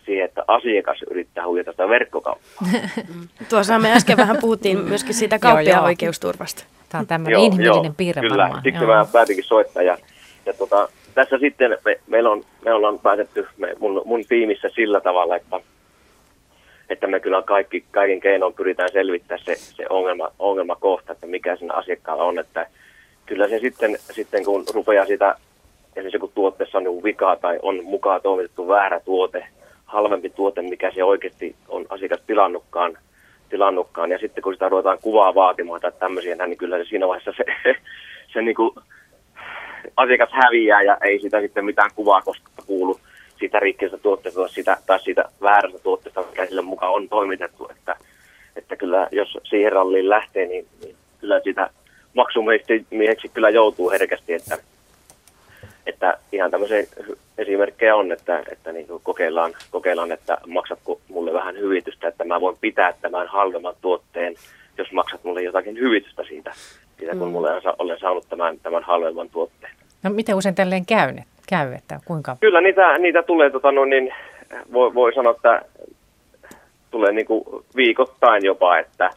siihen, että asiakas yrittää huijata sitä verkkokauppaa. Tuossa me äsken vähän puhuttiin myöskin siitä kauppiaan oikeusturvasta. Tämä on tämmöinen joo, inhimillinen joo, piirre kyllä. Varmaan. Kyllä, sitten mä päätinkin soittaa. Ja, ja tota, tässä sitten me, meillä on, me ollaan päätetty me, mun, mun tiimissä sillä tavalla, että, että me kyllä kaikki, kaiken keinoin pyritään selvittää se, se ongelma, ongelmakohta, että mikä siinä asiakkaalla on. Että kyllä se sitten, sitten kun rupeaa sitä esimerkiksi kun tuotteessa on joku vika tai on mukaan toimitettu väärä tuote, halvempi tuote, mikä se oikeasti on asiakas tilannutkaan. tilannutkaan. Ja sitten kun sitä ruvetaan kuvaa vaatimaan tai tämmöisiä, niin kyllä se siinä vaiheessa se, se, se niin kuin asiakas häviää ja ei sitä sitten mitään kuvaa koskaan kuulu siitä rikkisestä tuotteesta sitä, tai siitä väärästä tuotteesta, mikä sille mukaan on toimitettu. Että, että kyllä jos siihen ralliin lähtee, niin, niin kyllä sitä maksumieheksi kyllä joutuu herkästi, että Että ihan tämmöisiä esimerkkejä on, että, että niin kokeillaan, kokeillaan, että maksatko mulle vähän hyvitystä, että mä voin pitää tämän halvemman tuotteen, jos maksat mulle jotakin hyvitystä siitä, siitä kun mm. mulle olen saanut tämän, tämän halvemman tuotteen. No miten usein tälleen käy, käy että kuinka? Kyllä niitä, niitä tulee, tota, no, niin, voi, voi sanoa, että tulee niin kuin viikoittain jopa, että,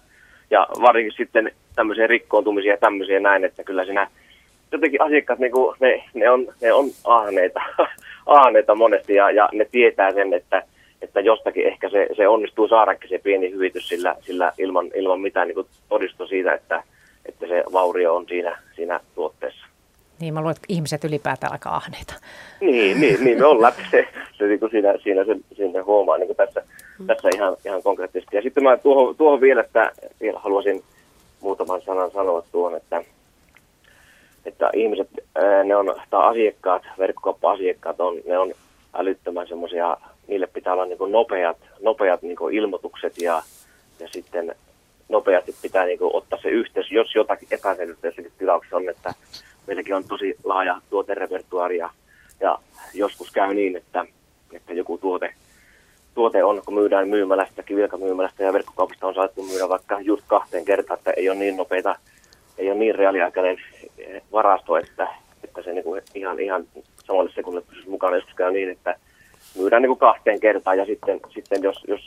ja varsinkin sitten tämmöisiä rikkoontumisia ja tämmöisiä näin, että kyllä siinä jotenkin asiakkaat, niin kuin, ne, ne on, ne on ahneita, ahneita monesti ja, ja ne tietää sen, että, että jostakin ehkä se, se onnistuu saadakin se pieni hyvitys sillä, sillä ilman, ilman mitään niin todistusta siitä, että, että se vaurio on siinä, siinä tuotteessa. Niin, mä luulen, että ihmiset ylipäätään aika ahneita. Niin, niin, niin me ollaan. Se, se, niin siinä, siinä, se, siinä huomaa niin tässä, mm. tässä ihan, ihan konkreettisesti. Ja sitten mä tuohon, tuohon vielä, että, vielä haluaisin muutaman sanan sanoa tuon, että että ihmiset, ne on, tai asiakkaat, verkkokauppa-asiakkaat, on, ne on älyttömän semmoisia, niille pitää olla niin kuin nopeat, nopeat niin kuin ilmoitukset ja, ja sitten nopeasti pitää niin kuin ottaa se yhteys, jos jotakin epäselvyyttä jossakin tilauksessa on, että meilläkin on tosi laaja tuoterepertuaari ja, ja joskus käy niin, että, että joku tuote, tuote on, kun myydään myymälästä, kivilkamyymälästä ja verkkokaupasta on saatu myydä vaikka just kahteen kertaan, että ei ole niin nopeita, ei ole niin reaaliaikainen varasto, että, että se niin kuin ihan, ihan samalle sekunnille pysyisi mukana. Joskus käy niin, että myydään niin kuin kahteen kertaan ja sitten, sitten jos, jos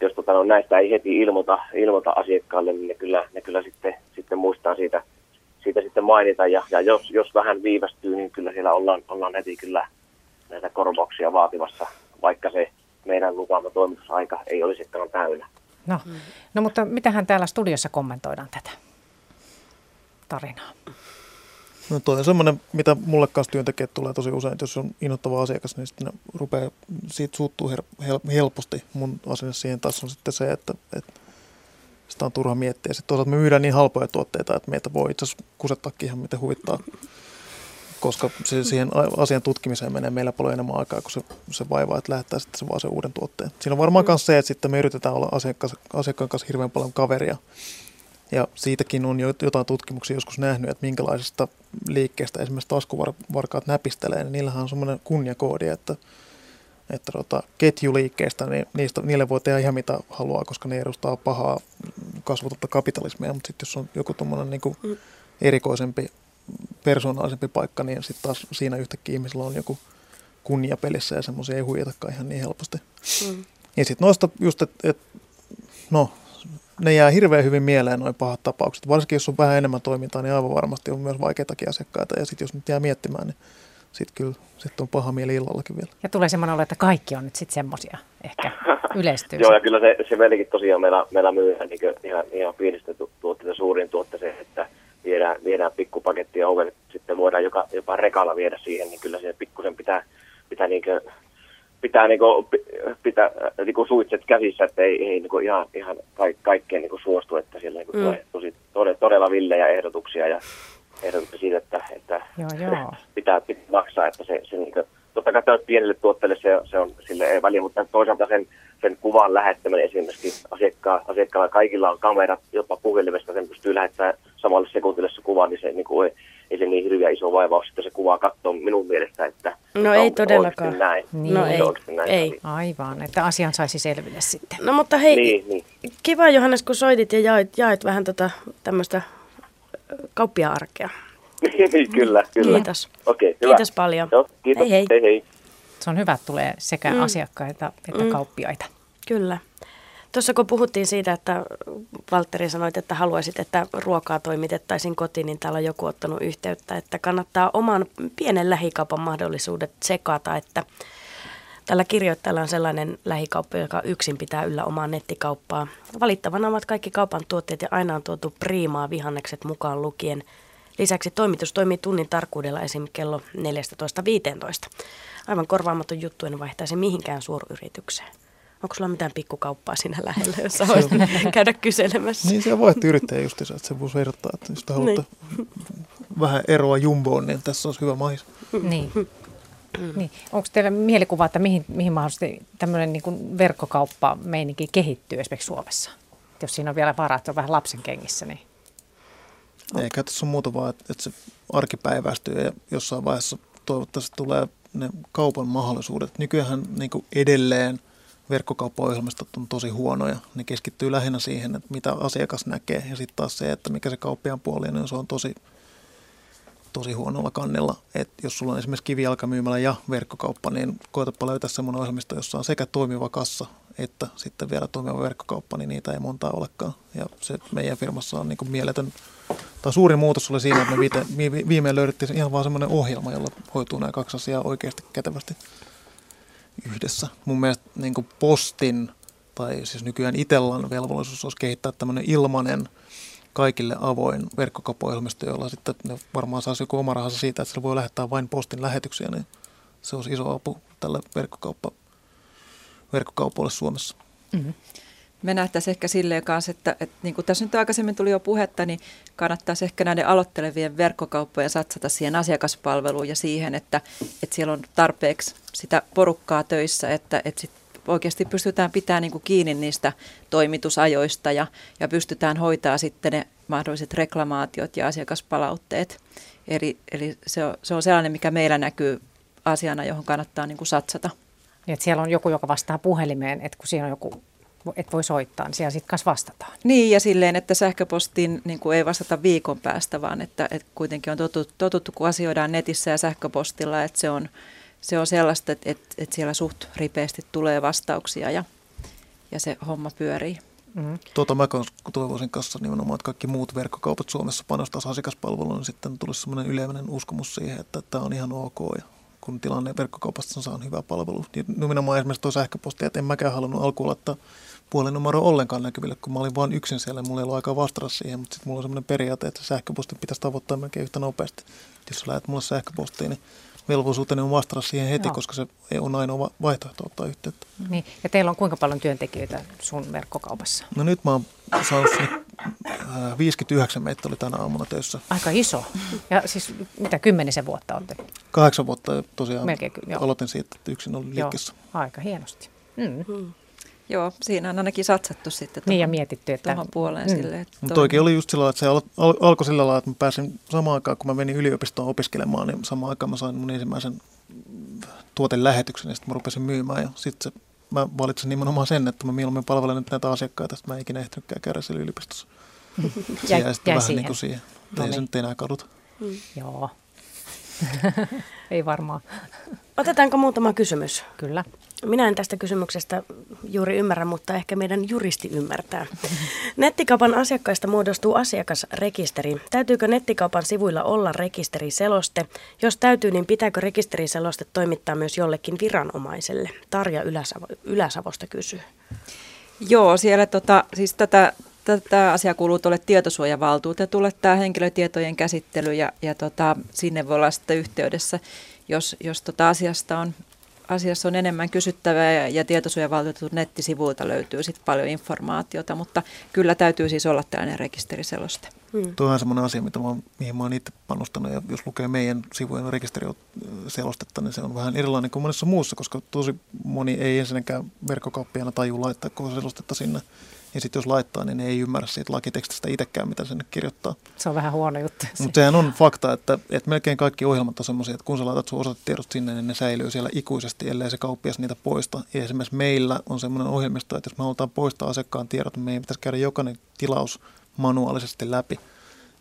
Jos tota, no, näistä ei heti ilmoita, ilmoita asiakkaalle, niin ne kyllä, ne kyllä sitten, sitten muistaa siitä, siitä sitten mainita. Ja, ja jos, jos vähän viivästyy, niin kyllä siellä ollaan, ollaan heti kyllä näitä korvauksia vaatimassa, vaikka se meidän lupaama toimitusaika ei olisikaan täynnä. No. no, mutta mitähän täällä studiossa kommentoidaan tätä tarinaa? No toi on semmoinen, mitä mulle kanssa työntekijät tulee tosi usein, että jos on innoittava asiakas, niin sitten ne rupeaa, siitä suuttuu her- helposti mun asenne siihen taas on sitten se, että, että sitä on turha miettiä. Sitten toisaalta me myydään niin halpoja tuotteita, että meitä voi itse asiassa kusettaakin ihan miten huvittaa, koska se, siihen asian tutkimiseen menee meillä paljon enemmän aikaa, kun se, se vaivaa, että lähettää sitten se vaan sen uuden tuotteen. Siinä on varmaan myös se, että sitten me yritetään olla asiakka- asiakkaan kanssa hirveän paljon kaveria. Ja siitäkin on jotain tutkimuksia joskus nähnyt, että minkälaisesta liikkeestä esimerkiksi taskuvarkaat näpistelee, niin niillähän on semmoinen kunniakoodi, että, että tota, ketjuliikkeestä, niin niistä, niille voi tehdä ihan mitä haluaa, koska ne edustaa pahaa kasvotonta kapitalismia, mutta sitten jos on joku tuommoinen niinku erikoisempi, persoonallisempi paikka, niin sitten taas siinä yhtäkkiä ihmisillä on joku kunnia pelissä ja semmoisia ei huijatakaan ihan niin helposti. Mm. Ja sitten noista just, että et, no... Ne jää hirveän hyvin mieleen noin pahat tapaukset. Varsinkin jos on vähän enemmän toimintaa, niin aivan varmasti on myös vaikeitakin asiakkaita. Ja sitten jos nyt jää miettimään, niin sitten kyllä sit on paha mieli illallakin vielä. Ja tulee semmoinen olo, että kaikki on nyt sitten semmoisia ehkä yleistyy. Joo, ja kyllä se, se melkein tosiaan meillä, meillä myydään niin ihan, ihan pienistä tuotteita suurin tuotteeseen, että viedään, viedään pikkupakettia ovelle, sitten voidaan joka, jopa rekalla viedä siihen, niin kyllä se pikkusen pitää, pitää niin kuin, pitää niinku pitää niinku suitset käsissä, että ei, ei niinku ihan ihan kaik, kaikkeen niinku suostu, että siellä niinku mm. tulee tosi todella, todella villejä ehdotuksia ja ehdotuksia siitä, että että joo, joo. Pitää, pitää maksaa, että se se niinku totta kai pienelle tuotteelle se se on sille ei väliä, mutta toisaalta sen sen kuvan lähettäminen esimerkiksi asiakkaan asiakkaalla kaikilla on kamerat, jopa puhelimesta sen pystyy lähettämään samalle sekuntille se kuva, niin se niinku ei, ei se niin hirveä iso vaivaus, että se kuvaa katsoo minun mielestä, että no ei todellakaan. Näin. Niin. No ei, näin. ei. Aivan, että asian saisi selville sitten. No mutta hei, niin, niin. Kiva Johannes, kun soitit ja jaet, jaet vähän tota, tämmöistä kauppia-arkea. Kyllä, kyllä. Kiitos. Okay, kiitos paljon. No, kiitos. Hei, hei. Hei, hei. Se on hyvä, että tulee sekä mm. asiakkaita että mm. kauppiaita. Kyllä. Tuossa kun puhuttiin siitä, että Valtteri sanoit, että haluaisit, että ruokaa toimitettaisiin kotiin, niin täällä on joku ottanut yhteyttä, että kannattaa oman pienen lähikaupan mahdollisuudet sekata, että tällä kirjoittajalla on sellainen lähikauppa, joka yksin pitää yllä omaa nettikauppaa. Valittavana ovat kaikki kaupan tuotteet ja aina on tuotu priimaa vihannekset mukaan lukien. Lisäksi toimitus toimii tunnin tarkkuudella esimerkiksi kello neljätoista viiteentoista. Aivan korvaamaton juttu, en vaihtaisi mihinkään suuryritykseen. Onko sulla mitään pikkukauppaa siinä lähellä, jos sä voisit käydä kyselemässä? Niin, se voi, että yrittäjä just isä, että se voisi ehdottaa, että jos haluatte niin. vähän eroa jumboon, niin tässä olisi hyvä mais. Niin. niin. Onko teillä mielikuva, että mihin, mihin mahdollisesti tämmöinen niin verkkokauppa-meininki kehittyy esimerkiksi Suomessa? Et jos siinä on vielä varaa, että on vähän lapsen kengissä, niin... Eikä tässä ole muuta vaan, että se arkipäiväistyy ja jossain vaiheessa toivottavasti tulee ne kaupan mahdollisuudet. Nykyäänhän niin kuin edelleen verkkokauppaohjelmistot on tosi huonoja. Ne keskittyy lähinnä siihen, että mitä asiakas näkee. Ja sitten taas se, että mikä se kauppiaan puoli on, niin se on tosi, tosi huonolla kannella. Et jos sulla on esimerkiksi kivijalkamyymälä ja verkkokauppa, niin koetapa löytää semmoinen ohjelmisto, jossa on sekä toimiva kassa että sitten vielä toimiva verkkokauppa, niin niitä ei montaa olekaan. Ja se meidän firmassa on niin kuin mieletön. Tämä suuri muutos oli siinä, että me viite, viimein löydettiin ihan vaan semmoinen ohjelma, jolla hoituu nämä kaksi asiaa oikeasti kätevästi yhdessä. Mun mielestä niin kuin postin, tai siis nykyään Itellan velvollisuus olisi kehittää tämmöinen ilmanen, kaikille avoin verkkokauppa-ohjelmisto, jolla sitten ne varmaan saisi joku oma rahansa siitä, että sillä voi lähettää vain postin lähetyksiä, niin se olisi iso apu tälle verkkokauppa, verkkokaupoille Suomessa. Mm-hmm. Me nähtäisiin ehkä silleen kanssa, että, että niin kuin tässä nyt aikaisemmin tuli jo puhetta, niin kannattaisi ehkä näiden aloittelevien verkkokauppojen satsata siihen asiakaspalveluun ja siihen, että, että siellä on tarpeeksi sitä porukkaa töissä, että, että sit oikeasti pystytään pitämään niin kuin kiinni niistä toimitusajoista ja, ja pystytään hoitaa sitten ne mahdolliset reklamaatiot ja asiakaspalautteet. Eli, eli se, on, se on sellainen, mikä meillä näkyy asiana, johon kannattaa niin kuin satsata. Niin, että siellä on joku, joka vastaa puhelimeen, että kun siinä on joku, että voi soittaa, niin siellä sitten kanssa vastataan. Niin, ja silleen, että sähköpostiin niin kuin ei vastata viikon päästä, vaan että, että kuitenkin on totuttu, totuttu, kun asioidaan netissä ja sähköpostilla, että se on, se on sellaista, että, että siellä suht ripeästi tulee vastauksia ja, ja se homma pyörii. Mm-hmm. Tuota mä toivoisin kanssa nimenomaan, että kaikki muut verkkokaupat Suomessa panostaisivat asiakaspalveluun, niin sitten tulisi sellainen yleinen uskomus siihen, että tämä on ihan ok ja kun tilanne verkkokaupasta saa hyvää palvelua. Nimenomaan esimerkiksi tuo sähköposti, että en mäkään halunnut alkuun laittaa puhelinnumeroa ollenkaan näkyville, kun mä olin vain yksin siellä, mulla ei ollut aikaa vastata siihen, mutta sitten mulla on sellainen periaate, että sähköposti pitäisi tavoittaa melkein yhtä nopeasti. Jos sä lähet mulle sähköpostiin, niin velvollisuuteni on vastata siihen heti, no. koska se on ainoa vaihtoehto ottaa yhteyttä. Niin. Ja teillä on kuinka paljon työntekijöitä sun verkkokaupassa? No nyt mä oon saanut viisikymmentäyhdeksän meitä oli tänä aamuna töissä. Aika iso. Ja siis mitä kymmenisen vuotta olette? Kahdeksan vuotta tosiaan. Melkein, aloitin siitä, että yksin olin liikkeessä. Joo. Aika hienosti. Mm. Mm. Joo, siinä on ainakin satsattu sitten tuohon, niin ja mietitty, että tuohon puoleen. Mm. Sille, että mutta oikein oli just sillä lailla, että se al- al- alkoi sillä lailla, että mä pääsin samaan aikaan, kun mä menin yliopistoon opiskelemaan, niin samaan aikaan mä sain mun ensimmäisen tuotelähetyksen ja sitten mä rupesin myymään. Ja sitten mä valitsin nimenomaan sen, että mä mieluummin palvelen nyt näitä asiakkaita, että mä en ikinä ehtinytkään käydä siellä yliopistossa. Se jäi sitten vähän niin kuin siihen, että ei se nyt enää kaduta. Mm. Joo, ei varmaan. Otetaanko muutama kysymys? Kyllä. Minä en tästä kysymyksestä juuri ymmärrä, mutta ehkä meidän juristi ymmärtää. Nettikaupan asiakkaista muodostuu asiakasrekisteri. Täytyykö nettikaupan sivuilla olla rekisteriseloste? Jos täytyy, niin pitääkö rekisteriseloste toimittaa myös jollekin viranomaiselle? Tarja Ylä-Savo- Ylä-Savosta kysyy. Joo, siellä tota, siis tätä, tätä asiaa kuuluu tuolle tietosuojavaltuutetulle, tämä henkilötietojen käsittely, ja, ja tota, sinne voi olla sitten yhteydessä, jos, jos tota asiasta on... Asiassa on enemmän kysyttävää ja, ja tietosuojavaltuutetun nettisivuilta löytyy sit paljon informaatiota, mutta kyllä täytyy siis olla tällainen rekisteriseloste. Hmm. Tuo on semmoinen asia, mitä mä, mihin mä oon itse panostanut ja jos lukee meidän sivujen rekisteriselostetta, niin se on vähän erilainen kuin monessa muussa, koska tosi moni ei ensinnäkään verkkokauppiaana taju laittaa koko selostetta sinne. Ja sitten jos laittaa, niin ei ymmärrä siitä lakitekstistä itsekään, mitä sinne kirjoittaa. Se on vähän huono juttu. Mutta sehän on fakta, että, että melkein kaikki ohjelmat on sellaisia, että kun sä laitat sun osoitetiedot sinne, niin ne säilyy siellä ikuisesti, ellei se kauppias niitä poista. Ja esimerkiksi meillä on sellainen ohjelmisto, että jos me halutaan poistaa asiakkaan tiedot, niin meidän pitäisi käydä jokainen tilaus manuaalisesti läpi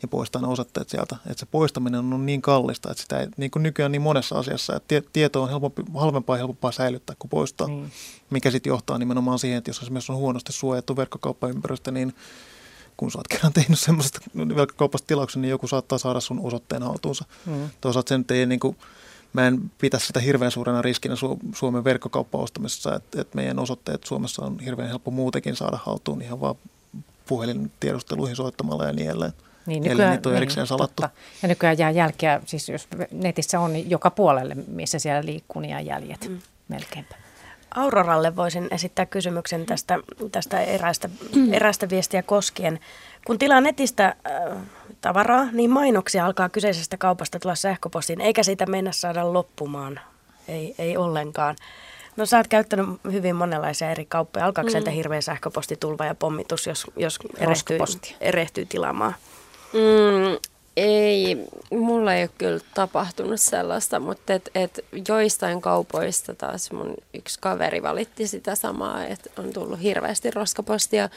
ja poistaa ne osoitteet sieltä. Että se poistaminen on niin kallista, että sitä ei, niin kuin nykyään niin monessa asiassa, että tieto on helpompi, halvempaa ja helpompaa säilyttää kuin poistaa, mm. mikä sitten johtaa nimenomaan siihen, että jos esimerkiksi on huonosti suojattu verkkokauppaympäristö, niin kun sä oot kerran tehnyt semmoisesta verkkokaupasta tilauksen, niin joku saattaa saada sun osoitteen haltuunsa. Mm. Toisaalta sen ei niin kuin, mä en pitä sitä hirveän suurena riskinä Suomen verkkokauppa-ostamisessa, että, että meidän osoitteet Suomessa on hirveän helppo muutenkin saada haltuun ihan vaan puhelintiedusteluihin soittamalla ja niin edelleen. Niin, nykyään, eli niitä on erikseen salattu. Totta. Ja nykyään jää jälkeä, siis jos netissä on, niin joka puolelle, missä siellä liikkuu, niin jää jäljet mm. melkeinpä. Auroralle voisin esittää kysymyksen tästä, tästä erästä, mm. erästä viestiä koskien. Kun tilaa netistä äh, tavaraa, niin mainoksia alkaa kyseisestä kaupasta tulla sähköpostiin, eikä siitä mennä saada loppumaan. Ei, ei ollenkaan. No sä oot käyttänyt hyvin monenlaisia eri kauppoja. Alkaako mm. sieltä hirveä sähköpostitulva ja pommitus, jos, jos erehtyy, erehtyy tilaamaan? Mm, ei, mulla ei ole kyllä tapahtunut sellaista, mutta et, et joistain kaupoista taas mun yksi kaveri valitti sitä samaa, että on tullut hirveästi roskapostia.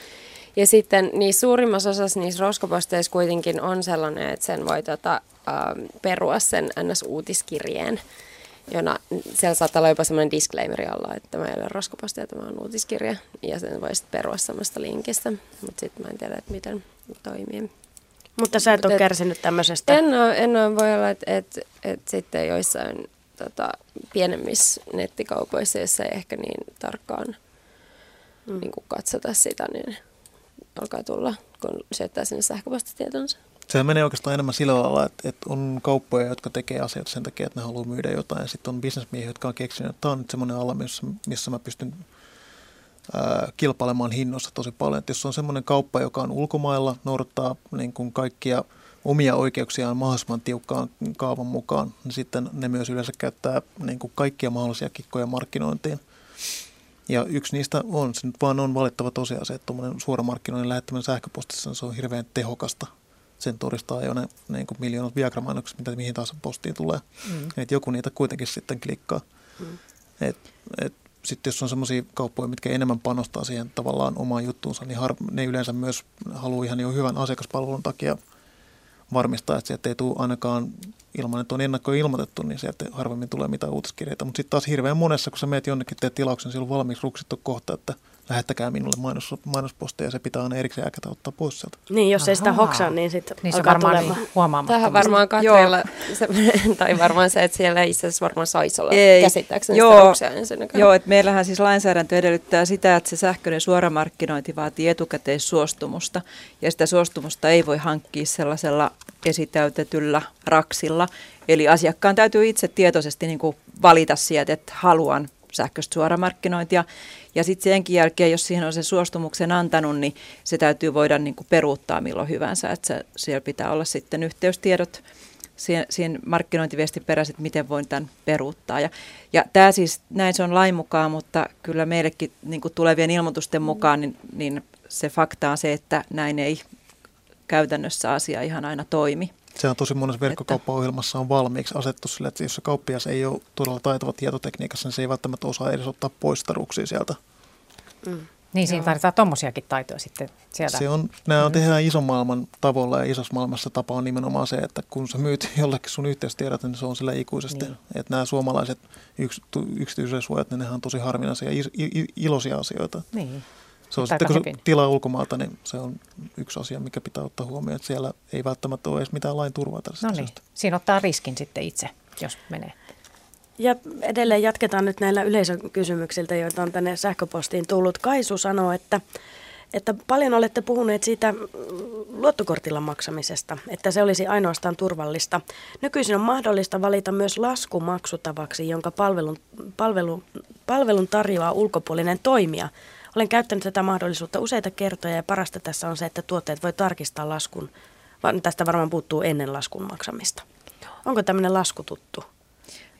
Ja sitten niin suurimmassa osassa niissä roskaposteissa kuitenkin on sellainen, että sen voi tota, ähm, perua sen N S-uutiskirjeen, jona siellä saattaa olla jopa sellainen disclaimeri alla, että tämä ei ole roskapostia, tämä on uutiskirja. Ja sen voi sitten perua samasta linkistä, mutta sitten mä en tiedä, että miten toimii. Mutta sä et ole kärsinyt tämmöisestä? En ole, en ole. Voi olla, että et, et sitten joissain tota, pienemmissä nettikaupoissa, joissa ei ehkä niin tarkkaan mm. niin katsota sitä, niin alkaa tulla, kun syöttää sinne sähköpostitietonsa. Se menee oikeastaan enemmän sillä lailla, että, että on kauppoja, jotka tekee asioita sen takia, että ne haluaa myydä jotain. Ja sitten on bisnesmiehiä, jotka on keksinyt, että tämä on nyt semmoinen ala, missä, missä mä pystyn kilpailemaan hinnoissa tosi paljon. Et jos on semmoinen kauppa, joka on ulkomailla, noudattaa niin kuin kaikkia omia oikeuksiaan mahdollisimman tiukkaan kaavan mukaan, niin sitten ne myös yleensä käyttää niin kuin kaikkia mahdollisia kikkoja markkinointiin. Ja yksi niistä on, se nyt vaan on valittava tosiasia, että tuommoinen suoramarkkinoinnin lähettäminen sähköpostissa se on hirveän tehokasta. Sen todistaa jo ne, ne miljoonat Viagra-mainokset, mitä mihin taas postiin tulee. Mm. Et joku niitä kuitenkin sitten klikkaa. Mm. Et, et, sitten jos on sellaisia kauppoja, mitkä enemmän panostaa siihen tavallaan omaan juttuunsa, niin har, ne yleensä myös haluaa ihan jo hyvän asiakaspalvelun takia varmistaa, että sieltä ei tule ainakaan ilman, että on ennakkoon ilmoitettu, niin sieltä harvemmin tulee mitään uutiskirjeitä. Mutta sitten taas hirveän monessa, kun sä meet jonnekin, teet tilauksen, siellä on valmiiksi ruksittu kohta, että lähettäkää minulle mainos, mainospostia ja se pitää aina erikseen äkätä ottaa pois sieltä. Niin, jos Aha. ei sitä hoksaa, niin sitten niin alkaa varmaan tulemaan. Tähän varmaan Katrialla, tai varmaan se, että siellä itse asiassa varmaan saisi olla ei, käsittääkseni joo, sitä ruksia ensinnäkään. Joo, että meillähän siis lainsäädäntö edellyttää sitä, että se sähköinen suoramarkkinointi vaatii etukäteissuostumusta ja sitä suostumusta ei voi hankkia sellaisella esitäytetyllä raksilla. Eli asiakkaan täytyy itse tietoisesti niin kuin valita sieltä, että haluan sähköistä suoramarkkinointia. Ja sitten senkin jälkeen, jos siihen on sen suostumuksen antanut, niin se täytyy voida niin kuin peruuttaa milloin hyvänsä. Että se, siellä pitää olla sitten yhteystiedot siihen, siihen markkinointiviestin perässä, että miten voin tämän peruuttaa. Ja, ja tämä siis, näin se on lain mukaan, mutta kyllä meillekin niin kuin tulevien ilmoitusten mukaan, niin, niin se fakta on se, että näin ei käytännössä asia ihan aina toimi. Sehän tosi monessa verkkokauppaohjelmassa on valmiiksi asettu sille, että jos se kauppias ei ole todella taitava tietotekniikassa, niin se ei välttämättä osaa edes ottaa pois taruksia sieltä. Mm. Niin, siinä tarvitaan tommosiakin taitoja sitten siellä. Se on, nämä on tehdään ison maailman tavoilla ja isossa maailmassa tapa on nimenomaan se, että kun sä myyt jollekin sun yhteystiedot, niin se on sillä ikuisesti. Niin. Että nämä suomalaiset yks, yksityisen suojat, niin nehän on tosi harvinaisia ja iloisia asioita. Niin. Se on sitten, kun se tilaa ulkomaalta, niin se on yksi asia, mikä pitää ottaa huomioon, että siellä ei välttämättä ole edes mitään lain turvaa tästä. No niin, siinä ottaa riskin sitten itse, jos menee. Ja edelleen jatketaan nyt näillä yleisökysymyksiltä, joita on tänne sähköpostiin tullut. Kaisu sanoo, että, että paljon olette puhuneet siitä luottokortilla maksamisesta, että se olisi ainoastaan turvallista. Nykyisin on mahdollista valita myös lasku maksutavaksi, jonka palvelun, palvelu, palvelun tarjoaa ulkopuolinen toimija. Olen käyttänyt tätä mahdollisuutta useita kertoja ja parasta tässä on se, että tuotteet voi tarkistaa laskun. Tästä varmaan puuttuu ennen laskun maksamista. Onko tämmöinen lasku tuttu?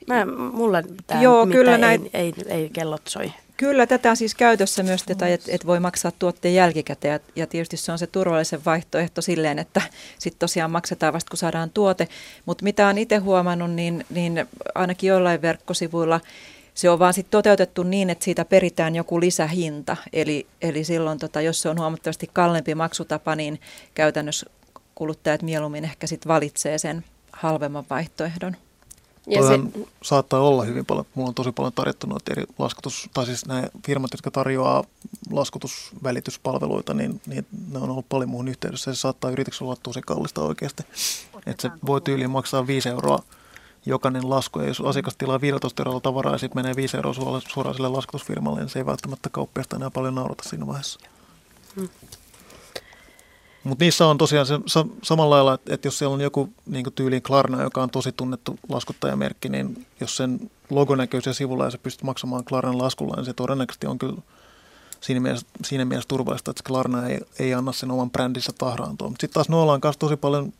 Mä, mulla tämä Joo, kyllä näin, ei, ei, ei kellot soi. Kyllä, tätä on siis käytössä myös, että et, et voi maksaa tuotteen jälkikäteen. Ja tietysti se on se turvallisen vaihtoehto silleen, että sitten tosiaan maksetaan vasta, kun saadaan tuote. Mutta mitä olen itse huomannut, niin, niin ainakin jollain verkkosivuilla se on vaan sitten toteutettu niin, että siitä peritään joku lisähinta, eli, eli silloin tota, jos se on huomattavasti kallempi maksutapa, niin käytännössä kuluttajat mieluummin ehkä sitten valitsee sen halvemman vaihtoehdon. Ja se saattaa olla hyvin paljon, mulla on tosi paljon tarjottu noita eri laskutus, tai siis nämä firmat, jotka tarjoaa laskutusvälityspalveluita, niin, niin ne on ollut paljon muuhun yhteydessä, ja se saattaa yrityksessä olla tosi kallista oikeasti, että se voi tyyliin maksaa viisi euroa. Jokainen lasku, ja jos asiakas tilaa viisitoista euroa tavaraa ja sitten menee viisi euroa suoraan sille laskutusfirmalle, niin se ei välttämättä kauppiasta enää paljon naurata siinä vaiheessa. Mm. Mutta niissä on tosiaan se, samalla lailla, että et jos siellä on joku niin kuin tyyliin Klarna, joka on tosi tunnettu laskuttajamerkki, niin jos sen logo näkyy siellä sivulla ja sä pystyt maksamaan Klarnan laskulla, niin se todennäköisesti on kyllä siinä mielessä, siinä mielessä turvallista, että Klarna ei, ei anna sen oman brändinsä tahraantoon. Mutta sitten taas noilla on kanssa tosi paljon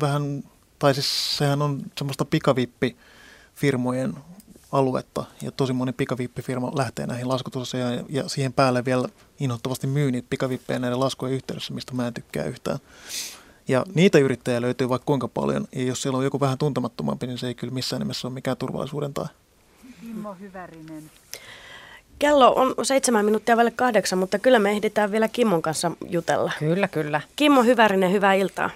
vähän... Tai siis sehän on semmoista pikavippifirmojen aluetta, ja tosi moni pikavippifirma lähtee näihin laskutusasioihin, ja siihen päälle vielä inhottavasti myy niitä pikavippejä näiden laskujen yhteydessä, mistä mä en tykkää yhtään. Ja niitä yrittäjiä löytyy vaikka kuinka paljon, ja jos siellä on joku vähän tuntemattomampi, niin se ei kyllä missään nimessä ole mikään turvallisuuden tae. Kimmo Hyvärinen. Kello on seitsemän minuuttia välillä kahdeksan, mutta kyllä me ehditään vielä Kimmon kanssa jutella. Kyllä, kyllä. Kimmo Hyvärinen, hyvää iltaa.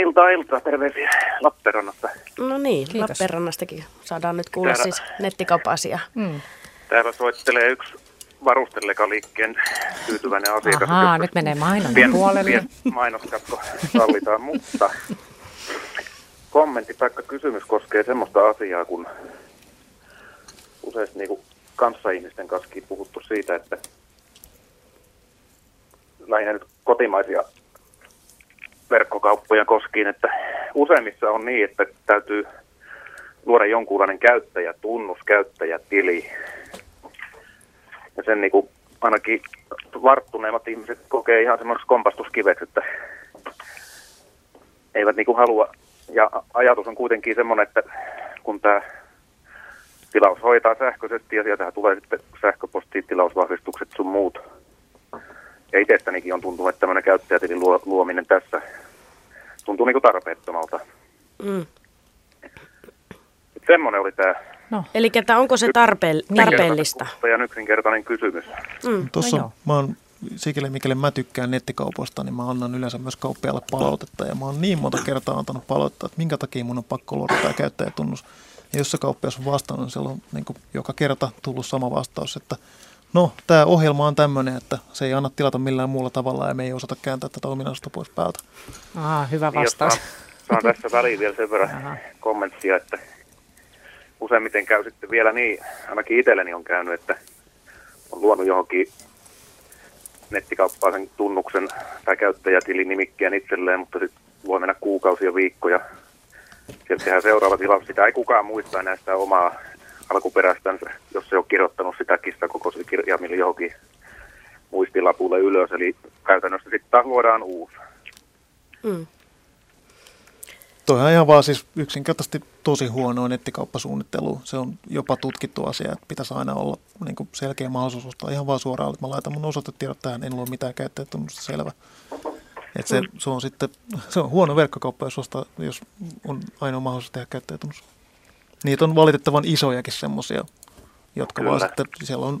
Iltaa, iltaa. Terveisiä Lappeenrannasta. No niin, kiitos. Lappeenrannastakin saadaan nyt kuulla täällä, siis nettikauppa-asiaa. Mm. Täällä soittelee yksi varustelegaliikkeen tyytyväinen asiakas. Ahaa, nyt menee mainon puolelle. Pien mainoskatko sallitaan, mutta kommentti tai kysymys koskee semmoista asiaa, kun useasti niin kanssaihmisten kanssa puhuttu siitä, että lähinnä nyt kotimaisia verkkokauppoja koskiin, että useimmissa on niin, että täytyy luoda jonkunlainen käyttäjätunnus, käyttäjätili. Ja sen niin kuin ainakin varttuneimmat ihmiset kokee ihan semmoisessa kompastuskiveksi, että eivät niin kuin halua. Ja ajatus on kuitenkin semmoinen, että kun tämä tilaus hoitaa sähköisesti ja sieltähän tulee sitten sähköpostiin tilausvahvistukset sun muut. Ja itsestänikin on tuntunut, että tämmöinen käyttäjätilin luominen tässä tuntuu niin kuin tarpeettomalta. Mm. Semmoinen oli tämä. No. Eli onko se tarpeel- tarpeellista? Kuttajan yksinkertainen kysymys. Mm. Tuossa no mä oon, sikäli mikäli mä tykkään nettikaupoista, niin mä annan yleensä myös kauppiaalle palautetta. Ja mä oon niin monta kertaa antanut palautetta, että minkä takia mun on pakko luoda tämä käyttäjätunnus. Ja jos se kauppias on vastannut, niin siellä on niin kuin joka kerta tullut sama vastaus, että no, tämä ohjelma on tämmöinen, että se ei anna tilata millään muulla tavalla ja me ei osata kääntää tätä ominaisuutta pois päältä. Aa, hyvä vastaus. Niin, saan tässä väliin vielä sen verran Aha. kommenttia, että useimmiten käy sitten vielä niin, ainakin itselleni on käynyt, että on luonut johonkin nettikauppaan sen tunnuksen tai käyttäjätilin nimikkeen itselleen, mutta sitten voi mennä kuukausia, viikkoja. Sieltä tehdään seuraava tilaus. Sitä ei kukaan muista enää sitä omaa alkuperäistänsä, jos se on kirjoittanut sitä kista koko se kirjaimille johonkin muistilapulle ylös. Eli käytännössä sitten taas luodaan uusi. Mm. Toihan ihan vaan siis yksinkertaisesti tosi huonoa nettikauppasuunnittelu. Se on jopa tutkittu asia, että pitäisi aina olla niin kuin selkeä mahdollisuus ostaa ihan vaan suoraan, että mä laitan mun osoitetiedot tähän, en luo mitään käyttäjätunnusta, selvä. Että se, se on sitten, se on huono verkkokauppa, jos, ostaa, jos on ainoa mahdollisuus tehdä käyttäjätunnus. Niitä on valitettavan isojakin semmoisia, jotka Kyllä. vaan sitten, siellä on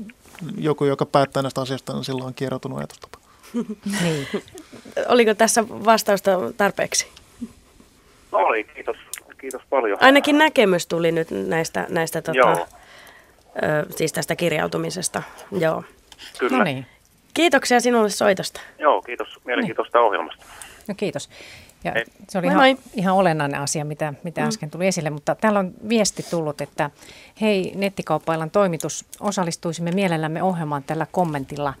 joku, joka päättää näistä asioista, niin sillä on kieroutunut ajatustapa. Niin. Oliko tässä vastausta tarpeeksi? No oli, kiitos. Kiitos paljon. Ainakin näkemys tuli nyt näistä, näistä tota, ö, siis tästä kirjautumisesta. Joo. Kyllä. No niin. Kiitoksia sinulle soitosta. Joo, kiitos mielenkiintoista niin. ohjelmasta. No kiitos. Ja se oli moi ihan, moi. ihan olennainen asia, mitä, mitä äsken tuli esille, mutta täällä on viesti tullut, että hei nettikauppailan toimitus, osallistuisimme mielellämme ohjelmaan tällä kommentilla.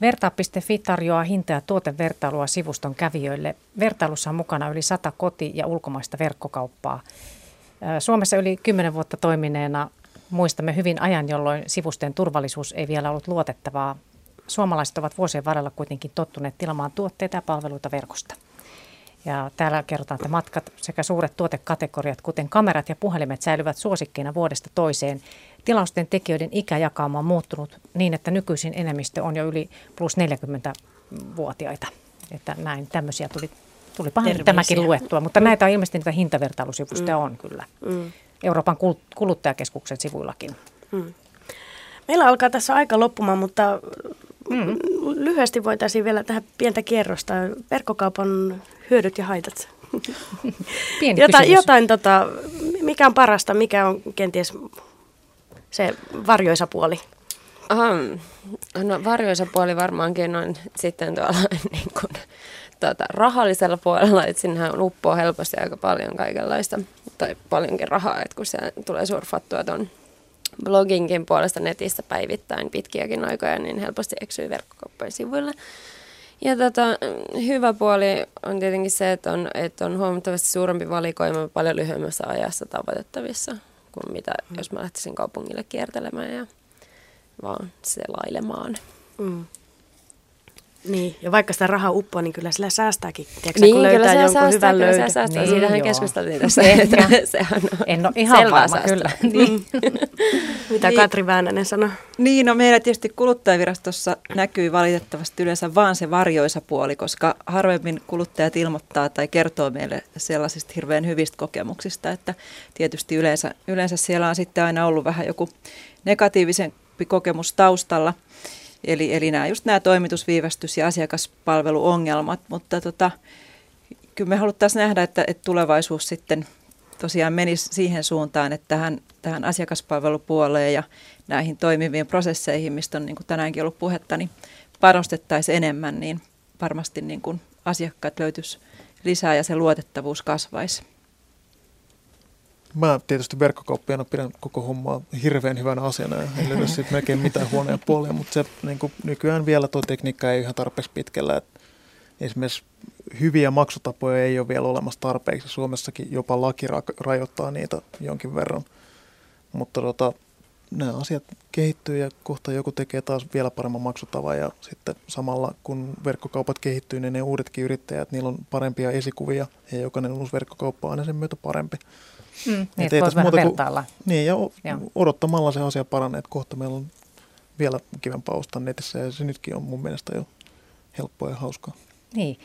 Vertaa piste fi tarjoaa hinta- ja tuotevertailua sivuston kävijöille. Vertailussa on mukana yli sata koti- ja ulkomaista verkkokauppaa. Suomessa yli kymmenen vuotta toimineena muistamme hyvin ajan, jolloin sivusten turvallisuus ei vielä ollut luotettavaa. Suomalaiset ovat vuosien varrella kuitenkin tottuneet tilaamaan tuotteita ja palveluita verkosta. Ja täällä kerrotaan, että matkat sekä suuret tuotekategoriat, kuten kamerat ja puhelimet, säilyvät suosikkeina vuodesta toiseen. Tilausten tekijöiden ikäjakauma on muuttunut niin, että nykyisin enemmistö on jo yli plus neljäkymmentävuotiaita. Että näin tämmöisiä tuli, tuli pahin tämäkin luettua, mutta mm. näitä on ilmeisesti niitä hintavertailusivustoja mm. on kyllä. Mm. Euroopan kuluttajakeskuksen sivuillakin. Mm. Meillä alkaa tässä aika loppumaan, mutta mm. lyhyesti voitaisiin vielä tähän pientä kierrosta. Verkkokaupan hyödyt ja haitat. Pieni Jota, kysymys. Jotain, tota, mikä on parasta, mikä on kenties se varjoisa puoli? Aha, no varjoisa puoli varmaankin on sitten tuolla niin kuin, tuota, rahallisella puolella, että sinnehän uppoo helposti aika paljon kaikenlaista, tai paljonkin rahaa, että kun se tulee surfattua tuon bloginkin puolesta netissä päivittäin pitkiäkin aikoja, niin helposti eksyy verkkokauppojen sivuilla. Ja tota, hyvä puoli on tietenkin se, että on, että on huomattavasti suurempi valikoima paljon lyhyemmässä ajassa tavoitettavissa kuin mitä, mm. jos mä lähtisin kaupungille kiertelemään ja vaan selailemaan. Mm. Niin, ja vaikka sitä rahaa uppoo, niin kyllä sillä säästääkin. Tiedätkö, niin, kun löytää jonkun säästää, hyvän löydön. Kyllä se säästää, niin, siitähän joo. keskusteltiin tässä. Sehän on en ole ihan selvää varma, kyllä. Niin. Mitä niin. Katri Väänänen sanoi? Niin, no meillä tietysti kuluttajavirastossa näkyy valitettavasti yleensä vaan se varjoisa puoli, koska harvemmin kuluttajat ilmoittaa tai kertoo meille sellaisista hirveän hyvistä kokemuksista, että tietysti yleensä, yleensä siellä on sitten aina ollut vähän joku negatiivisempi kokemus taustalla. Eli, eli nämä, just nämä toimitusviivästys- ja asiakaspalveluongelmat, mutta tota, kyllä me haluttaisiin nähdä, että, että tulevaisuus sitten tosiaan menisi siihen suuntaan, että tähän, tähän asiakaspalvelupuoleen ja näihin toimiviin prosesseihin, mistä on niin kuin tänäänkin ollut puhetta, niin panostettaisiin enemmän, niin varmasti niin kuin asiakkaat löytyisi lisää ja se luotettavuus kasvaisi. Mä tietysti verkkokauppiaana pidän koko hommaa hirveän hyvänä asiana ja en löydä siitä melkein mitään huonoja puolia, mutta se, niin kuin nykyään vielä tuo tekniikka ei ihan tarpeeksi pitkällä. Et esimerkiksi hyviä maksutapoja ei ole vielä olemassa tarpeeksi. Suomessakin jopa laki ra- rajoittaa niitä jonkin verran, mutta tota, nämä asiat kehittyy ja kohta joku tekee taas vielä paremman maksutavan ja sitten samalla kun verkkokaupat kehittyy, niin ne uudetkin yrittäjät, niillä on parempia esikuvia ja jokainen uusi verkkokauppa on aina sen myötä parempi. Mm, niitä voisi vähän vertailla. Niin, ja o- odottamalla se asia paranee, että kohta meillä on vielä kivempaa ostaa netissä, ja se nytkin on mun mielestä jo helppoa ja hauskaa. Niin,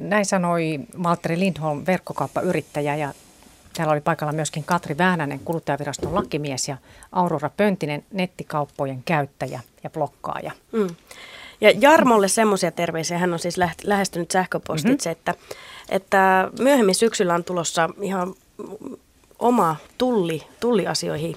näin sanoi Valtteri Lindholm, verkkokauppayrittäjä, ja täällä oli paikalla myöskin Katri Väänänen, kuluttajaviraston lakimies, ja Aurora Pöntinen, nettikauppojen käyttäjä ja blokkaaja. Mm. Ja Jarmolle semmoisia terveisiä, hän on siis lähestynyt sähköpostitse, mm-hmm. että, että myöhemmin syksyllä on tulossa ihan oma tulli, tulliasioihin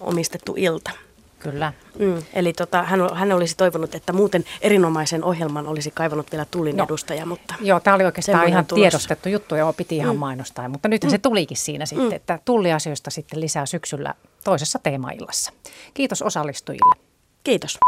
omistettu ilta. Kyllä. Mm, eli tota, hän, hän olisi toivonut, että muuten erinomaisen ohjelman olisi kaivannut vielä tullin no. edustaja. Mutta joo, tämä oli oikeastaan ihan tulossa. Tiedostettu juttu ja piti ihan mm. mainostaa, mutta nythän mm. se tulikin siinä sitten, mm. että tulliasioista sitten lisää syksyllä toisessa teemaillassa. Kiitos osallistujille. Kiitos.